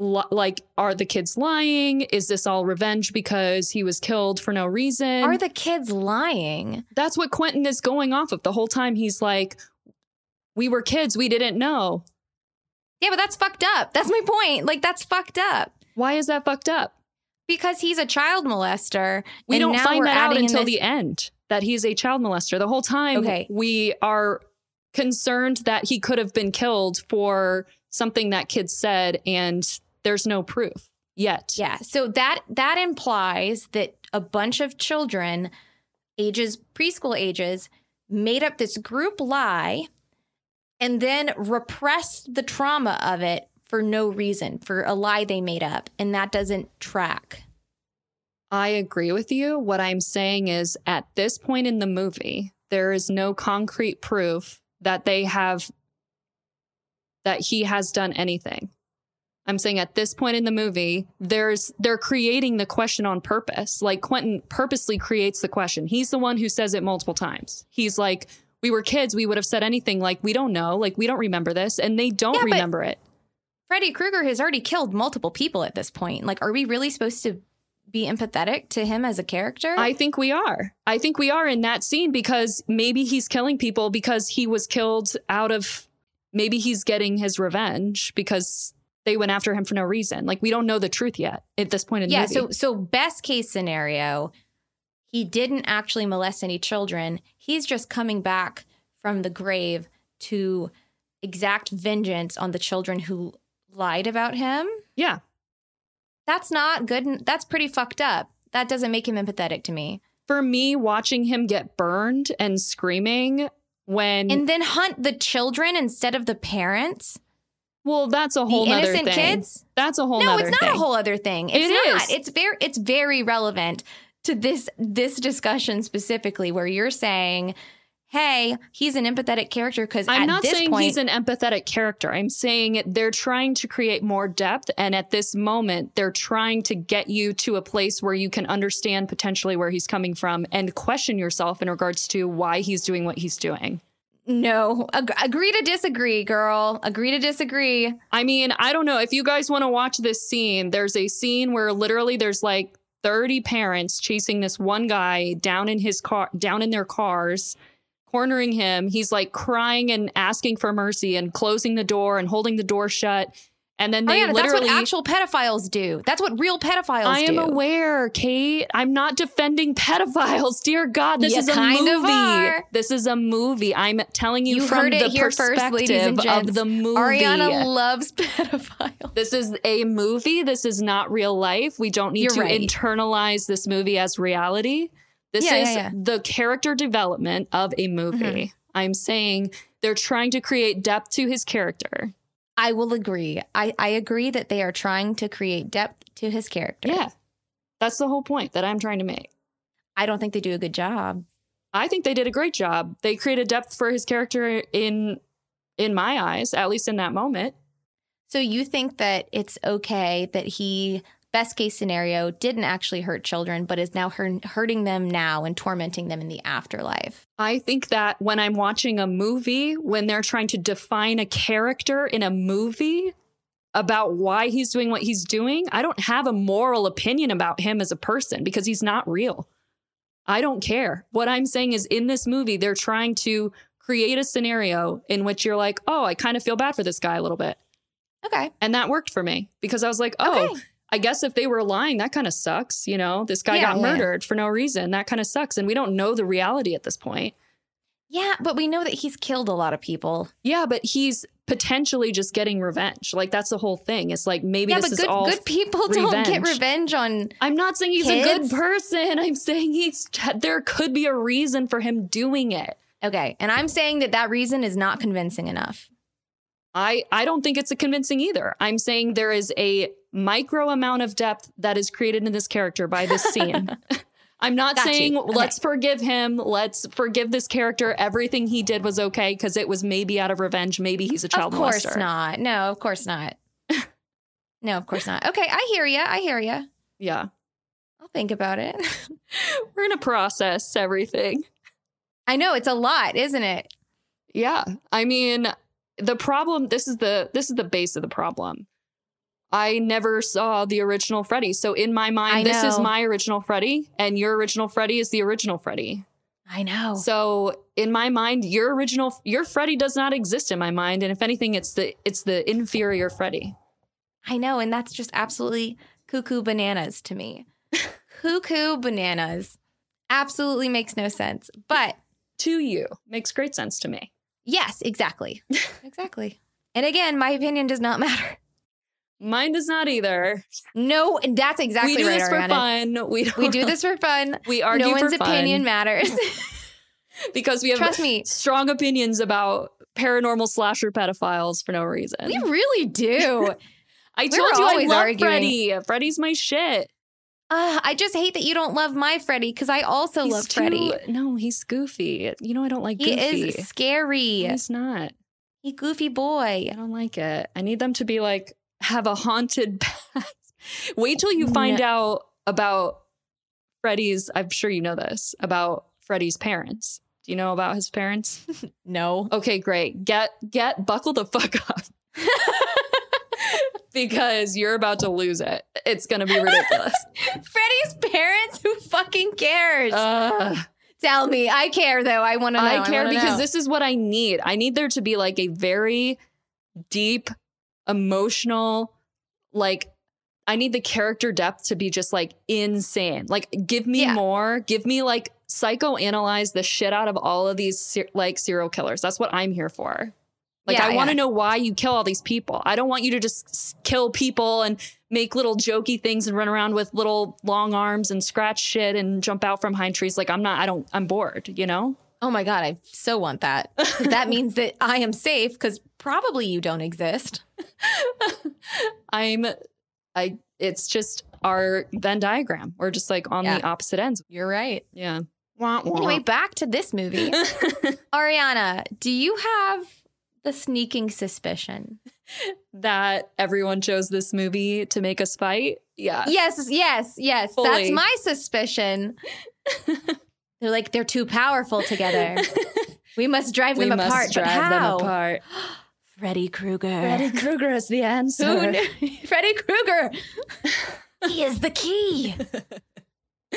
li- like, are the kids lying? Is this all revenge because he was killed for no reason? Are the kids lying? That's what Quentin is going off of the whole time. He's like, we were kids. We didn't know. Yeah, but that's fucked up. That's my point. Like, that's fucked up. Why is that fucked up? Because he's a child molester. We don't find that out until the end, that he's a child molester. The whole time, okay, we are concerned that he could have been killed for something that kids said, and there's no proof yet. Yeah, so that that implies that a bunch of children, ages, preschool ages, made up this group lie and then repressed the trauma of it for no reason, for a lie they made up. And that doesn't track. I agree with you. What I'm saying is at this point in the movie, there is no concrete proof that they have, that he has done anything. I'm saying at this point in the movie, there's they're creating the question on purpose. Like, Quentin purposely creates the question. He's the one who says it multiple times. He's like, we were kids, we would have said anything. Like, we don't know. Like, we don't remember this. And they don't yeah, remember it. Freddy Krueger has already killed multiple people at this point. Like, are we really supposed to be empathetic to him as a character? I think we are. I think we are in that scene, because maybe he's killing people because he was killed out of, maybe he's getting his revenge because they went after him for no reason. Like, we don't know the truth yet at this point in yeah, the movie. Yeah, so, so best case scenario, he didn't actually molest any children. He's just coming back from the grave to exact vengeance on the children who lied about him. Yeah. That's not good. That's pretty fucked up. That doesn't make him empathetic to me. For me, watching him get burned and screaming when... And then hunt the children instead of the parents. Well, that's a whole other thing. The innocent kids? That's a whole other thing. No, it's not a whole other thing. It's not. It's very, it's very relevant to this, this discussion specifically, where you're saying... Hey, he's an empathetic character because I'm not saying he's an empathetic character. I'm saying they're trying to create more depth. And at this moment, they're trying to get you to a place where you can understand potentially where he's coming from and question yourself in regards to why he's doing what he's doing. No, Ag- agree to disagree, girl. Agree to disagree. I mean, I don't know if you guys want to watch this scene. There's a scene where literally there's like thirty parents chasing this one guy down in his car, down in their cars, cornering him. He's like crying and asking for mercy and closing the door and holding the door shut. And then they Ariana, literally... That's what actual pedophiles do. That's what real pedophiles do. I am do. aware, Kate. I'm not defending pedophiles. Dear God, this you is a movie. This is a movie. I'm telling you, you from the perspective first, of the movie. Ariana loves pedophiles. This is a movie. This is not real life. We don't need You're to right. internalize this movie as reality. This yeah, is yeah, yeah. the character development of a movie. Mm-hmm. I'm saying they're trying to create depth to his character. I will agree. I, I agree that they are trying to create depth to his character. Yeah. That's the whole point that I'm trying to make. I don't think they do a good job. I think they did a great job. They created depth for his character in in my eyes, at least in that moment. So you think that it's okay that he... Best case scenario, didn't actually hurt children, but is now hurting them now and tormenting them in the afterlife. I think that when I'm watching a movie, when they're trying to define a character in a movie about why he's doing what he's doing, I don't have a moral opinion about him as a person because he's not real. I don't care. What I'm saying is in this movie, they're trying to create a scenario in which you're like, oh, I kind of feel bad for this guy a little bit. Okay. And that worked for me because I was like, oh, okay. I guess if they were lying, that kind of sucks. You know, this guy yeah, got yeah. murdered for no reason. That kind of sucks. And we don't know the reality at this point. Yeah, but we know that he's killed a lot of people. Yeah, but he's potentially just getting revenge. Like, that's the whole thing. It's like, maybe yeah, this is good, all good people revenge. Don't get revenge on I'm not saying he's kids. a good person. I'm saying he's there could be a reason for him doing it. Okay, and I'm saying that that reason is not convincing enough. I, I don't think it's a convincing either. I'm saying there is a micro amount of depth that is created in this character by this scene. I'm not Got saying okay. let's forgive him. Let's forgive this character. Everything he did was okay because it was maybe out of revenge. Maybe he's a child molester. Of course molester. not. No, of course not. no, of course not. Okay, I hear you. I hear you. Yeah. I'll think about it. We're going to process everything. I know. It's a lot, isn't it? Yeah. I mean, the problem, this is the this is the base of the problem. I never saw the original Freddy. So in my mind, this is my original Freddy and your original Freddy is the original Freddy. I know. So in my mind, your original, your Freddy does not exist in my mind. And if anything, it's the, it's the inferior Freddy. I know. And that's just absolutely cuckoo bananas to me. Cuckoo bananas. Absolutely makes no sense. But to you makes great sense to me. Yes, exactly. Exactly. And again, my opinion does not matter. Mine does not either. No, that's exactly right. We do right, this for Ariana. fun. We, don't we do this for fun. We argue no one's for fun. Opinion matters because we have Trust me. strong opinions about paranormal slasher pedophiles for no reason. We really do. I we told you I love arguing. Freddy. Freddy's my shit. Uh, I just hate that you don't love my Freddy because I also he's love too, Freddy. No, he's goofy. You know I don't like. He goofy. is scary. He's not. He goofy boy. I don't like it. I need them to be like. Have a haunted past. Wait till you find no. out about Freddy's. I'm sure you know this about Freddy's parents. Do you know about his parents? No. Okay, great. Get get buckle the fuck up because you're about to lose it. It's gonna be ridiculous. Freddy's parents? Who fucking cares? Uh, Tell me. I care though. I want to. I care I because know. This is what I need. I need there to be like a very deep. Emotional, like I need the character depth to be just like insane. Like, give me yeah. more. Give me like psychoanalyze the shit out of all of these like serial killers. That's what I'm here for. Like, yeah, I yeah. want to know why you kill all these people. I don't want you to just kill people and make little jokey things and run around with little long arms and scratch shit and jump out from behind trees. Like, I'm not. I don't. I'm bored. You know. Oh my God, I so want that. That means that I am safe because probably you don't exist. I'm, I, it's just our Venn diagram. We're just like on yeah. the opposite ends. You're right. Yeah. Wah, wah. Anyway, back to this movie. Ariana, do you have the sneaking suspicion that everyone chose this movie to make us fight? Yeah. Yes, yes, yes. Fully. That's my suspicion. They're like, they're too powerful together. We must drive them we apart. Must drive but how? them apart. Freddy Krueger. Freddy Krueger is the answer. Freddy Krueger. He is the key.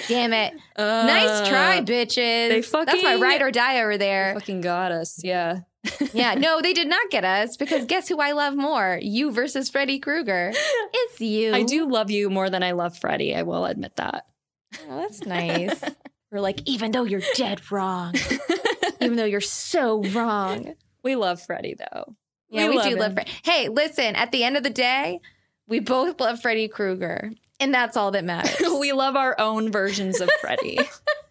Damn it. Uh, nice try, bitches. They fucking, That's my ride or die over there. They fucking got us. Yeah. Yeah. No, they did not get us because guess who I love more? You versus Freddy Krueger. It's you. I do love you more than I love Freddy. I will admit that. Oh, that's nice. We're like, even though you're dead wrong, even though you're so wrong. We love Freddy, though. Yeah, we, we love do him. love Freddy. Hey, listen, at the end of the day, we both love Freddy Krueger, and that's all that matters. We love our own versions of Freddy.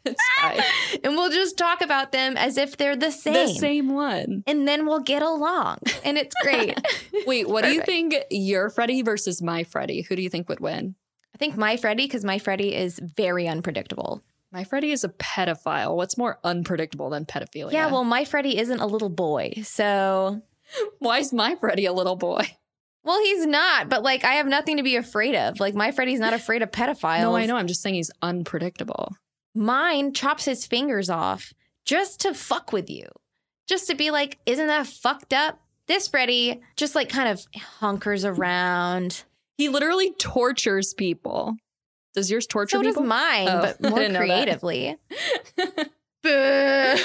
It's fine. And we'll just talk about them as if they're the same. The same one. And then we'll get along, and it's great. Wait, what Perfect. do you think your Freddy versus my Freddy? Who do you think would win? I think my Freddy, because my Freddy is very unpredictable. My Freddy is a pedophile. What's more unpredictable than pedophilia? Yeah, well, my Freddy isn't a little boy, so... Why is my Freddy a little boy? Well, he's not, but, like, I have nothing to be afraid of. Like, my Freddy's not afraid of pedophiles. No, I know. I'm just saying he's unpredictable. Mine chops his fingers off just to fuck with you. Just to be like, isn't that fucked up? This Freddy just, like, kind of hunkers around. He literally tortures people. Does yours torture so people? So does mine, oh, but more creatively. Boo.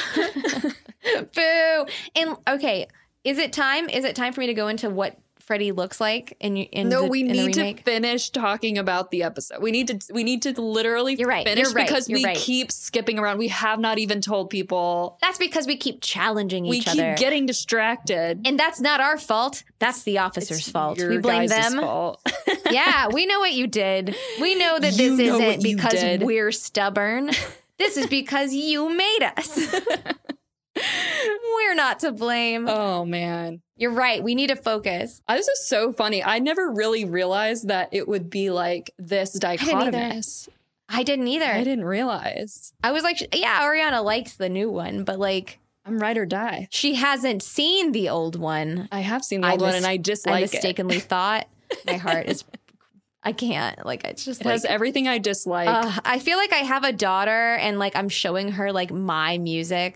Boo. And okay, is it time? Is it time for me to go into what Freddy looks like in, in no, the, we need in the remake. to finish talking about the episode. We need to we need to literally you're right, finish you're right, because you're we right. keep skipping around. We have not even told people. That's because we keep challenging each other. We keep other. getting distracted. And that's not our fault. That's the officer's it's fault. We blame them. Fault. Yeah, we know what you did. We know that you this know isn't because did. we're stubborn. This is because you made us. We're not to blame. Oh, man. You're right. We need to focus. This is so funny. I never really realized that it would be like this dichotomous. I didn't either. I didn't, either. I didn't realize. I was like, yeah, Ariana likes the new one, but like. I'm ride or die. She hasn't seen the old one. I have seen the old I one mis- and I dislike it. I mistakenly it. thought my heart is. I can't like it's just it like, has everything I dislike. Uh, I feel like I have a daughter and like I'm showing her like my music.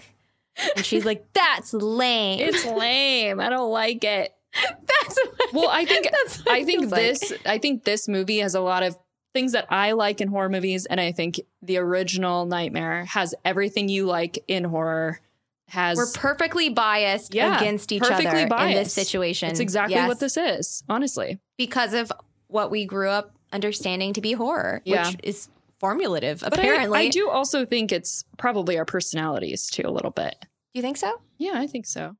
And she's like, that's lame. It's lame. I don't like it. That's what, well, I think I think this like. I think this movie has a lot of things that I like in horror movies. And I think the original Nightmare has everything you like in horror. Has We're perfectly biased yeah, against each other biased. in this situation. It's exactly yes. what this is, honestly. Because of what we grew up understanding to be horror, yeah. which is formulative, apparently. But I, I do also think it's probably our personalities, too, a little bit. You think so? Yeah, I think so.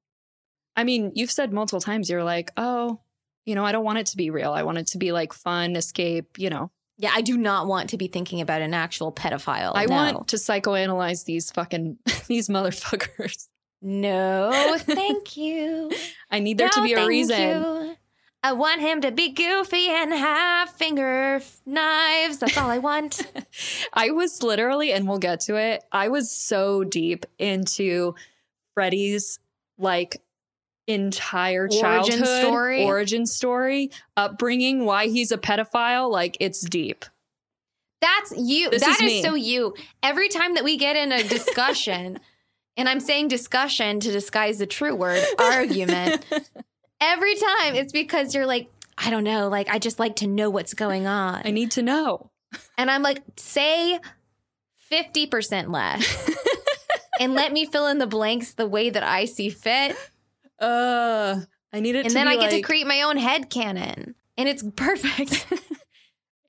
I mean, you've said multiple times, you're like, oh, you know, I don't want it to be real. I want it to be like fun, escape, you know. Yeah, I do not want to be thinking about an actual pedophile. I no. want to psychoanalyze these fucking, these motherfuckers. No, thank you. I need there no, to be a reason. You. I want him to be goofy and have finger f- knives. That's all I want. I was literally, and we'll get to it, I was so deep into Freddy's, like, entire childhood. Origin story. Origin story, upbringing, why he's a pedophile. Like, it's deep. That's you. This that is, is so you. Every time that we get in a discussion, and I'm saying discussion to disguise the true word, argument, every time it's because you're like, I don't know, like, I just like to know what's going on. I need to know. And I'm like, say fifty percent less and let me fill in the blanks the way that I see fit. Uh, I need it and to be And then I get like, to create my own headcanon and it's perfect.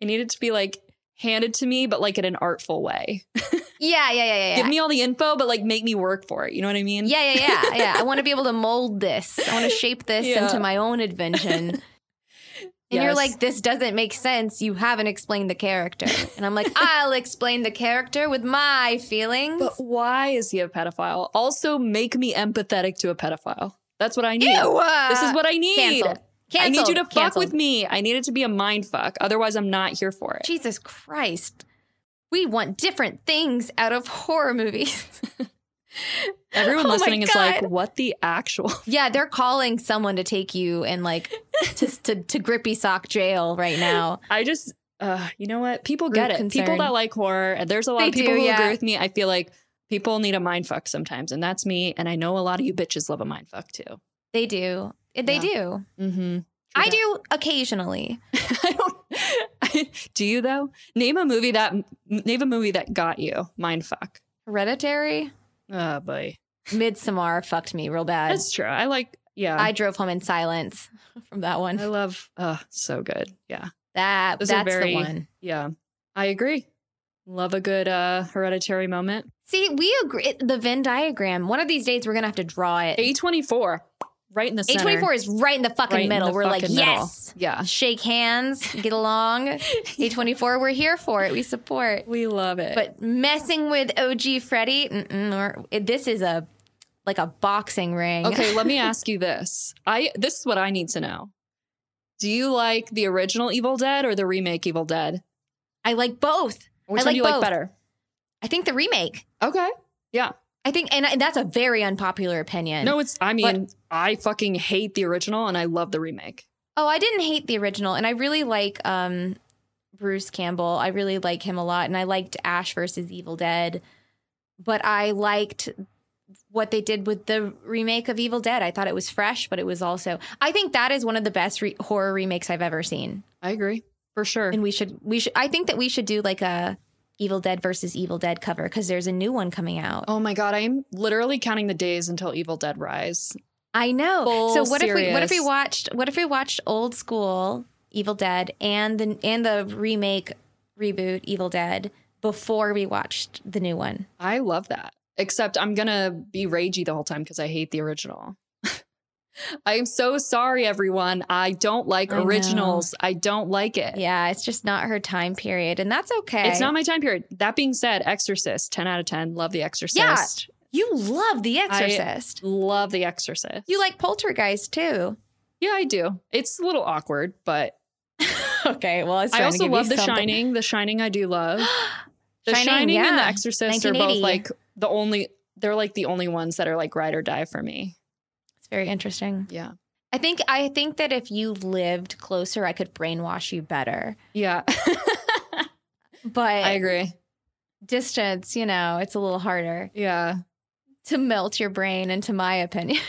I need it to be like handed to me, but like in an artful way. Yeah, yeah, yeah, yeah. Give me all the info, but like make me work for it. You know what I mean? Yeah, yeah, yeah, yeah. I want to be able to mold this. I want to shape this yeah. into my own invention. And yes. you're like, this doesn't make sense. You haven't explained the character. And I'm like, I'll explain the character with my feelings. But why is he a pedophile? Also, make me empathetic to a pedophile. That's what I need. Ew, uh, this is what I need. Canceled. Canceled. I need you to fuck canceled. with me. I need it to be a mind fuck. Otherwise, I'm not here for it. Jesus Christ. We want different things out of horror movies. Everyone oh listening is like, what the actual? Yeah, they're calling someone to take you and like to, to, to grippy sock jail right now. I just, uh, you know what? People get Root it. Concern. People that like horror. There's a lot they of people do, who yeah. agree with me. I feel like people need a mindfuck sometimes. And that's me. And I know a lot of you bitches love a mindfuck too. They do. They yeah. do. Mm-hmm. I that. do occasionally. I don't. I, do you though? Name a movie that name a movie that got you mindfuck. Hereditary. Oh boy. Midsommar fucked me real bad. That's true. I like. Yeah. I drove home in silence from that one. I love. Oh, so good. Yeah. That Those that's very, the one. Yeah. I agree. Love a good uh, Hereditary moment. See, we agree. The Venn diagram. One of these days, we're gonna have to draw it. A twenty-four. Right in the center. A twenty-four is right in the fucking right middle. The we're fucking like, middle. yes. Yeah. Shake hands. Get along. A twenty-four, we're here for it. We support. We love it. But messing with O G Freddy, or, this is a like a boxing ring. Okay, let me ask you this. I This is what I need to know. Do you like the original Evil Dead or the remake Evil Dead? I like both. Which I one like do you both. like better? I think the remake. Okay. Yeah. I think, and that's a very unpopular opinion. No, it's, I mean, but, I fucking hate the original and I love the remake. Oh, I didn't hate the original. And I really like um, Bruce Campbell. I really like him a lot. And I liked Ash versus Evil Dead. But I liked what they did with the remake of Evil Dead. I thought it was fresh, but it was also, I think that is one of the best re- horror remakes I've ever seen. I agree. For sure. And we should, we should, I think that we should do like a Evil Dead versus Evil Dead cover because there's a new one coming out. Oh my God, I'm literally counting the days until Evil Dead Rise. I know. Full so what serious. if we what if we watched what if we watched old school Evil Dead and the and the remake reboot Evil Dead before we watched the new one? I love that. Except I'm gonna be ragey the whole time because I hate the original. I am so sorry, everyone. I don't like I originals. Know. I don't like it. Yeah, it's just not her time period. And that's okay. It's not my time period. That being said, Exorcist, ten out of ten. Love The Exorcist. Yeah, you love The Exorcist. I love The Exorcist. You like Poltergeist, too. Yeah, I do. It's a little awkward, but... okay, well, I was trying I also to give love you The something. Shining. The Shining I do love. The Shining, Shining yeah. and The Exorcist are both like the only... They're like the only ones that are like ride or die for me. Very interesting. Yeah. I think I think that if you lived closer, I could brainwash you better. Yeah. But I agree. Distance, you know, it's a little harder. Yeah. To melt your brain, into my opinion.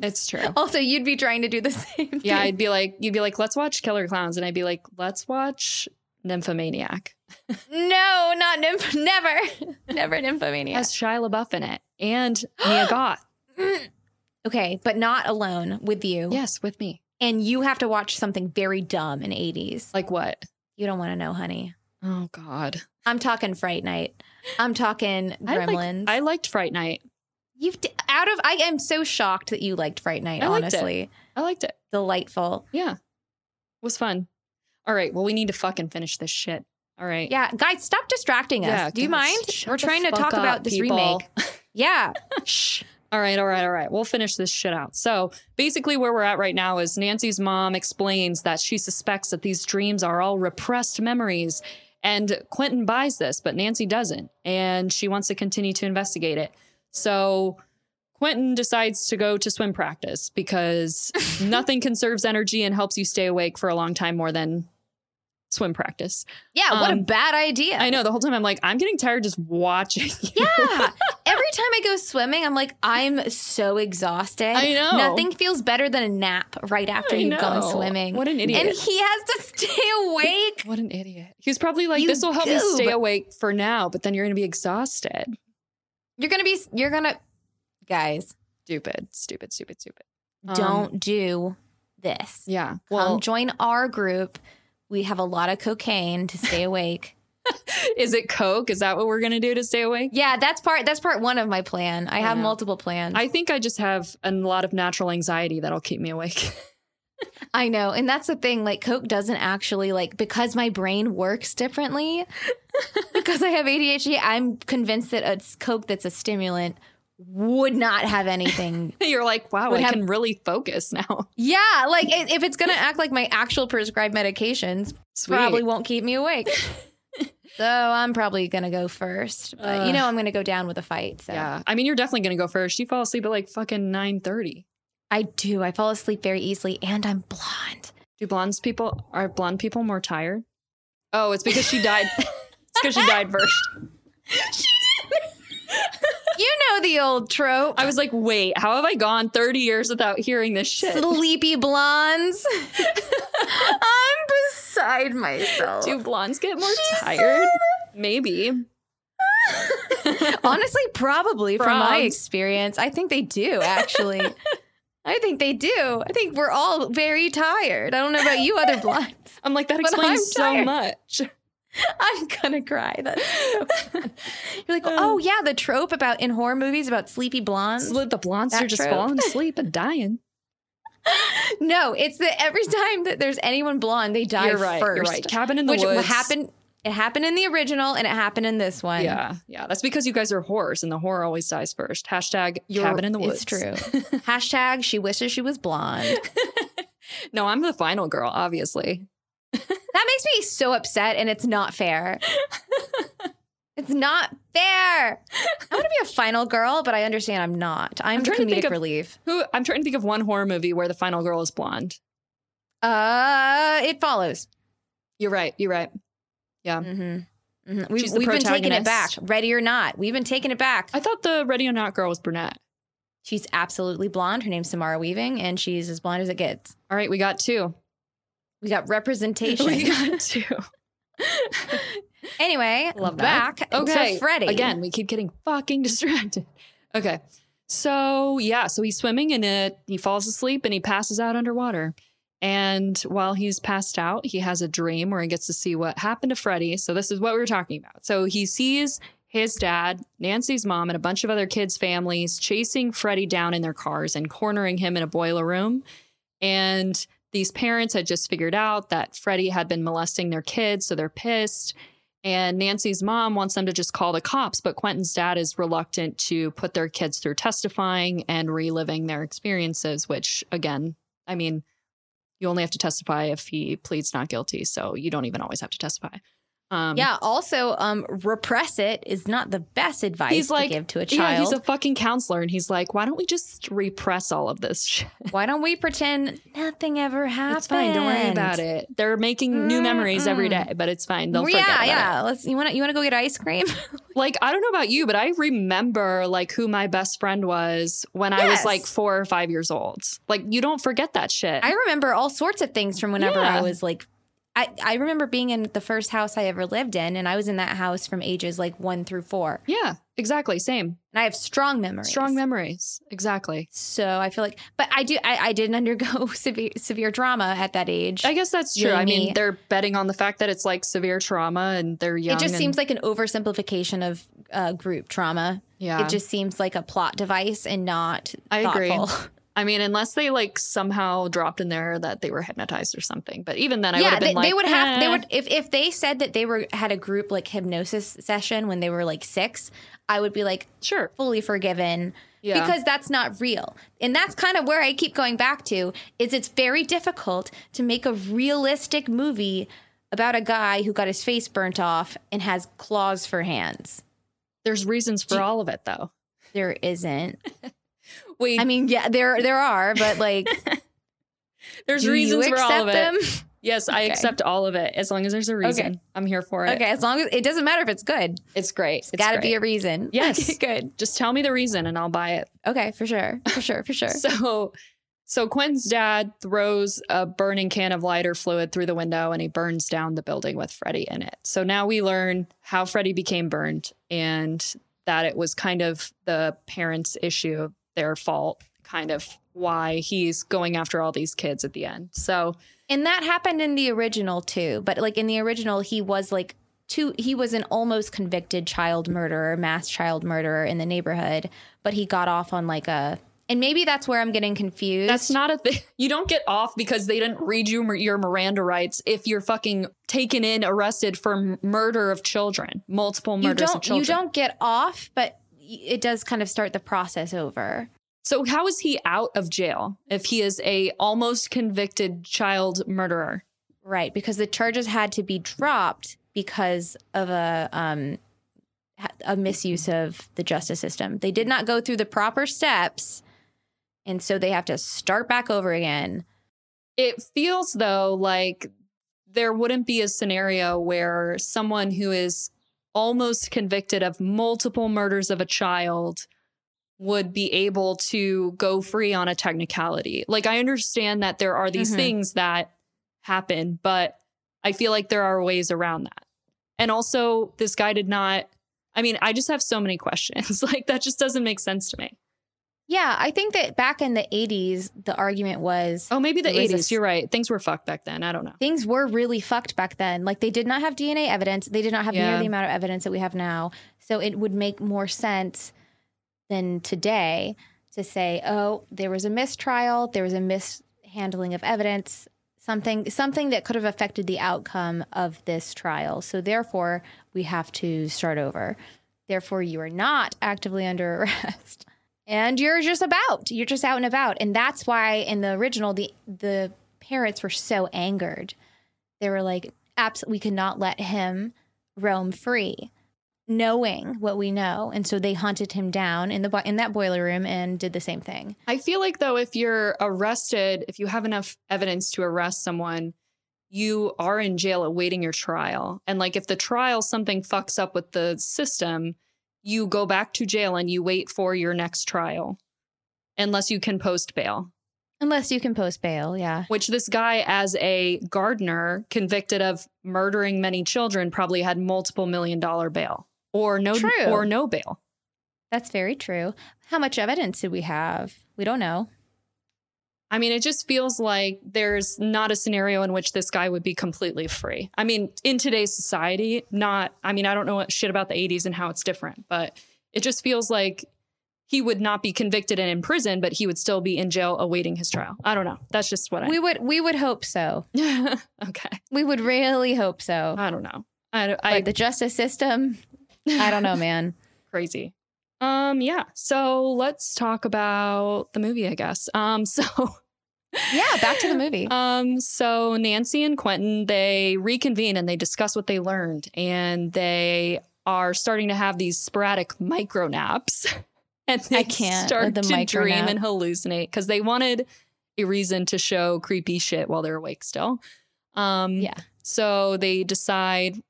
It's true. Also, you'd be trying to do the same thing. Yeah, I'd be like, you'd be like, let's watch Killer Clowns. And I'd be like, let's watch Nymphomaniac. No, not nymph. Never. Never Nymphomaniac. Has Shia LaBeouf in it. And Mia Goth. Okay, but not alone, with you. Yes, with me. And you have to watch something very dumb in eighties. Like what? You don't want to know, honey. Oh, God. I'm talking Fright Night. I'm talking Gremlins. I, like, I liked Fright Night. You've d- out of I am so shocked that you liked Fright Night, I honestly. Liked I liked it. Delightful. Yeah. It was fun. All right, well, we need to fucking finish this shit. All right. Yeah, guys, stop distracting us. Yeah, Do you mind? We're trying to talk up, about this people. remake. Yeah. Shh. All right, all right, all right. We'll finish this shit out. So basically where we're at right now is Nancy's mom explains that she suspects that these dreams are all repressed memories. And Quentin buys this, but Nancy doesn't. And she wants to continue to investigate it. So Quentin decides to go to swim practice because nothing conserves energy and helps you stay awake for a long time more than swim practice. Yeah, what um, a bad idea. I know. The whole time I'm like, I'm getting tired just watching you. Yeah. Every time I go swimming, I'm like, I'm so exhausted. I know. Nothing feels better than a nap right after I you've know. gone swimming. What an idiot. And he has to stay awake. What an idiot. He's probably like, this will help goob. me stay awake for now, but then you're going to be exhausted. You're going to be, you're going to, guys. Stupid, stupid, stupid, stupid. Don't um, do this. Yeah. Well, um, join our group. We have a lot of cocaine to stay awake. Is it coke? Is that what we're going to do to stay awake? Yeah, that's part that's part one of my plan. I, I have know. multiple plans. I think I just have a lot of natural anxiety that'll keep me awake. I know. And that's the thing. Like, coke doesn't actually, like, because my brain works differently, because I have A D H D, I'm convinced that a coke that's a stimulant would not have anything. You're like, wow, I have, can really focus now. Yeah. Like, if it's going to act like my actual prescribed medications, Sweet. probably won't keep me awake. So I'm probably going to go first. But, uh, you know, I'm going to go down with a fight. So. Yeah. I mean, you're definitely going to go first. You fall asleep at like fucking nine thirty. I do. I fall asleep very easily. And I'm blonde. Do blondes people, are blonde people more tired? Oh, it's because she died. It's because she died first. She You know the old trope. I was like, wait, how have I gone thirty years without hearing this shit? Sleepy blondes. I'm beside myself. Do blondes get more she tired? Said... Maybe. Honestly, probably Frogs. From my experience. I think they do, actually. I think they do. I think we're all very tired. I don't know about you other blondes. I'm like, that explains so much. I'm gonna cry. That's so funny. You're like, oh yeah, the trope about in horror movies about sleepy blondes. The blondes are just trope. falling asleep and dying. No, it's that every time that there's anyone blonde, they die you're right, first. You're right. Cabin in the Which Woods. Happened, it happened in the original and it happened in this one. Yeah, yeah. That's because you guys are whores and the whore always dies first. Hashtag you're, cabin in the woods. It's true. Hashtag she wishes she was blonde. No, I'm the final girl, obviously. That makes me so upset, and it's not fair. It's not fair. I want to be a final girl, but I understand I'm not. I'm, I'm trying comedic to think of, relief. Who I'm trying to think of one horror movie where the final girl is blonde. Uh, It Follows. You're right. You're right. Yeah. Mm-hmm. Mm-hmm. We've, we've been taking it back. Ready or Not. We've been taking it back. I thought the Ready or Not girl was brunette. She's absolutely blonde. Her name's Samara Weaving, and she's as blonde as it gets. All right. We got two. We got representation. We got two. Anyway, Love back that. Okay. to Freddy. Again, we keep getting fucking distracted. Okay. So, yeah, so he's swimming in it. He falls asleep and he passes out underwater. And while he's passed out, he has a dream where he gets to see what happened to Freddy. So this is what we were talking about. So he sees his dad, Nancy's mom, and a bunch of other kids' families chasing Freddy down in their cars and cornering him in a boiler room. And these parents had just figured out that Freddy had been molesting their kids, so they're pissed. And Nancy's mom wants them to just call the cops, but Quentin's dad is reluctant to put their kids through testifying and reliving their experiences, which, again, I mean, you only have to testify if he pleads not guilty, so you don't even always have to testify. Um, yeah, also, um, repress it is not the best advice he's like, to give to a child. Yeah, he's a fucking counselor, and he's like, why don't we just repress all of this shit? Why don't we pretend nothing ever happened? It's fine, don't worry about it. They're making mm-hmm. new memories every day, but it's fine. They'll yeah, forget about yeah. it. Let's, you want to you want to go get ice cream? Like, I don't know about you, but I remember, like, who my best friend was when yes. I was, like, four or five years old. Like, you don't forget that shit. I remember all sorts of things from whenever yeah. I was, like, I, I remember being in the first house I ever lived in, and I was in that house from ages like one through four. Yeah, exactly. Same. And I have strong memories. Strong memories. Exactly. So I feel like, but I do, I, I didn't undergo severe, severe trauma at that age. I guess that's true. I me. mean, they're betting on the fact that it's like severe trauma and they're young. It just and- seems like an oversimplification of uh, group trauma. Yeah. It just seems like a plot device and not I thoughtful. Agree. I mean, unless they like somehow dropped in there that they were hypnotized or something. But even then, I yeah, would have been they, like, they would have, eh. they would if if they said that they were had a group like hypnosis session when they were like six, I would be like, sure, fully forgiven, yeah. because that's not real. And that's kind of where I keep going back to is it's very difficult to make a realistic movie about a guy who got his face burnt off and has claws for hands. There's reasons for all of it, though. There isn't. Wait. I mean, yeah, there there are, but like, there's do reasons you for all of it. Them? Yes, okay. I accept all of it as long as there's a reason. Okay. I'm here for it. Okay, as long as it doesn't matter if it's good, it's great. It's, it's got to be a reason. Yes, okay, good. Just tell me the reason, and I'll buy it. Okay, for sure, for sure, for sure. so, so Quentin's dad throws a burning can of lighter fluid through the window, and he burns down the building with Freddy in it. So now we learn how Freddy became burned, and that it was kind of the parents' issue. Their fault, kind of why he's going after all these kids at the end. So, and that happened in the original too, but like in the original, he was like two, he was an almost convicted child murderer, mass child murderer in the neighborhood, but he got off on like a, and maybe that's where I'm getting confused. That's not a thing. You don't get off because they didn't read you your Miranda rights if you're fucking taken in, arrested for murder of children, multiple murders of children. You don't get off, but it does kind of start the process over. So how is he out of jail if he is a almost convicted child murderer? Right, because the charges had to be dropped because of a um, a misuse of the justice system. They did not go through the proper steps, and so they have to start back over again. It feels, though, like there wouldn't be a scenario where someone who is almost convicted of multiple murders of a child would be able to go free on a technicality. Like, I understand that there are these mm-hmm. things that happen, but I feel like there are ways around that. And also, this guy did not, I mean, I just have so many questions. Like, that just doesn't make sense to me. Yeah, I think that back in the eighties, the argument was... Oh, maybe the eighties. You're right. Things were fucked back then. I don't know. Things were really fucked back then. Like, they did not have D N A evidence. They did not have yeah. near the amount of evidence that we have now. So it would make more sense than today to say, oh, there was a mistrial. There was a mishandling of evidence. Something, something that could have affected the outcome of this trial. So therefore, we have to start over. Therefore, you are not actively under arrest. And you're just about, you're just out and about. And that's why in the original, the the parents were so angered. They were like, absolutely, we cannot let him roam free, knowing what we know. And so they hunted him down in the in that boiler room and did the same thing. I feel like, though, if you're arrested, if you have enough evidence to arrest someone, you are in jail awaiting your trial. And like if the trial, something fucks up with the system, you go back to jail and you wait for your next trial unless you can post bail. Unless you can post bail, yeah. Which this guy, as a gardener convicted of murdering many children, probably had multiple million dollar bail or no True. or no bail. That's very true. How much evidence do we have? We don't know. I mean, it just feels like there's not a scenario in which this guy would be completely free. I mean, in today's society, not, I mean, I don't know what shit about the eighties and how it's different, but it just feels like he would not be convicted and in prison, but he would still be in jail awaiting his trial. I don't know. That's just what I... We would, we would hope so. Okay. We would really hope so. I don't know. I, I, like the justice system, I don't know, man. Crazy. Um, yeah. So let's talk about the movie, I guess. Um, so yeah, back to the movie. Um, so Nancy and Quentin, they reconvene and they discuss what they learned, and they are starting to have these sporadic micro naps, and they I can't start the to dream nap. and hallucinate because they wanted a reason to show creepy shit while they're awake still. Um, yeah. So they decide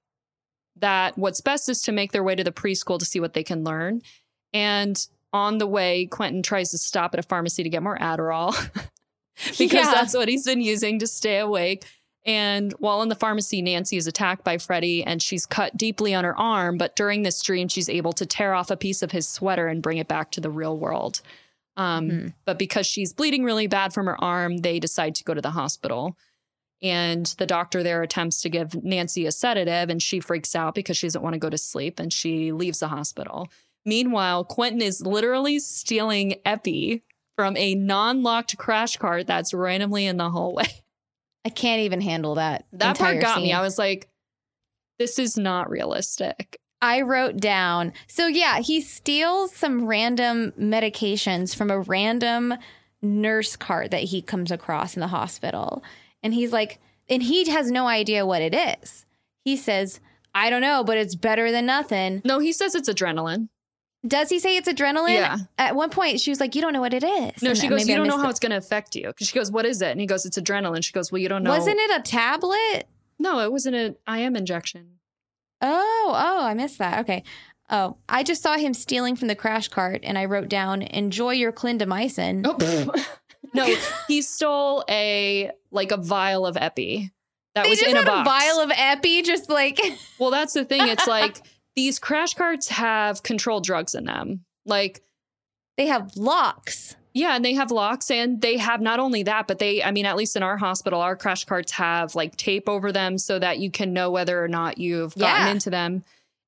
that what's best is to make their way to the preschool to see what they can learn. And on the way, Quentin tries to stop at a pharmacy to get more Adderall because yeah. that's what he's been using to stay awake. And while in the pharmacy, Nancy is attacked by Freddy and she's cut deeply on her arm. But during this dream, she's able to tear off a piece of his sweater and bring it back to the real world. Um, mm. But because she's bleeding really bad from her arm, they decide to go to the hospital. And the doctor there attempts to give Nancy a sedative and she freaks out because she doesn't want to go to sleep and she leaves the hospital. Meanwhile, Quentin is literally stealing Epi from a non-locked crash cart that's randomly in the hallway. I can't even handle that. That part got scene. me. I was like, this is not realistic. I wrote down. So yeah, he steals some random medications from a random nurse cart that he comes across in the hospital. And he's like, and he has no idea what it is. He says, I don't know, but it's better than nothing. No, he says it's adrenaline. Does he say it's adrenaline? Yeah. At one point, she was like, you don't know what it is. No, and she goes, you I don't know how it. it's going to affect you. Because she goes, what is it? And he goes, it's adrenaline. She goes, well, you don't know. Wasn't it a tablet? No, it wasn't an I M injection. Oh, oh, I missed that. Okay. Oh, I just saw him stealing from the crash cart. And I wrote down, enjoy your clindamycin. Oh, no, he stole a, like a vial of Epi that they was just in a box. A vial of Epi, just like. Well, that's the thing. It's like. These crash carts have controlled drugs in them. Like they have locks. Yeah. And they have locks and they have not only that, but they, I mean, at least in our hospital, our crash carts have like tape over them so that you can know whether or not you've gotten yeah. into them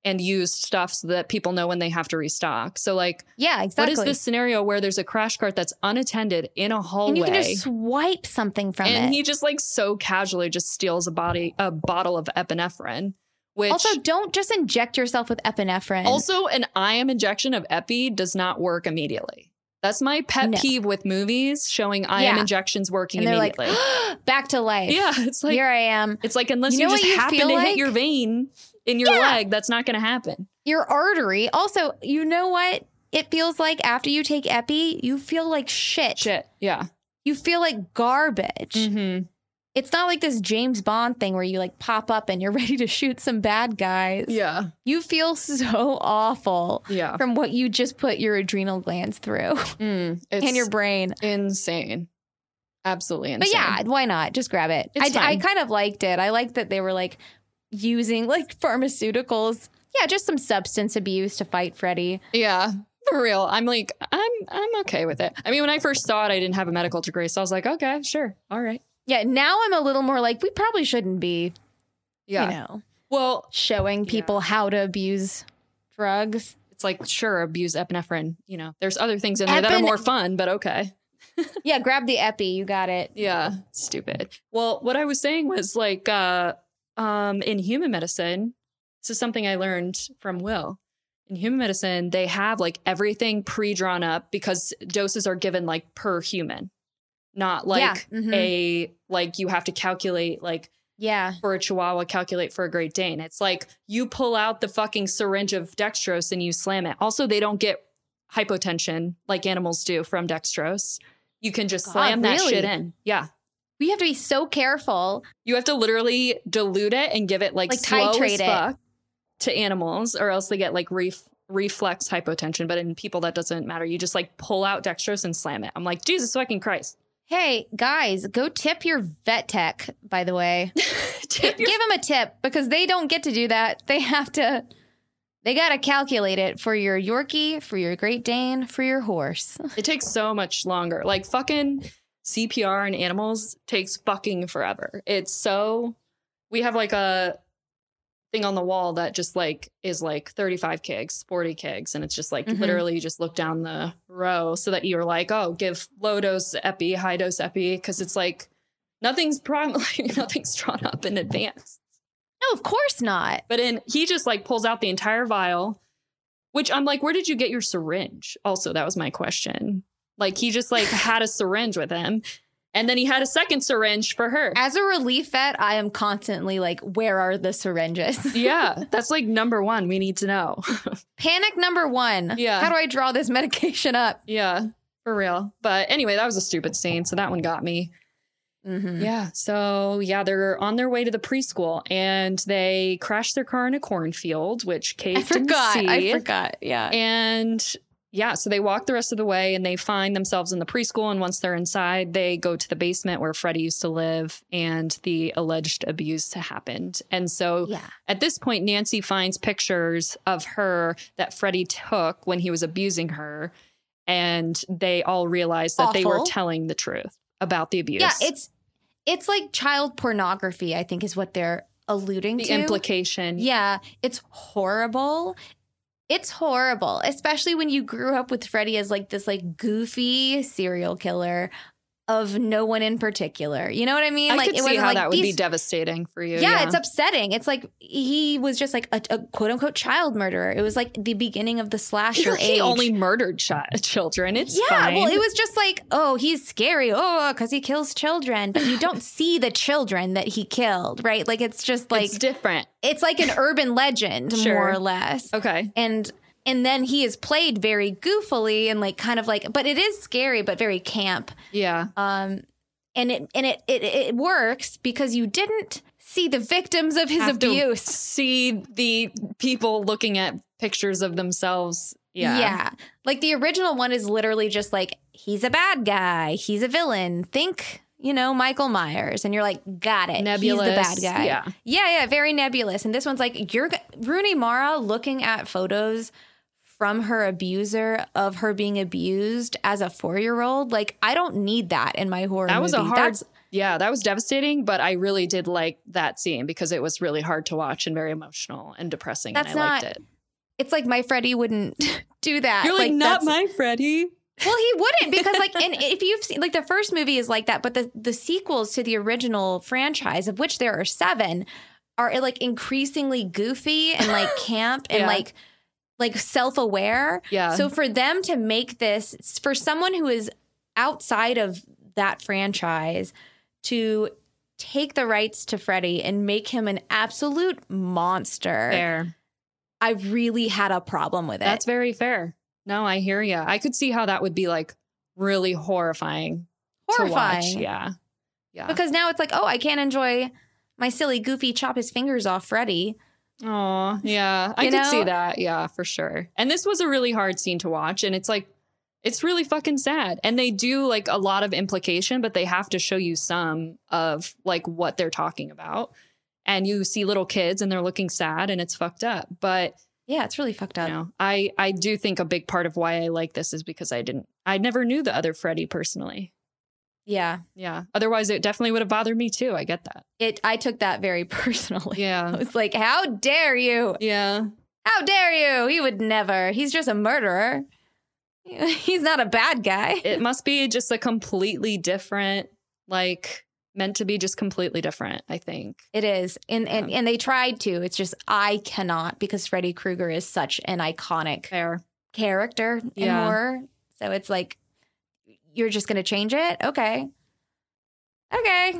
and used stuff so that people know when they have to restock. So like, yeah, exactly. What is this scenario where there's a crash cart that's unattended in a hallway? And you can just swipe something from and it. And he just like so casually just steals a body, a bottle of epinephrine. Which also, don't just inject yourself with epinephrine. Also, an I M injection of Epi does not work immediately. That's my pet no. peeve with movies showing I M yeah. injections working and they're immediately. Like, oh, back to life. Yeah, it's like here I am. It's like unless you, know you just you happen to like? hit your vein in your yeah. leg, that's not going to happen. Your artery. Also, you know what? It feels like after you take Epi, you feel like shit. Shit. Yeah. You feel like garbage. Mm-hmm. It's not like this James Bond thing where you like pop up and you're ready to shoot some bad guys. Yeah. You feel so awful yeah. from what you just put your adrenal glands through mm, it's and your brain. Insane. Absolutely insane. But yeah, why not? Just grab it. It's I, I kind of liked it. I liked that they were like using like pharmaceuticals. Yeah, just some substance abuse to fight Freddy. Yeah. For real. I'm like, I'm I'm okay with it. I mean, when I first saw it, I didn't have a medical degree. So I was like, okay, sure. All right. Yeah, now I'm a little more like, we probably shouldn't be, yeah. you know, well, showing people yeah. how to abuse drugs. It's like, sure, abuse epinephrine. You know, there's other things in there Epin- that are more fun, but okay. yeah, grab the Epi. You got it. Yeah, stupid. Well, what I was saying was like uh, um, in human medicine, this is something I learned from Will. In human medicine, they have like everything pre-drawn up because doses are given like per human. Not like yeah, mm-hmm. a, like you have to calculate like yeah for a Chihuahua, calculate for a Great Dane. It's like you pull out the fucking syringe of dextrose and you slam it. Also, they don't get hypotension like animals do from dextrose. You can just God, slam that really? shit in. Yeah. We have to be so careful. You have to literally dilute it and give it like, like slow titrate as fuck it. to animals or else they get like ref- reflex hypotension. But in people, that doesn't matter. You just like pull out dextrose and slam it. I'm like, Jesus fucking Christ. Hey, guys, go tip your vet tech, by the way. tip your- Give them a tip because they don't get to do that. They have to They got to calculate it for your Yorkie, for your Great Dane, for your horse. It takes so much longer. Like fucking C P R on animals takes fucking forever. It's so, we have like a thing on the wall that just like is like thirty-five kegs, forty kegs. And it's just like mm-hmm. literally you just look down the row so that you're like, oh, give low dose epi, high dose epi. Because it's like nothing's prom- like, nothing's drawn up in advance. No, of course not. But then he just like pulls out the entire vial, which I'm like, where did you get your syringe? Also, that was my question. Like he just like had a syringe with him and then he had a second syringe for her. As a relief vet, I am constantly like, where are the syringes? Yeah, that's like number one. We need to know. Panic number one. Yeah. How do I draw this medication up? Yeah, for real. But anyway, that was a stupid scene. So that one got me. Mm-hmm. Yeah. So, yeah, they're on their way to the preschool and they crash their car in a cornfield, which Kate I forgot. Didn't see. I forgot. Yeah. And yeah, so they walk the rest of the way and they find themselves in the preschool. And once they're inside, they go to the basement where Freddie used to live and the alleged abuse happened. And so yeah. at this point, Nancy finds pictures of her that Freddie took when he was abusing her. And they all realize that Awful. They were telling the truth about the abuse. Yeah, it's it's like child pornography, I think, is what they're alluding the to. The implication. Yeah, it's horrible. It's horrible, especially when you grew up with Freddie as like this like goofy serial killer of no one in particular. You know what I mean? I like, could it see how like, that would be devastating for you. Yeah, yeah, it's upsetting. It's like he was just like a, a quote unquote child murderer. It was like the beginning of the slasher he age. He only murdered ch- children. It's yeah, fine. Well, it was just like, oh, he's scary. Oh, because he kills children. But you don't see the children that he killed, right? Like it's just like. It's different. It's like an urban legend, sure. more or less. Okay. And. And then he is played very goofily and like kind of like, but it is scary, but very camp. Yeah. Um, and it and it it, it works because you didn't see the victims of his Have abuse. To see the people looking at pictures of themselves. Yeah. Yeah. Like the original one is literally just like, he's a bad guy. He's a villain. Think, you know, Michael Myers. And you're like, got it. Nebulous. He's the bad guy. Yeah. Yeah. Yeah. Very nebulous. And this one's like, you're Rooney Mara looking at photos from her abuser of her being abused as a four-year-old. Like, I don't need that in my horror movie. That was movie. a hard... That's, yeah, that was devastating, but I really did like that scene because it was really hard to watch and very emotional and depressing, that's and I not, liked it. It's like my Freddy wouldn't do that. You're like, like not my Freddy. Well, he wouldn't because, like, and if you've seen, like, the first movie is like that, but the, the sequels to the original franchise, of which there are seven, are, like, increasingly goofy and, like, camp and, yeah. like... like self-aware. Yeah. So for them to make this, for someone who is outside of that franchise to take the rights to Freddy and make him an absolute monster. Fair. I really had a problem with it. That's very fair. No, I hear you. I could see how that would be like really horrifying. Horrifying. To watch. Yeah. Yeah. Because now it's like, oh, I can't enjoy my silly goofy chop his fingers off Freddy. Oh, yeah, I you could know? see that. Yeah, for sure. And this was a really hard scene to watch. And it's like, it's really fucking sad. And they do like a lot of implication, but they have to show you some of like what they're talking about. And you see little kids and they're looking sad and it's fucked up. But yeah, it's really fucked up. You know, I, I do think a big part of why I like this is because I didn't I never knew the other Freddy personally. Yeah. Yeah. Otherwise, it definitely would have bothered me, too. I get that. It. I took that very personally. Yeah. I was like, how dare you? Yeah. How dare you? He would never. He's just a murderer. He's not a bad guy. It must be just a completely different, like meant to be just completely different, I think. It is. And yeah. and, and they tried to. It's just I cannot because Freddy Krueger is such an iconic Fair. character in yeah. horror. So it's like. You're just going to change it? Okay. Okay.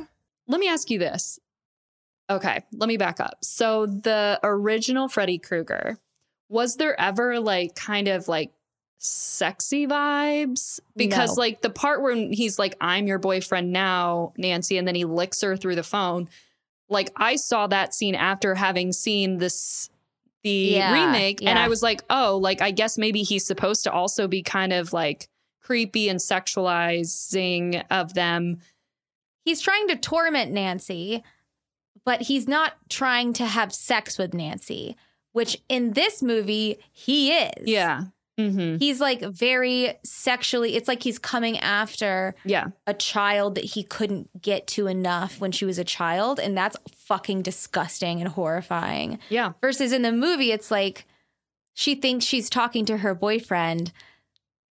Let me ask you this. Okay. Let me back up. So the original Freddy Krueger, was there ever like kind of like sexy vibes? Because no. like the part where he's like, I'm your boyfriend now, Nancy, and then he licks her through the phone. Like I saw that scene after having seen this, the yeah, remake. Yeah. And I was like, oh, like, I guess maybe he's supposed to also be kind of like, creepy and sexualizing of them. He's trying to torment Nancy, but he's not trying to have sex with Nancy, which in this movie he is. Yeah. Mm-hmm. He's like very sexually, it's like he's coming after yeah. a child that he couldn't get to enough when she was a child. And that's fucking disgusting and horrifying. Yeah. Versus in the movie, it's like she thinks she's talking to her boyfriend,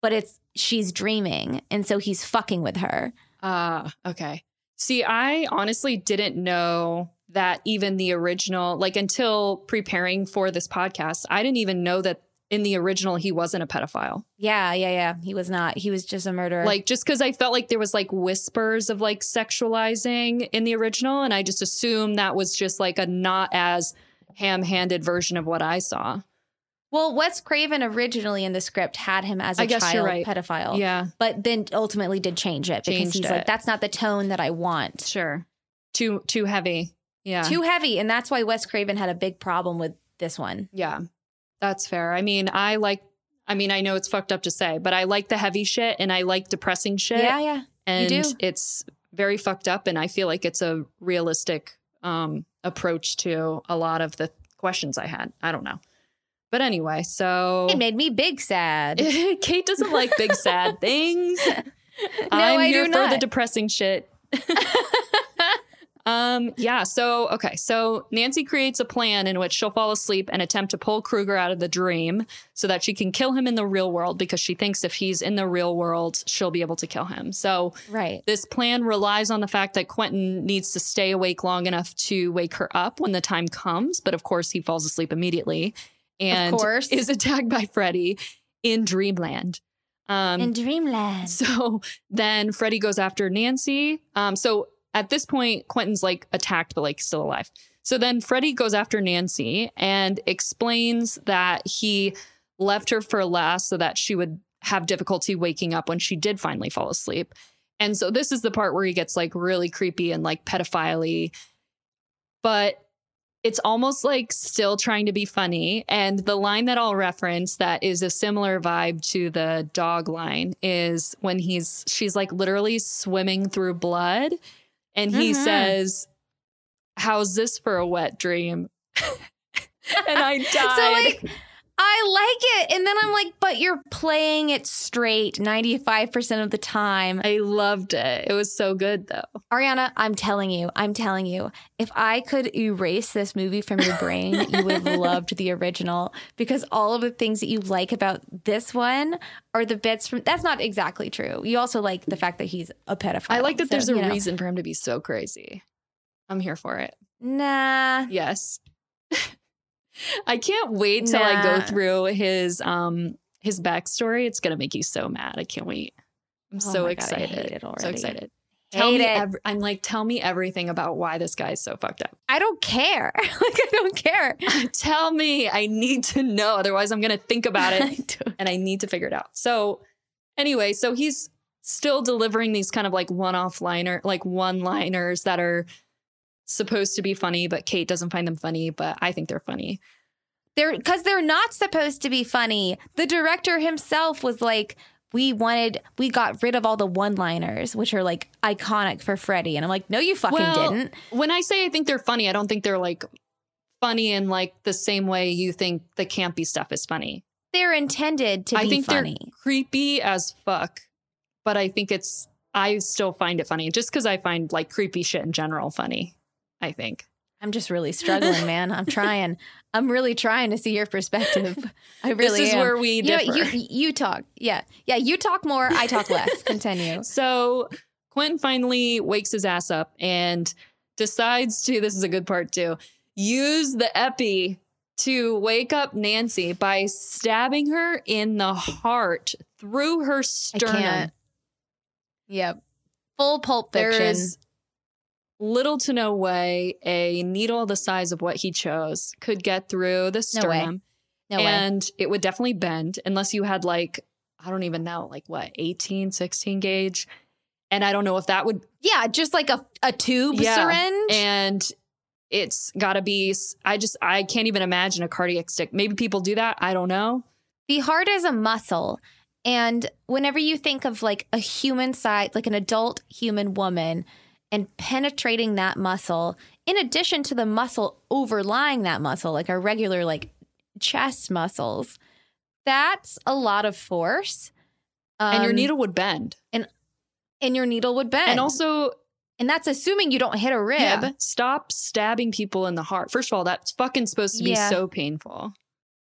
but it's she's dreaming. And so he's fucking with her. Ah, uh, okay. See, I honestly didn't know that even the original, like until preparing for this podcast, I didn't even know that in the original, he wasn't a pedophile. Yeah, yeah, yeah. He was not. He was just a murderer. Like, just because I felt like there was like whispers of like sexualizing in the original. And I just assumed that was just like a not as ham-handed version of what I saw. Well, Wes Craven originally in the script had him as a child right. pedophile. Yeah. But then ultimately did change it because Changed he's it. like, that's not the tone that I want. Sure. Too, too heavy. Yeah. Too heavy. And that's why Wes Craven had a big problem with this one. Yeah. That's fair. I mean, I like, I mean, I know it's fucked up to say, but I like the heavy shit and I like depressing shit. Yeah, yeah. And you do. It's very fucked up. And I feel like it's a realistic um, approach to a lot of the questions I had. I don't know. But anyway, so. It made me big sad. Kate doesn't like big sad things. No, I'm I here do for not. the depressing shit. Um, yeah. So, okay. So Nancy creates a plan in which she'll fall asleep and attempt to pull Krueger out of the dream so that she can kill him in the real world, because she thinks if he's in the real world, she'll be able to kill him. So right. this plan relies on the fact that Quentin needs to stay awake long enough to wake her up when the time comes. But of course he falls asleep immediately and of course. is attacked by Freddy in Dreamland. Um, in Dreamland. So then Freddy goes after Nancy. Um, so At this point, Quentin's like attacked, but like still alive. So then Freddy goes after Nancy and explains that he left her for last so that she would have difficulty waking up when she did finally fall asleep. And so this is the part where he gets like really creepy and like pedophile-y. But it's almost like still trying to be funny. And the line that I'll reference that is a similar vibe to the dog line is when he's she's like literally swimming through blood. And he mm-hmm. says, how's this for a wet dream? And I died. So, like, I like it. And then I'm like, but you're playing it straight ninety-five percent of the time. I loved it. It was so good, though. Ariana, I'm telling you, I'm telling you, if I could erase this movie from your brain, you would have loved the original, because all of the things that you like about this one are the bits from... That's not exactly true. You also like the fact that he's a pedophile. I like that so, there's a you know. reason for him to be so crazy. I'm here for it. Nah. Yes. I can't wait till nah. I go through his um his backstory. It's gonna make you so mad. I can't wait. I'm oh so excited. God, I hate it already. So excited. Hate tell me. It. Ev- I'm like, tell me everything about why this guy is so fucked up. I don't care. Like, I don't care. Tell me. I need to know. Otherwise, I'm gonna think about it, I and I need to figure it out. So, anyway, so he's still delivering these kind of like one-off liner, like one-liners that are supposed to be funny, but Kate doesn't find them funny, but I think they're funny. They're because they're not supposed to be funny. The director himself was like, we wanted, we got rid of all the one-liners, which are like iconic for Freddy. And I'm like, no, you fucking well, didn't. When I say I think they're funny, I don't think they're like funny in like the same way you think the campy stuff is funny. They're intended to I be think funny. They're creepy as fuck, but I think it's, I still find it funny just because I find like creepy shit in general funny. I think I'm just really struggling, man. I'm trying. I'm really trying to see your perspective. I really This is am. Where we differ. You, know, you, you talk. Yeah. Yeah. You talk more. I talk less. Continue. So Quentin finally wakes his ass up and decides to, this is a good part too, use the epi to wake up Nancy by stabbing her in the heart through her sternum. I can't. Yep. Full Pulp Fiction. There is little to no way a needle the size of what he chose could get through the sternum. No way. No and way. It would definitely bend unless you had like, I don't even know, like what, eighteen, sixteen gauge. And I don't know if that would. Yeah, just like a, a tube yeah. syringe. And it's got to be, I just, I can't even imagine a cardiac stick. Maybe people do that. I don't know. The heart is a muscle. And whenever you think of like a human size, like an adult human woman, and penetrating that muscle, in addition to the muscle overlying that muscle, like a regular, like chest muscles. That's a lot of force. Um, and your needle would bend. And and your needle would bend. And also... And that's assuming you don't hit a rib. Yeah. Stop stabbing people in the heart. First of all, that's fucking supposed to be yeah. so painful.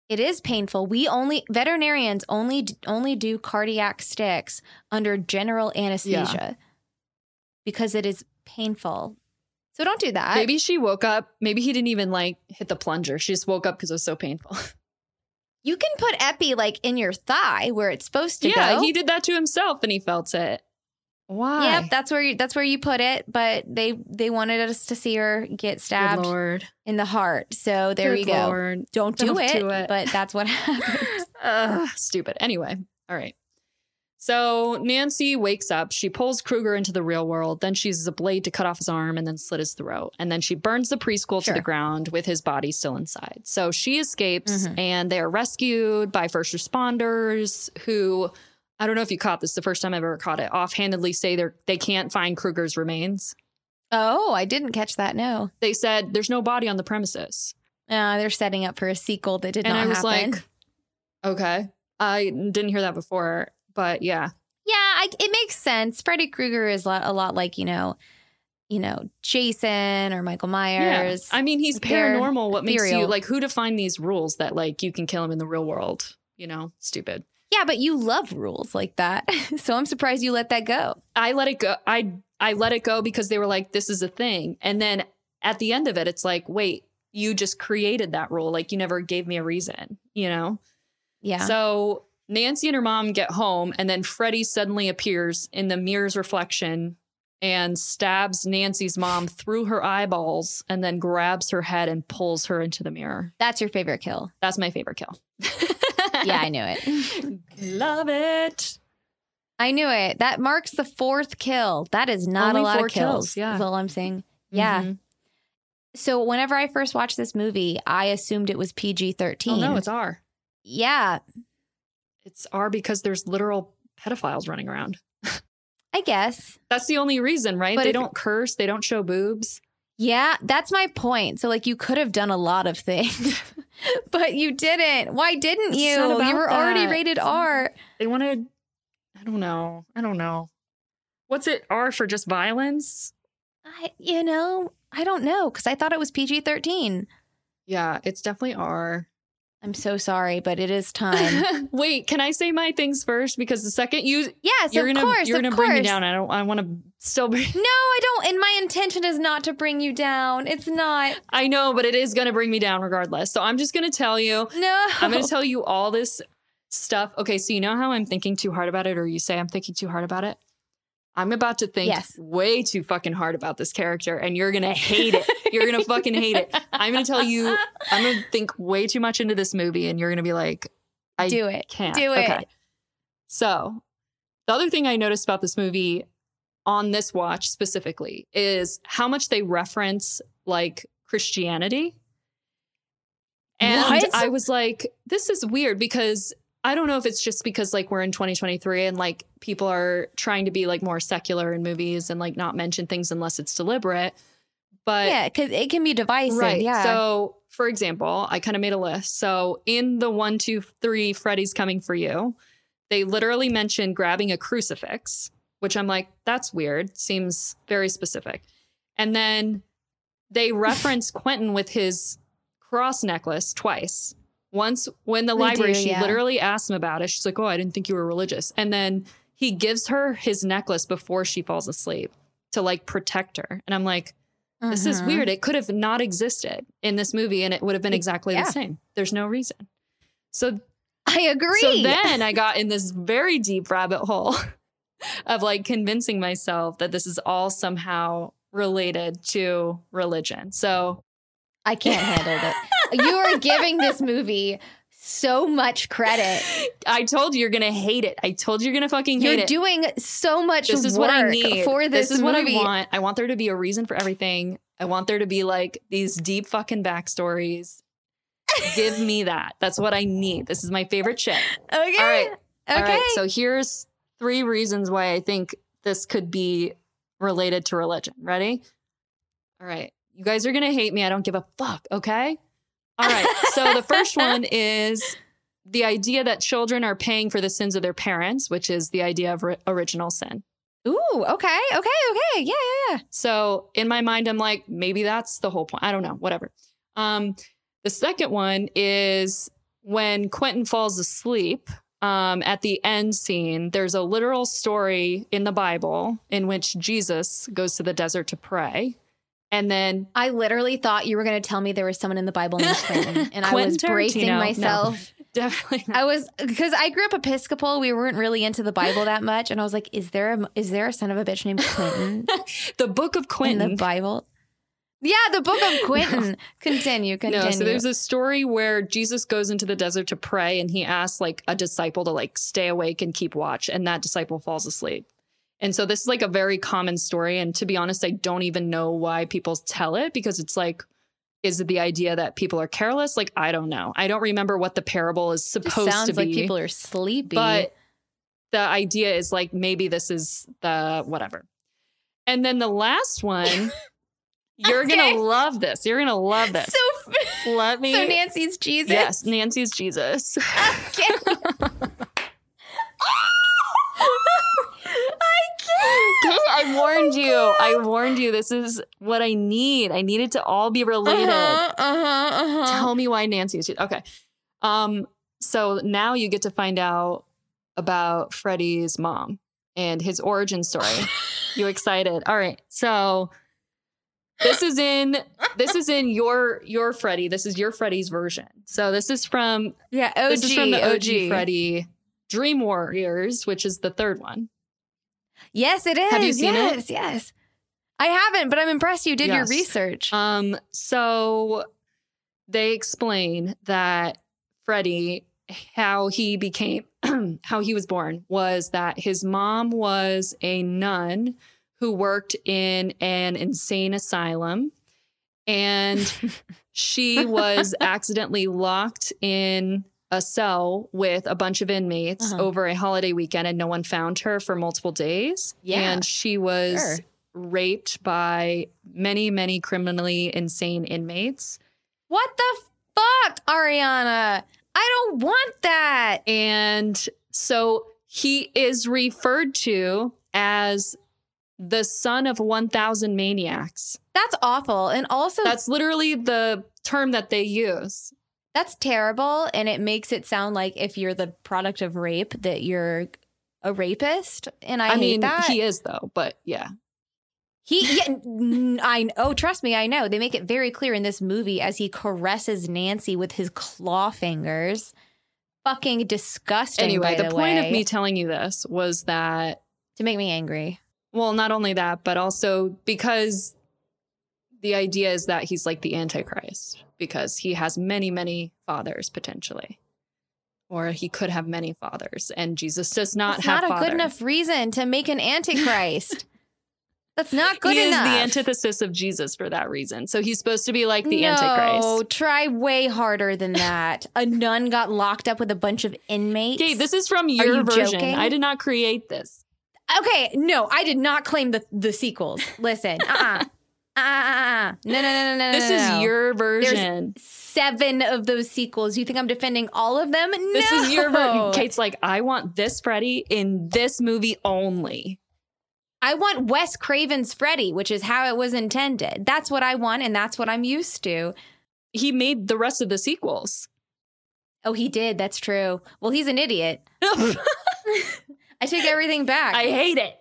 It is painful. We only, veterinarians only, only do cardiac sticks under general anesthesia yeah. because it is painful. So don't do that. Maybe she woke up. Maybe he didn't even like hit the plunger. She just woke up because it was so painful. You can put epi like in your thigh where it's supposed to yeah, go. Yeah, he did that to himself and he felt it. Why? Yep, that's where you, that's where you put it. But they they wanted us to see her get stabbed Lord. in the heart. So there Good we go. Lord. Don't, Don't do, it, do it. But that's what happened. Ugh, stupid. Anyway, all right. So Nancy wakes up. She pulls Krueger into the real world. Then she uses a blade to cut off his arm and then slit his throat. And then she burns the preschool sure. to the ground with his body still inside. So she escapes mm-hmm. and they are rescued by first responders who... I don't know if you caught this the first time I ever caught it. Offhandedly say they they can't find Krueger's remains. Oh, I didn't catch that. No, they said there's no body on the premises. Uh, they're setting up for a sequel that did and not happen. And I was happen. like, okay, I didn't hear that before, but yeah, yeah, I, it makes sense. Freddy Krueger is a lot, a lot like you know, you know, Jason or Michael Myers. Yeah. I mean, he's paranormal. What ethereal. makes you like who defined these rules that like you can kill him in the real world? You know, stupid. Yeah, but you love rules like that. So I'm surprised you let that go. I let it go. I I let it go because they were like, this is a thing. And then at the end of it, it's like, wait, you just created that rule. Like you never gave me a reason, you know? Yeah. So Nancy and her mom get home and then Freddy suddenly appears in the mirror's reflection and stabs Nancy's mom through her eyeballs and then grabs her head and pulls her into the mirror. That's your favorite kill. That's my favorite kill. Yeah, I knew it. Love it. I knew it. That marks the fourth kill. That is not Only a lot four of kills. kills yeah. That's all I'm saying. Yeah. Mm-hmm. So whenever I first watched this movie, I assumed it was P G thirteen. Oh, no, it's R. Yeah. It's R because there's literal pedophiles running around. I guess. That's the only reason, right? But they don't curse. They don't show boobs. Yeah, that's my point. So like you could have done a lot of things, but you didn't. Why didn't you? You were that. already rated R. They wanted, I don't know. I don't know. What's it R for just violence? I, you know, I don't know. Cause I thought it was P G thirteen. Yeah, it's definitely R. I'm so sorry, but it is time. Wait, can I say my things first? Because the second you, yes, you're gonna, of course, you're gonna bring me down. I don't. I want to still. Bring... No, I don't. And my intention is not to bring you down. It's not. I know, but it is gonna bring me down regardless. So I'm just gonna tell you. No, I'm gonna tell you all this stuff. Okay, so you know how I'm thinking too hard about it, or you say I'm thinking too hard about it. I'm about to think yes. way too fucking hard about this character and you're going to hate it. You're going to fucking hate it. I'm going to tell you, I'm going to think way too much into this movie and you're going to be like, I Do it. can't. Do it. Okay. So the other thing I noticed about this movie on this watch specifically is how much they reference like Christianity. And what? I was like, this is weird because I don't know if it's just because like we're in twenty twenty-three and like people are trying to be like more secular in movies and like not mention things unless it's deliberate. But yeah, because it can be divisive. Right. Yeah. So, for example, I kind of made a list. So in the one, two, three, Freddy's coming for you. They literally mentioned grabbing a crucifix, which I'm like, that's weird. Seems very specific. And then they reference Quentin with his cross necklace twice. Once when the we library, do, she yeah. literally asked him about it. She's like, oh, I didn't think you were religious. And then he gives her his necklace before she falls asleep to like protect her. And I'm like, this mm-hmm. is weird. It could have not existed in this movie and it would have been exactly yeah. the same. There's no reason. So I agree. So then I got in this very deep rabbit hole of like convincing myself that this is all somehow related to religion. So I can't handle it. You are giving this movie so much credit. I told you you're going to hate it. I told you you're going to fucking hate you're it. You're doing so much this is work what I need. for this movie. This is movie. what I want. I want there to be a reason for everything. I want there to be like these deep fucking backstories. Give me that. That's what I need. This is my favorite shit. Okay. All right. Okay. All right. So here's three reasons why I think this could be related to religion. Ready? All right. You guys are going to hate me. I don't give a fuck. Okay. All right. So the first one is the idea that children are paying for the sins of their parents, which is the idea of ri- original sin. Ooh, okay, okay, okay. Yeah, yeah, yeah. So in my mind, I'm like, maybe that's the whole point. I don't know, whatever. Um, the second one is when Quentin falls asleep um, at the end scene, there's a literal story in the Bible in which Jesus goes to the desert to pray. And then I literally thought you were going to tell me there was someone in the Bible named Quentin, and I was bracing myself. No, definitely not. I was, because I grew up Episcopal. We weren't really into the Bible that much, and I was like, "Is there a is there a son of a bitch named Quentin? The Book of Quentin in the Bible? Yeah, the Book of Quentin." No. Continue, continue. No, so there's a story where Jesus goes into the desert to pray, and he asks like a disciple to like stay awake and keep watch, and that disciple falls asleep. And so this is like a very common story. And to be honest, I don't even know why people tell it, because it's like, is it the idea that people are careless? Like, I don't know. I don't remember what the parable is supposed to be. Sounds like people are sleepy. But the idea is like, maybe this is the whatever. And then the last one, you're okay. going to love this. You're going to love this. So, Let me, so Nancy's Jesus. Yes, Nancy's Jesus. Okay. I warned oh you. God. I warned you. This is what I need. I need it to all be related. Uh-huh, uh-huh, uh-huh. Tell me why Nancy is... Okay. Um, so now you get to find out about Freddy's mom and his origin story. You excited? All right. So this is in this is in your your Freddy. This is your Freddy's version. So this is from yeah. O G, this is from the O G, O G Freddy Dream Warriors, which is the third one. Yes, it is. Have you seen yes, it? Yes, yes. I haven't, but I'm impressed you did yes. your research. Um, so they explain that Freddy, how he became, how he was born, was that his mom was a nun who worked in an insane asylum. And she was accidentally locked in a cell with a bunch of inmates uh-huh. over a holiday weekend, and no one found her for multiple days. Yeah. And she was sure. raped by many, many criminally insane inmates. What the fuck, Ariana? I don't want that. And so he is referred to as the son of one thousand maniacs. That's awful. And also, that's literally the term that they use. That's terrible, and it makes it sound like if you're the product of rape that you're a rapist, and I, I hate mean, that. He is, though, but yeah. He, yeah, I oh, trust me, I know. They make it very clear in this movie as he caresses Nancy with his claw fingers. Fucking disgusting, Anyway, by the, the point way. of me telling you this was that... to make me angry. Well, not only that, but also because... the idea is that he's like the Antichrist because he has many, many fathers potentially, or he could have many fathers. And Jesus does not That's have not a father. Good enough reason to make an Antichrist. That's not good he enough. He is the antithesis of Jesus for that reason. So he's supposed to be like the no, Antichrist. No, try way harder than that. A nun got locked up with a bunch of inmates. Okay, this is from your you version. Joking? I did not create this. Okay, no, I did not claim the the sequels. Listen, uh-uh. Ah, no, no, no, no, no. This is no. your version. There's seven of those sequels. You think I'm defending all of them? No. This is your version. Kate's like, I want this Freddy in this movie only. I want Wes Craven's Freddy, which is how it was intended. That's what I want, and that's what I'm used to. He made the rest of the sequels. Oh, he did. That's true. Well, he's an idiot. I take everything back. I hate it.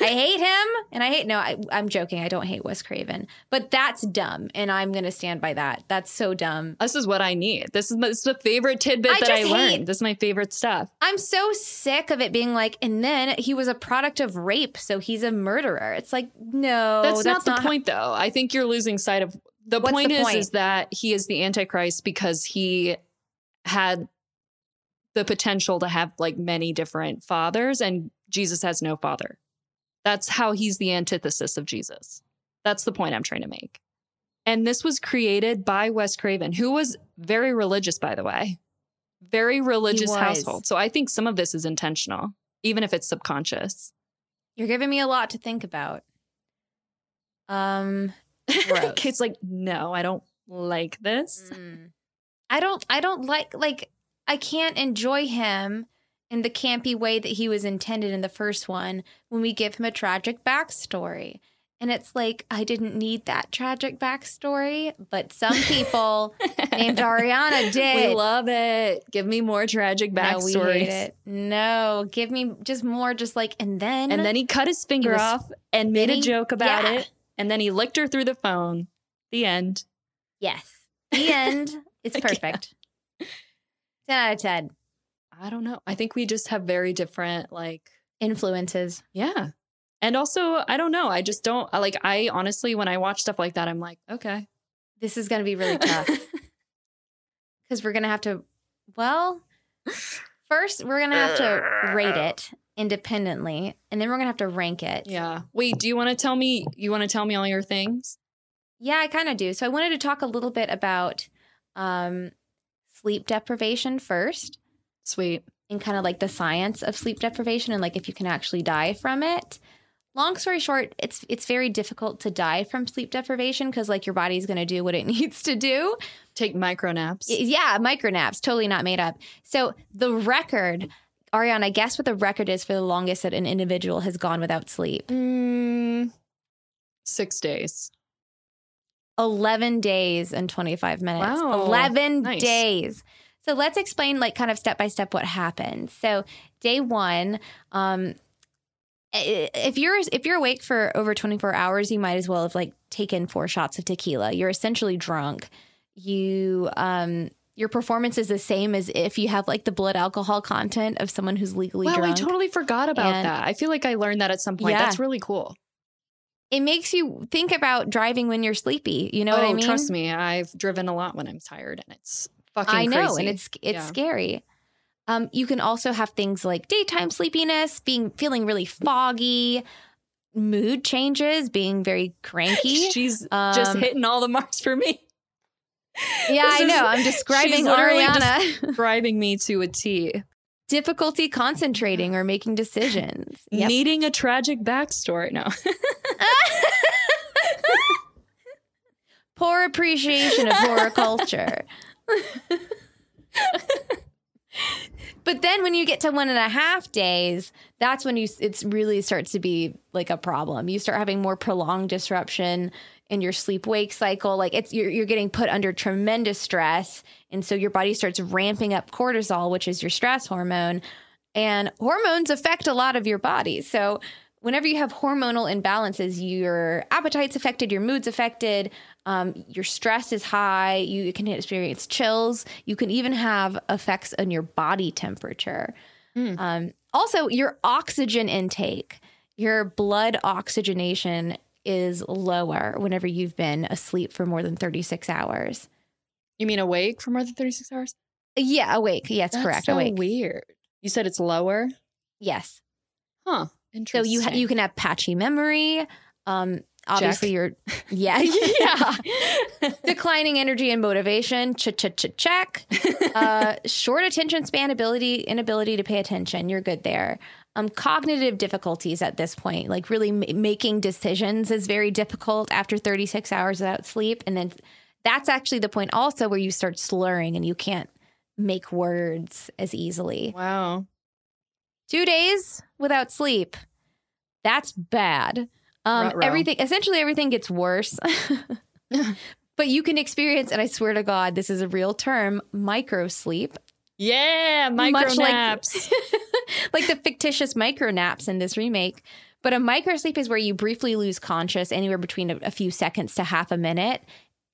I hate him, and I hate, no, I, I'm joking. I don't hate Wes Craven, but that's dumb, and I'm going to stand by that. That's so dumb. This is what I need. This is, this is the favorite tidbit I that I hate. learned. This is my favorite stuff. I'm so sick of it being like, and then he was a product of rape, so he's a murderer. It's like, no. That's, that's not the not point, though. I think you're losing sight of, the What's point the is point? is that he is the Antichrist because he had the potential to have, like, many different fathers, and Jesus has no father. That's how he's the antithesis of Jesus. That's the point I'm trying to make. And this was created by Wes Craven, who was very religious, by the way. Very religious household. So I think some of this is intentional, even if it's subconscious. You're giving me a lot to think about. Um, Kate's like, no, I don't like this. Mm. I don't I don't like like I can't enjoy him in the campy way that he was intended in the first one when we give him a tragic backstory. And it's like, I didn't need that tragic backstory, but some people named Ariana did. We love it. Give me more tragic backstories. No, we hate it. No, give me just more, just like, and then. And then he cut his finger was, off and made he, a joke about yeah. it. And then he licked her through the phone. The end. Yes. The end. It's perfect. Yeah. ten out of ten. I don't know. I think we just have very different, like. Influences. Yeah. And also, I don't know. I just don't like I honestly, when I watch stuff like that, I'm like, OK, this is going to be really tough because we're going to have to. Well, first, we're going to have to rate it independently and then we're going to have to rank it. Yeah. Wait, do you want to tell me you want to tell me all your things? Yeah, I kind of do. So I wanted to talk a little bit about um, sleep deprivation first. Sweet. And kind of like the science of sleep deprivation and like if you can actually die from it. Long story short, it's it's very difficult to die from sleep deprivation because, like, your body's going to do what it needs to do. Take micro naps. Yeah, micro naps. Totally not made up. So the record, Ariana, guess what the record is for the longest that an individual has gone without sleep? Mm, six days. eleven days and twenty-five minutes. Wow. eleven nice. Days. So let's explain, like, kind of step by step what happened. So day one, um, If you're if you're awake for over twenty-four hours, you might as well have like taken four shots of tequila. You're essentially drunk. You um your performance is the same as if you have like the blood alcohol content of someone who's legally wow, drunk. Wow, I totally forgot about and, that. I feel like I learned that at some point. Yeah. That's really cool. It makes you think about driving when you're sleepy. You know oh, what I mean? Trust me, I've driven a lot when I'm tired, and it's fucking. I know, crazy. And it's it's yeah. scary. Um, you can also have things like daytime sleepiness, being feeling really foggy, mood changes, being very cranky. She's um, just hitting all the marks for me. Yeah, this I is, know. I'm describing she's Ariana. Describing me to a T. Difficulty concentrating or making decisions. Yep. Needing a tragic backstory. No. Poor appreciation of horror culture. But then when you get to one and a half days, that's when you it's really starts to be like a problem. You start having more prolonged disruption in your sleep-wake cycle. Like it's you're, you're getting put under tremendous stress. And so your body starts ramping up cortisol, which is your stress hormone. And hormones affect a lot of your body. So whenever you have hormonal imbalances, your appetite's affected, your mood's affected, um, your stress is high, you, you can experience chills, you can even have effects on your body temperature. Mm. Um, also, your oxygen intake, your blood oxygenation is lower whenever you've been asleep for more than thirty-six hours. You mean awake for more than thirty-six hours? Yeah, awake. Yes, that's correct. So awake. Weird. You said it's lower? Yes. Huh. So you ha- you can have patchy memory. Um, obviously, check. You're yeah yeah declining energy and motivation. Ch ch ch check. Uh, short attention span, ability inability to pay attention. You're good there. Um, cognitive difficulties at this point, like really m- making decisions, is very difficult after thirty-six hours without sleep, and then that's actually the point also where you start slurring and you can't make words as easily. Wow. Two days without sleep. That's bad. Um, everything, essentially everything gets worse, but you can experience, and I swear to God, this is a real term, micro sleep. Yeah. Micro Much naps. Like, like the fictitious micro naps in this remake. But a micro sleep is where you briefly lose conscious anywhere between a, a few seconds to half a minute.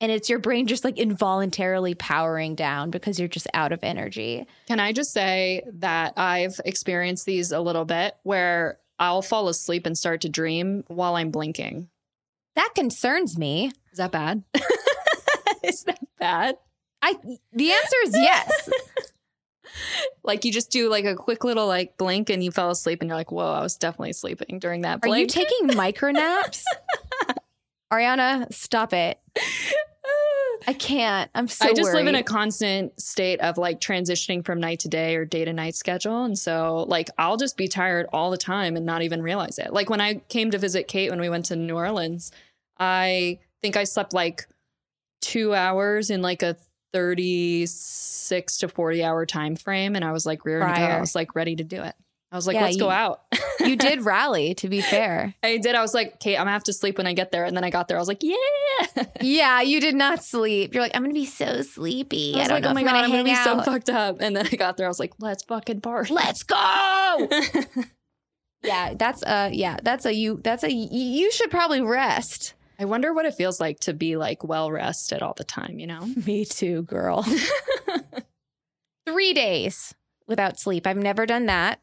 And it's your brain just like involuntarily powering down because you're just out of energy. Can I just say that I've experienced these a little bit where I'll fall asleep and start to dream while I'm blinking. That concerns me. Is that bad? Is that bad? I the answer is yes. Like you just do like a quick little like blink and you fell asleep and you're like, whoa, I was definitely sleeping during that blink. Are you taking micro naps? Ariana, stop it. I can't. I'm so I just worried. Live in a constant state of like transitioning from night to day or day to night schedule. And so like I'll just be tired all the time and not even realize it. Like when I came to visit Kate, when we went to New Orleans, I think I slept like two hours in like a thirty-six to forty hour time frame. And I was like rearing to go. I was like ready to do it. I was like, yeah, let's you, go out. You did rally, to be fair. I did. I was like, okay, I'm gonna have to sleep when I get there. And then I got there. I was like, yeah. Yeah, you did not sleep. You're like, I'm going to be so sleepy. I, was I don't like, know oh my if God, I'm going to be so fucked up. And then I got there. I was like, let's fucking party. Let's go. Yeah, that's a, yeah, that's a, you, that's a, you should probably rest. I wonder what it feels like to be like well rested all the time, you know? Me too, girl. Three days without sleep. I've never done that.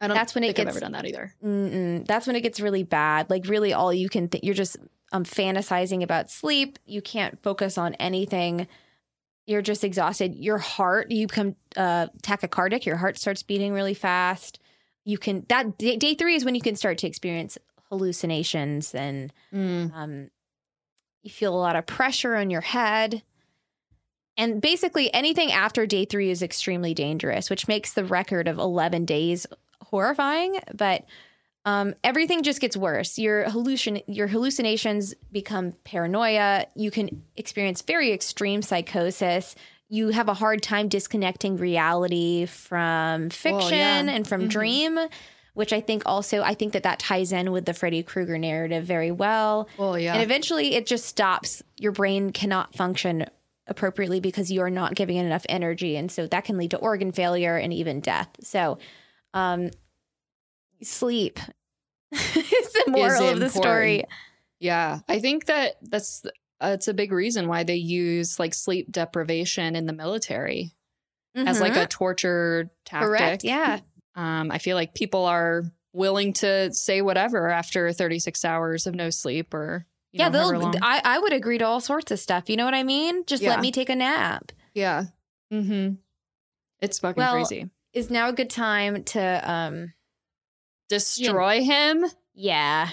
I don't that's when think it gets, I've ever done that either. Mm-mm, that's when it gets really bad. Like really all you can think, you're just um, fantasizing about sleep. You can't focus on anything. You're just exhausted. Your heart, you become uh, tachycardic. Your heart starts beating really fast. You can, that day, day three is when you can start to experience hallucinations and mm. um, you feel a lot of pressure on your head. And basically anything after day three is extremely dangerous, which makes the record of eleven days horrifying, but um, everything just gets worse. Your hallucin- your hallucinations become paranoia. You can experience very extreme psychosis. You have a hard time disconnecting reality from fiction oh, yeah. and from mm-hmm. dream, which I think also, I think that that ties in with the Freddy Krueger narrative very well. Oh, yeah. And eventually it just stops. Your brain cannot function appropriately because you are not giving it enough energy. And so that can lead to organ failure and even death. So um, sleep is the moral is of the story. Yeah, I think that that's uh, it's a big reason why they use like sleep deprivation in the military mm-hmm. as like a torture tactic. Correct, yeah. Um, I feel like people are willing to say whatever after thirty-six hours of no sleep or, you yeah, know, they'll, I, I would agree to all sorts of stuff. You know what I mean? Just yeah. let me take a nap. Yeah. Mm-hmm. It's fucking well, crazy. Is now a good time to um, destroy you know. him? Yeah.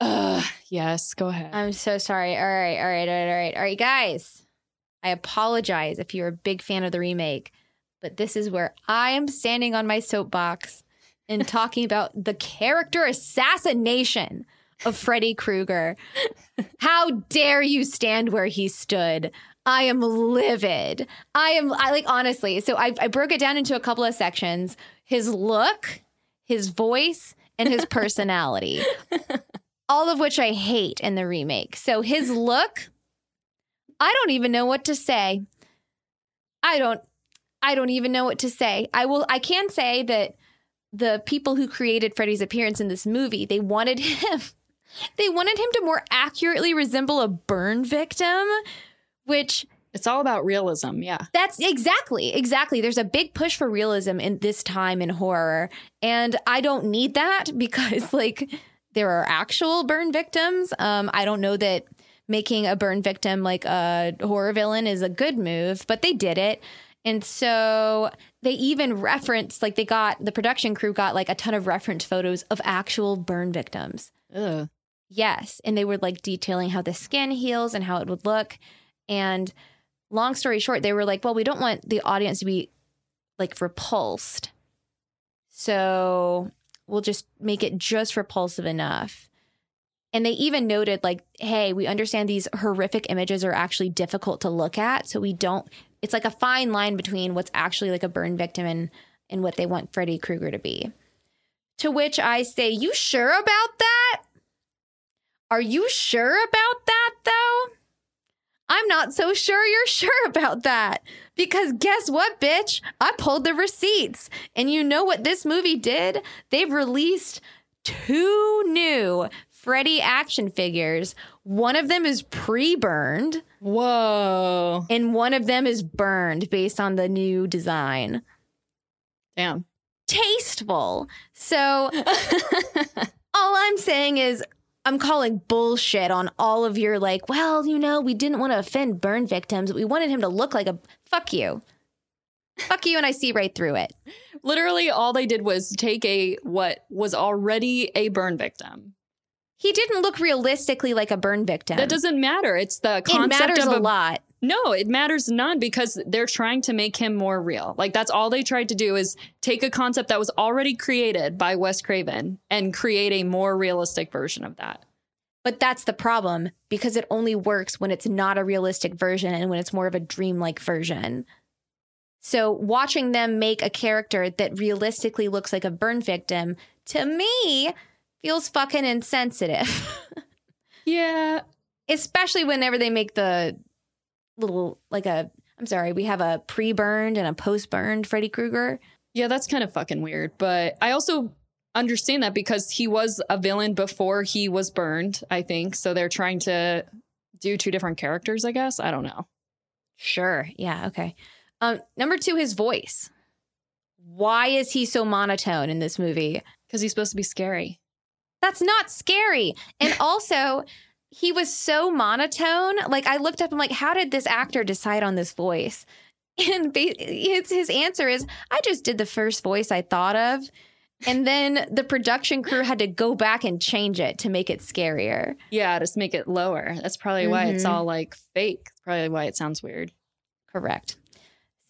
Ugh, yes, go ahead. I'm so sorry. All right, all right, all right, all right. All right, guys, I apologize if you're a big fan of the remake. But this is where I am standing on my soapbox and talking about the character assassination of Freddy Krueger. How dare you stand where he stood? I am livid. I am I like, honestly. So I, I broke it down into a couple of sections. His look, his voice, and his personality, all of which I hate in the remake. So his look, I don't even know what to say. I don't. I don't even know what to say. I will. I can say that the people who created Freddy's appearance in this movie, they wanted him. They wanted him to more accurately resemble a burn victim, which it's all about realism. Yeah, that's exactly exactly. There's a big push for realism in this time in horror. And I don't need that because like there are actual burn victims. Um, I don't know that making a burn victim like a horror villain is a good move, but they did it. And so they even referenced, like they got, the production crew got like a ton of reference photos of actual burn victims. Ugh. Yes. And they were like detailing how the skin heals and how it would look. And long story short, they were like, well, we don't want the audience to be like repulsed. So we'll just make it just repulsive enough. And they even noted like, hey, we understand these horrific images are actually difficult to look at. So we don't, it's like a fine line between what's actually like a burn victim and, and what they want Freddy Krueger to be. To which I say, you sure about that? Are you sure about that though? I'm not so sure you're sure about that because guess what, bitch? I pulled the receipts and you know what this movie did? They've released two new Freddy action figures. One of them is pre-burned. Whoa. And one of them is burned based on the new design. Damn. Tasteful. So all I'm saying is I'm calling bullshit on all of your like, well, you know, we didn't want to offend burn victims. We wanted him to look like a fuck you. Fuck you, and I see right through it. Literally all they did was take a what was already a burn victim. He didn't look realistically like a burn victim. That doesn't matter. It's the concept it matters of a, a lot. No, it matters none because they're trying to make him more real. Like that's all they tried to do is take a concept that was already created by Wes Craven and create a more realistic version of that. But that's the problem, because it only works when it's not a realistic version and when it's more of a dreamlike version. So watching them make a character that realistically looks like a burn victim, to me, feels fucking insensitive. Yeah. Especially whenever they make the little, like a, I'm sorry, we have a pre-burned and a post-burned Freddy Krueger. Yeah, that's kind of fucking weird. But I also understand that because he was a villain before he was burned, I think. So they're trying to do two different characters, I guess. I don't know. Sure. Yeah. Okay. Um, number two, his voice. Why is he so monotone in this movie? Because he's supposed to be scary. That's not scary. And also, he was so monotone. Like, I looked up, I'm like, how did this actor decide on this voice? And it's, his answer is, I just did the first voice I thought of. And then the production crew had to go back and change it to make it scarier. Yeah, just make it lower. That's probably why mm-hmm. it's all like fake. That's probably why it sounds weird. Correct.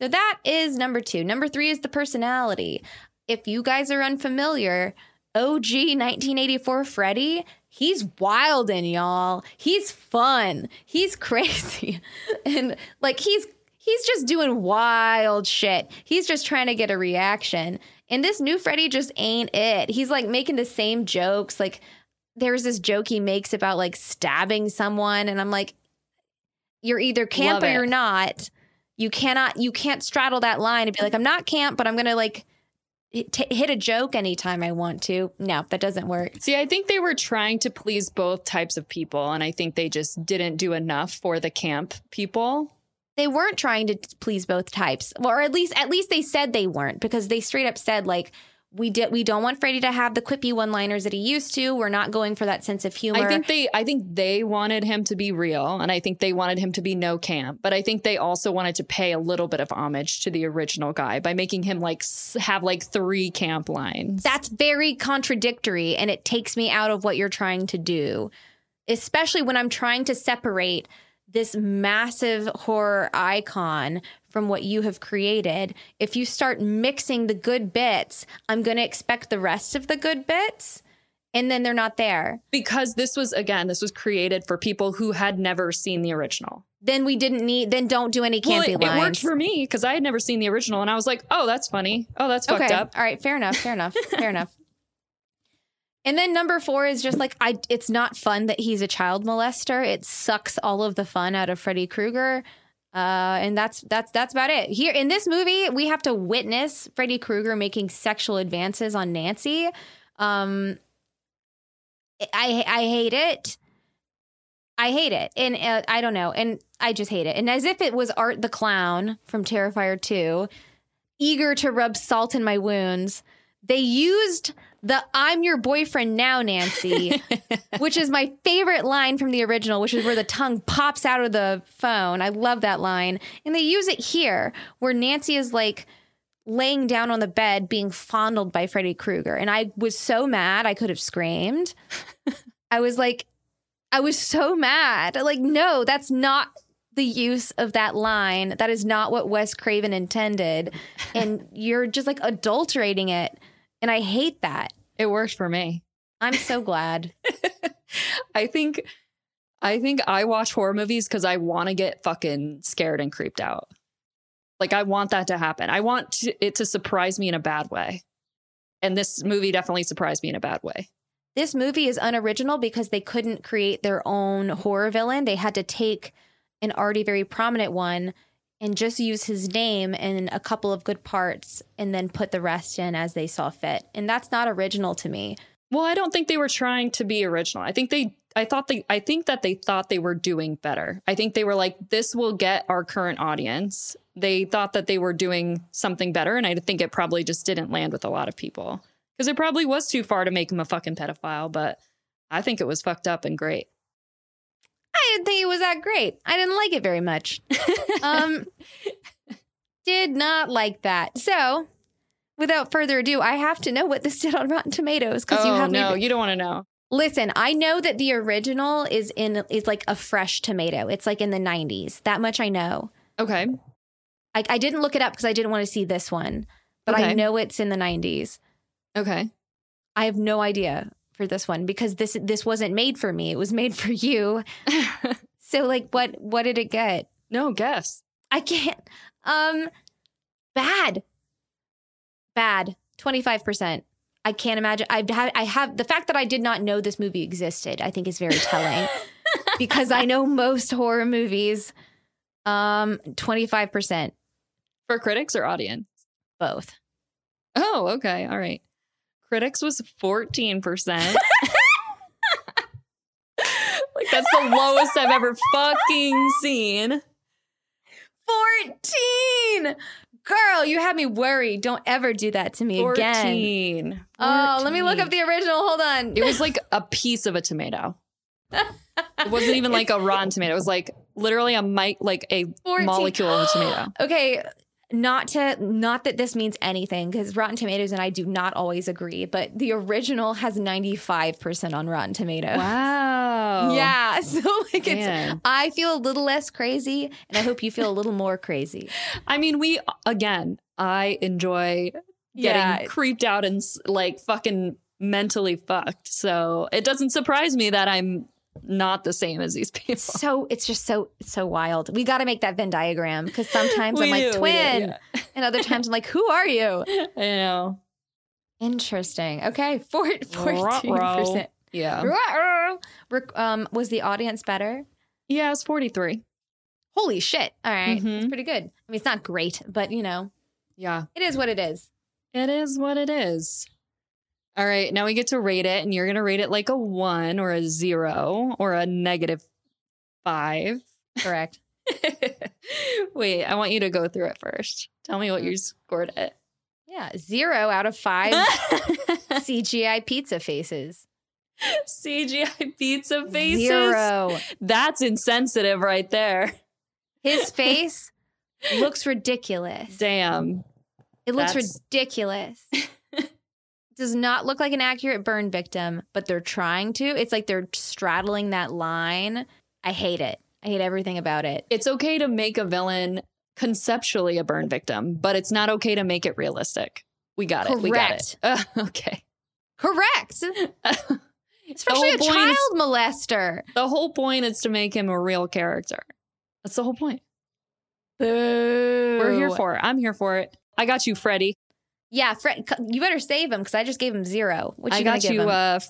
So that is number two. Number three is the personality. If you guys are unfamiliar, O G nineteen eighty-four Freddy, he's wildin', y'all. He's fun. He's crazy. And like he's he's just doing wild shit. He's just trying to get a reaction. And this new Freddy just ain't it. He's like making the same jokes. Like there's this joke he makes about like stabbing someone. And I'm like, you're either camp or you're not. You cannot, you can't straddle that line and be like, I'm not camp, but I'm going to like t- hit a joke anytime I want to. No, that doesn't work. See, I think they were trying to please both types of people. And I think they just didn't do enough for the camp people. They weren't trying to please both types, or at least at least they said they weren't, because they straight up said, like, we did. We don't want Freddy to have the quippy one liners that he used to. We're not going for that sense of humor. I think they I think they wanted him to be real, and I think they wanted him to be no camp. But I think they also wanted to pay a little bit of homage to the original guy by making him like have like three camp lines. That's very contradictory, and it takes me out of what you're trying to do, especially when I'm trying to separate this massive horror icon from what you have created. If you start mixing the good bits, I'm going to expect the rest of the good bits, and then they're not there. Because this was, again, this was created for people who had never seen the original. Then we didn't need, then don't do any campy well, it, lines. It worked for me because I had never seen the original, and I was like, oh, that's funny. Oh, that's okay. Fucked up. All right. Fair enough. Fair enough. Fair enough. And then number four is just like, I. it's not fun that he's a child molester. It sucks all of the fun out of Freddy Krueger. Uh, and that's that's that's about it. Here in this movie, we have to witness Freddy Krueger making sexual advances on Nancy. Um, I, I hate it. I hate it. And uh, I don't know. And I just hate it. And as if it was Art the Clown from Terrifier two, eager to rub salt in my wounds, they used the I'm your boyfriend now, Nancy, which is my favorite line from the original, which is where the tongue pops out of the phone. I love that line. And they use it here where Nancy is like laying down on the bed being fondled by Freddy Krueger. And I was so mad I could have screamed. I was like, I was so mad. Like, no, that's not the use of that line. That is not what Wes Craven intended. And you're just like adulterating it. And I hate that. It worked for me. I'm so glad. I think I think I watch horror movies because I want to get fucking scared and creeped out. Like, I want that to happen. I want to, it to surprise me in a bad way. And this movie definitely surprised me in a bad way. This movie is unoriginal because they couldn't create their own horror villain. They had to take an already very prominent one and just use his name and a couple of good parts and then put the rest in as they saw fit. And that's not original to me. Well, I don't think they were trying to be original. I think they I thought they I think that they thought they were doing better. I think they were like, this will get our current audience. They thought that they were doing something better. And I think it probably just didn't land with a lot of people because it probably was too far to make him a fucking pedophile. But I think it was fucked up and great. I didn't think it was that great. I didn't like it very much. Um, did not like that. So without further ado, I have to know what this did on Rotten Tomatoes. Because oh, you have no, even... you don't want to know. Listen, I know that the original is in is like a fresh tomato. It's like in the nineties. That much I know. OK, I, I didn't look it up because I didn't want to see this one, but okay. I know it's in the nineties. OK, I have no idea. for this one because this this wasn't made for me. It was made for you. So, like, what what did it get? No, guess. I can't. Um, bad. Bad. twenty-five percent. I can't imagine. I've had, I have the fact that I did not know this movie existed, I think is very telling because I know most horror movies. Um, twenty-five percent. For critics or audience? Both. Oh, okay. All right. Critics was fourteen percent. Like, that's the lowest I've ever fucking seen. fourteen! Girl, you had me worried. Don't ever do that to me fourteen. Again. fourteen. Oh, let me look up the original. Hold on. It was like a piece of a tomato. It wasn't even like a rotten tomato. It was like literally a mic, like a fourteen. Molecule of a tomato. Okay. Not to, not that this means anything, because Rotten Tomatoes and I do not always agree, but the original has ninety-five percent on Rotten Tomatoes. Wow. Yeah. So, like, it's, I feel a little less crazy, and I hope you feel a little more crazy. I mean, we, again, I enjoy getting yeah. creeped out and, like, fucking mentally fucked. So it doesn't surprise me that I'm not the same as these people. So it's just so, so wild. We got to make that Venn diagram because sometimes I'm like, do, twin. Do, yeah. And other times I'm like, who are you? I know. Interesting. Okay. Four, fourteen percent. Yeah. Um, was the audience better? Yeah, it was forty-three. Holy shit. All right. Mm-hmm. It's pretty good. I mean, it's not great, but you know. Yeah. It is what it is. It is what it is. All right, now we get to rate it, and you're going to rate it like a one or a zero or a negative five. Correct. Wait, I want you to go through it first. Tell me what you scored it. Yeah, zero out of five C G I pizza faces. C G I pizza faces? Zero. That's insensitive right there. His face looks ridiculous. Damn. It looks That's... ridiculous. Does not look like an accurate burn victim, but they're trying to. It's like they're straddling that line. I hate it. I hate everything about it. It's okay to make a villain conceptually a burn victim, but it's not okay to make it realistic. We got Correct. It. We got it. Uh, okay. Correct. Especially a child is, molester. The whole point is to make him a real character. That's the whole point. Boo. We're here for it. I'm here for it. I got you, Freddy. Yeah, Fred, you better save him because I just gave him zero. Which I got you, uh,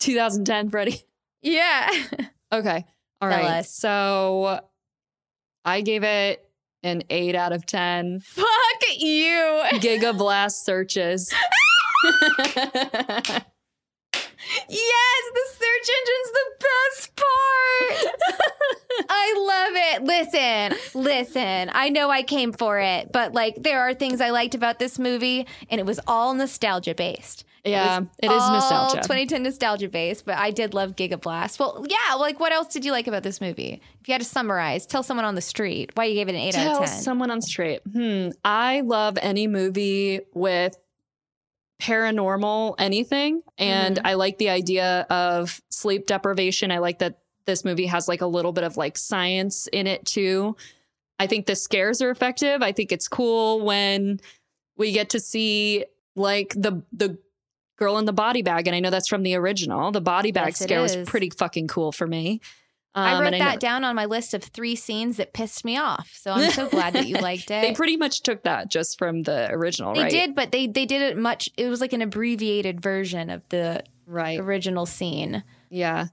twenty ten, Freddie. Yeah. Okay. All Tell right. Us. So I gave it an eight out of ten. Fuck you. Giga Blast searches. Yes, the search engine's the best part. I love it. Listen, listen, I know I came for it, but like there are things I liked about this movie, and it was all nostalgia based. Yeah, it, it is nostalgia. twenty ten nostalgia based, but I did love Giga Blast. Well, yeah, like what else did you like about this movie? If you had to summarize, tell someone on the street why you gave it an eight tell out of ten. Tell someone on the street. Hmm. I love any movie with paranormal anything, and mm-hmm. I like the idea of sleep deprivation. I like that this movie has like a little bit of like science in it too. I think the scares are effective. I think it's cool when we get to see like the the girl in the body bag, and I know that's from the original. The body bag yes, scare was pretty fucking cool for me. Um, I wrote that I never... down on my list of three scenes that pissed me off. So I'm so glad that you liked it. They pretty much took that just from the original, they right? They did, but they, they did it much. It was like an abbreviated version of the right. original scene. Yeah.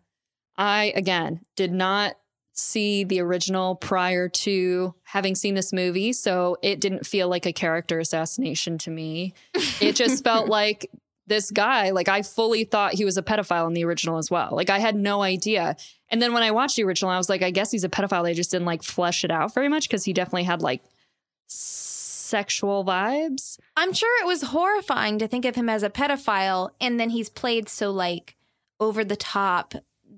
I, again, did not see the original prior to having seen this movie. So it didn't feel like a character assassination to me. It just felt like this guy, like I fully thought he was a pedophile in the original as well. Like I had no idea. And then when I watched the original, I was like, I guess he's a pedophile. They just didn't like flesh it out very much because he definitely had like sexual vibes. I'm sure it was horrifying to think of him as a pedophile. And then he's played so like over the top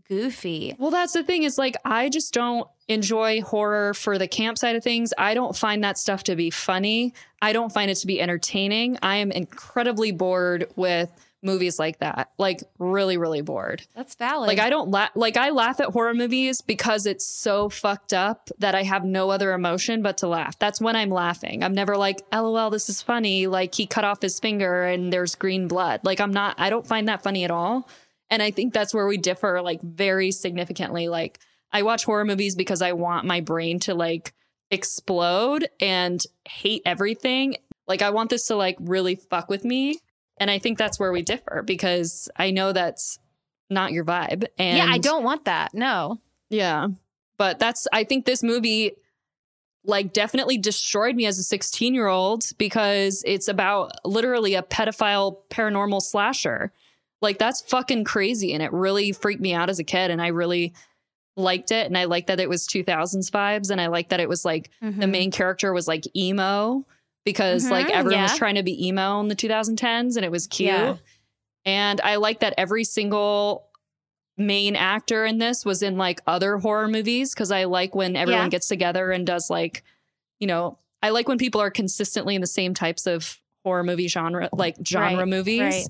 goofy. Well, that's the thing is like, I just don't enjoy horror for the camp side of things. I don't find that stuff to be funny. I don't find it to be entertaining. I am incredibly bored with movies like that, like really, really bored. That's valid. Like I don't laugh. Like I laugh at horror movies because it's so fucked up that I have no other emotion but to laugh. That's when I'm laughing. I'm never like, L O L, this is funny. Like he cut off his finger and there's green blood. Like I'm not, I don't find that funny at all. And I think that's where we differ, like, very significantly. Like, I watch horror movies because I want my brain to, like, explode and hate everything. Like, I want this to, like, really fuck with me. And I think that's where we differ, because I know that's not your vibe. And yeah, I don't want that. No. Yeah. But that's, I think this movie, like, definitely destroyed me as a sixteen year old, because it's about literally a pedophile paranormal slasher. Like, that's fucking crazy. And it really freaked me out as a kid. And I really liked it. And I liked that it was two thousands vibes. And I liked that it was like, mm-hmm. the main character was like emo, because mm-hmm, like everyone yeah. was trying to be emo in the twenty tens, and it was cute. Yeah. And I like that every single main actor in this was in like other horror movies, because I like when everyone yeah. gets together and does, like, you know, I like when people are consistently in the same types of horror movie genre, like genre right, movies. Right.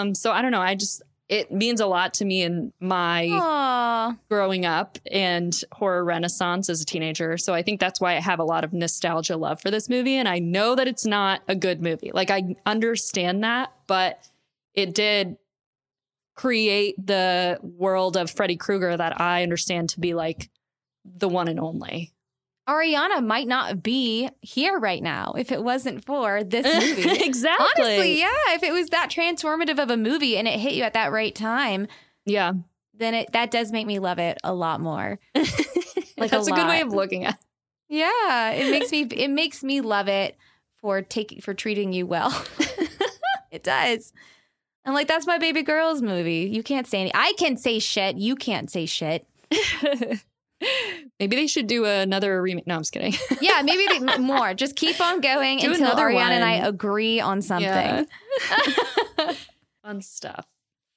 Um, so I don't know. I just, it means a lot to me in my Aww. growing up and horror renaissance as a teenager. So I think that's why I have a lot of nostalgia love for this movie. And I know that it's not a good movie. Like, I understand that, but it did create the world of Freddy Krueger that I understand to be, like, the one and only. Ariana might not be here right now if it wasn't for this movie. Exactly. Honestly, yeah. If it was that transformative of a movie and it hit you at that right time. Yeah. Then it, that does make me love it a lot more. Like, that's a, a good way of looking at it. Yeah. It makes me, it makes me love it for taking, for treating you well. It does. And, like, that's my baby girl's movie. You can't say any. I can say shit. You can't say shit. Maybe they should do another remake. No, I'm just kidding. Yeah, maybe they, more. Just keep on going do until Ariana one. and I agree on something. Yeah. Fun stuff.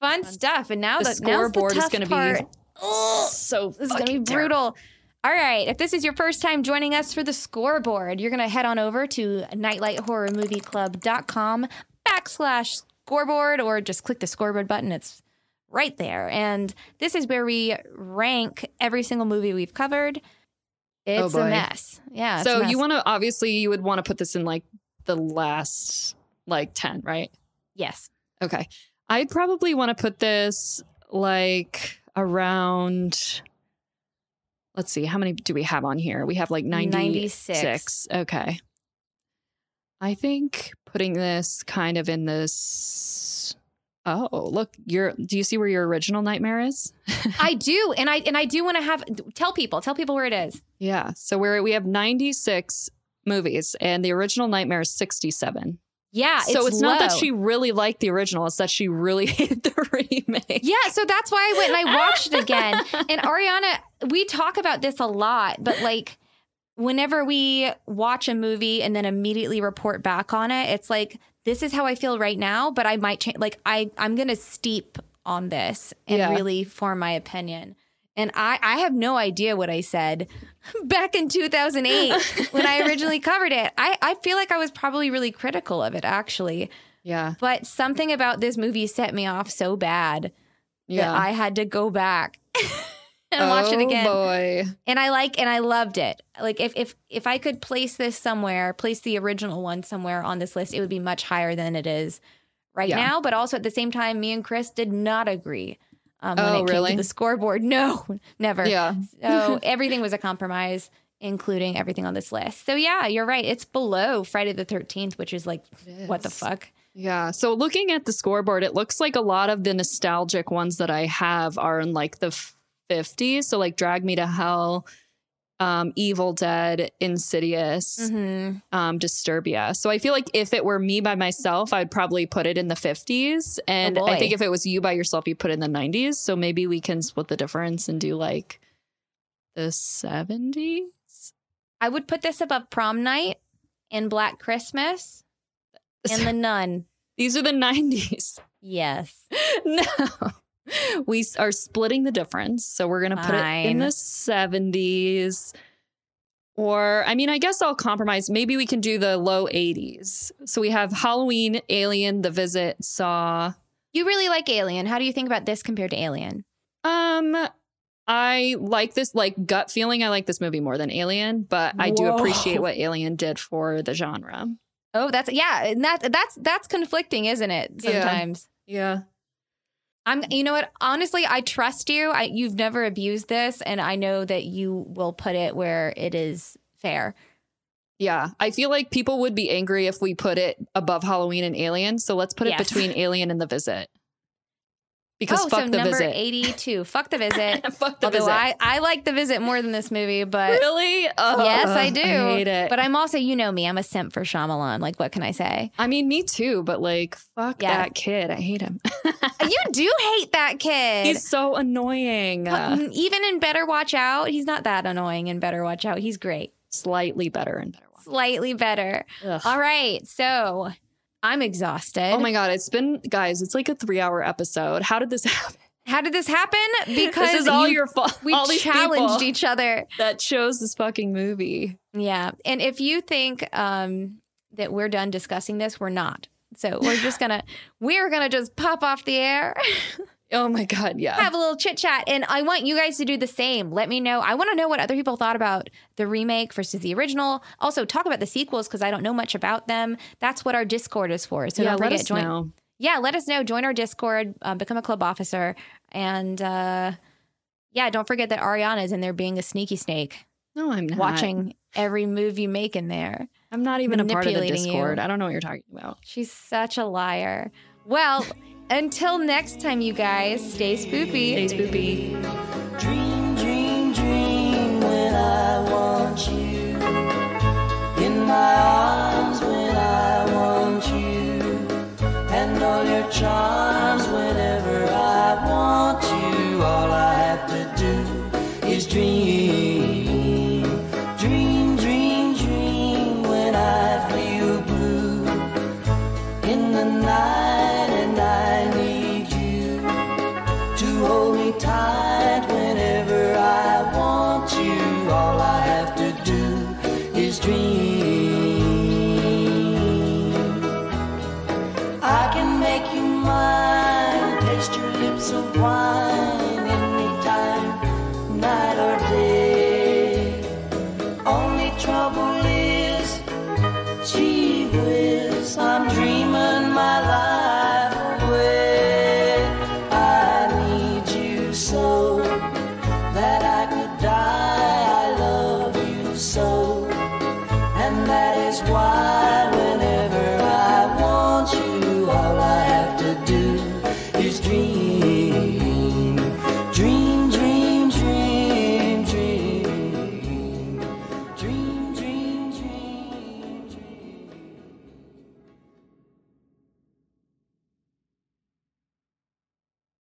Fun, Fun stuff. And now the, the scoreboard the is going to be oh, so this is going to be brutal. Terrible. All right. If this is your first time joining us for the scoreboard, you're going to head on over to nightlight horror movie club dot com backslash scoreboard, or just click the scoreboard button. It's right there. And this is where we rank every single movie we've covered. It's oh a mess. Yeah. So you want to, obviously you would want to put this in, like, the last, like, ten, right? Yes. Okay. I'd probably want to put this, like, around, let's see, how many do we have on here? We have like ninety-six. ninety-six. Okay. I think putting this kind of in this. Oh, look, you're do you see where your original nightmare is? I do. And I and I do want to have tell people, tell people where it is. Yeah. So where we have ninety-six movies, and the original nightmare is sixty-seven. Yeah. So it's, it's not that she really liked the original. It's that she really hated the remake. Yeah. So that's why I went and I watched it again. And Ariana, we talk about this a lot, but, like, whenever we watch a movie and then immediately report back on it, it's like, this is how I feel right now, but I might change. Like, I, I'm going to steep on this and yeah. really form my opinion. And I, I have no idea what I said back in two thousand eight when I originally covered it. I, I feel like I was probably really critical of it, actually. Yeah. But something about this movie set me off so bad yeah. that I had to go back. And oh, watch it again. Boy. And I like and I loved it. Like, if if if I could place this somewhere, place the original one somewhere on this list, it would be much higher than it is right yeah. now. But also at the same time, me and Chris did not agree um, oh, when it really? came to the scoreboard. No, never. Yeah. So everything was a compromise, including everything on this list. So, yeah, you're right. It's below Friday the thirteenth, which is like, is. what the fuck? Yeah. So looking at the scoreboard, it looks like a lot of the nostalgic ones that I have are in, like, the f- fifties, so like Drag Me to Hell, um, Evil Dead, Insidious, mm-hmm. um, Disturbia. So I feel like if it were me by myself, I'd probably put it in the fifties. And oh I think if it was you by yourself, you put it in the nineties. So maybe we can split the difference and do like the seventies. I would put this above Prom Night and Black Christmas and The Nun. These are the nineties. Yes. No. We are splitting the difference. So we're going to put it in the seventies. Or, I mean, I guess I'll compromise. Maybe we can do the low eighties. So we have Halloween, Alien, The Visit, Saw. You really like Alien. How do you think about this compared to Alien? Um, I like this, like, gut feeling. I like this movie more than Alien, but I Whoa. do appreciate what Alien did for the genre. Oh, that's, yeah. And that, that's, that's conflicting, isn't it? Sometimes. Yeah. yeah. I'm, you know what? Honestly, I trust you. I, you've never abused this, and I know that you will put it where it is fair. Yeah, I feel like people would be angry if we put it above Halloween and Alien. So let's put yes. it between Alien and The Visit. Because oh, fuck so the number visit. eighty-two. Fuck The Visit. Fuck the Although visit. I, I like The Visit more than this movie, but really, oh, yes, I do. I hate it. But I'm also, you know me, I'm a simp for Shyamalan. Like, what can I say? I mean, me too. But like, fuck yeah. that kid. I hate him. You do hate that kid. He's so annoying. But even in Better Watch Out, he's not that annoying. In Better Watch Out, he's great. Slightly better and better. Watch. Slightly better. Ugh. All right, so. I'm exhausted. Oh my God. It's been, guys, it's like a three hour episode. How did this happen? How did this happen? Because this is all you, your fault. We all challenged each other. That shows this fucking movie. Yeah. And if you think um, that we're done discussing this, we're not. So we're just going to, we're going to just pop off the air. Oh my God. Yeah. Have a little chit chat. And I want you guys to do the same. Let me know. I want to know what other people thought about the remake versus the original. Also talk about the sequels because I don't know much about them. That's what our Discord is for. So yeah, don't forget. Join. Know. Yeah. Let us know. Join our Discord. Uh, become a club officer. And uh, yeah, don't forget that Ariana's in there being a sneaky snake. No, I'm not. Watching every move you make in there. I'm not even a part of the Discord. You. I don't know what you're talking about. She's such a liar. Well... Until next time, you guys, stay spoopy. Stay spoopy. Dream, dream, dream when I want you. In my arms when I want you. And all your charms whenever I want you. All I have to do is dream. Dream, dream, dream when I feel blue. In the night. Tight whenever I want you, all I have to do is dream. I can make you mine, taste your lips of wine.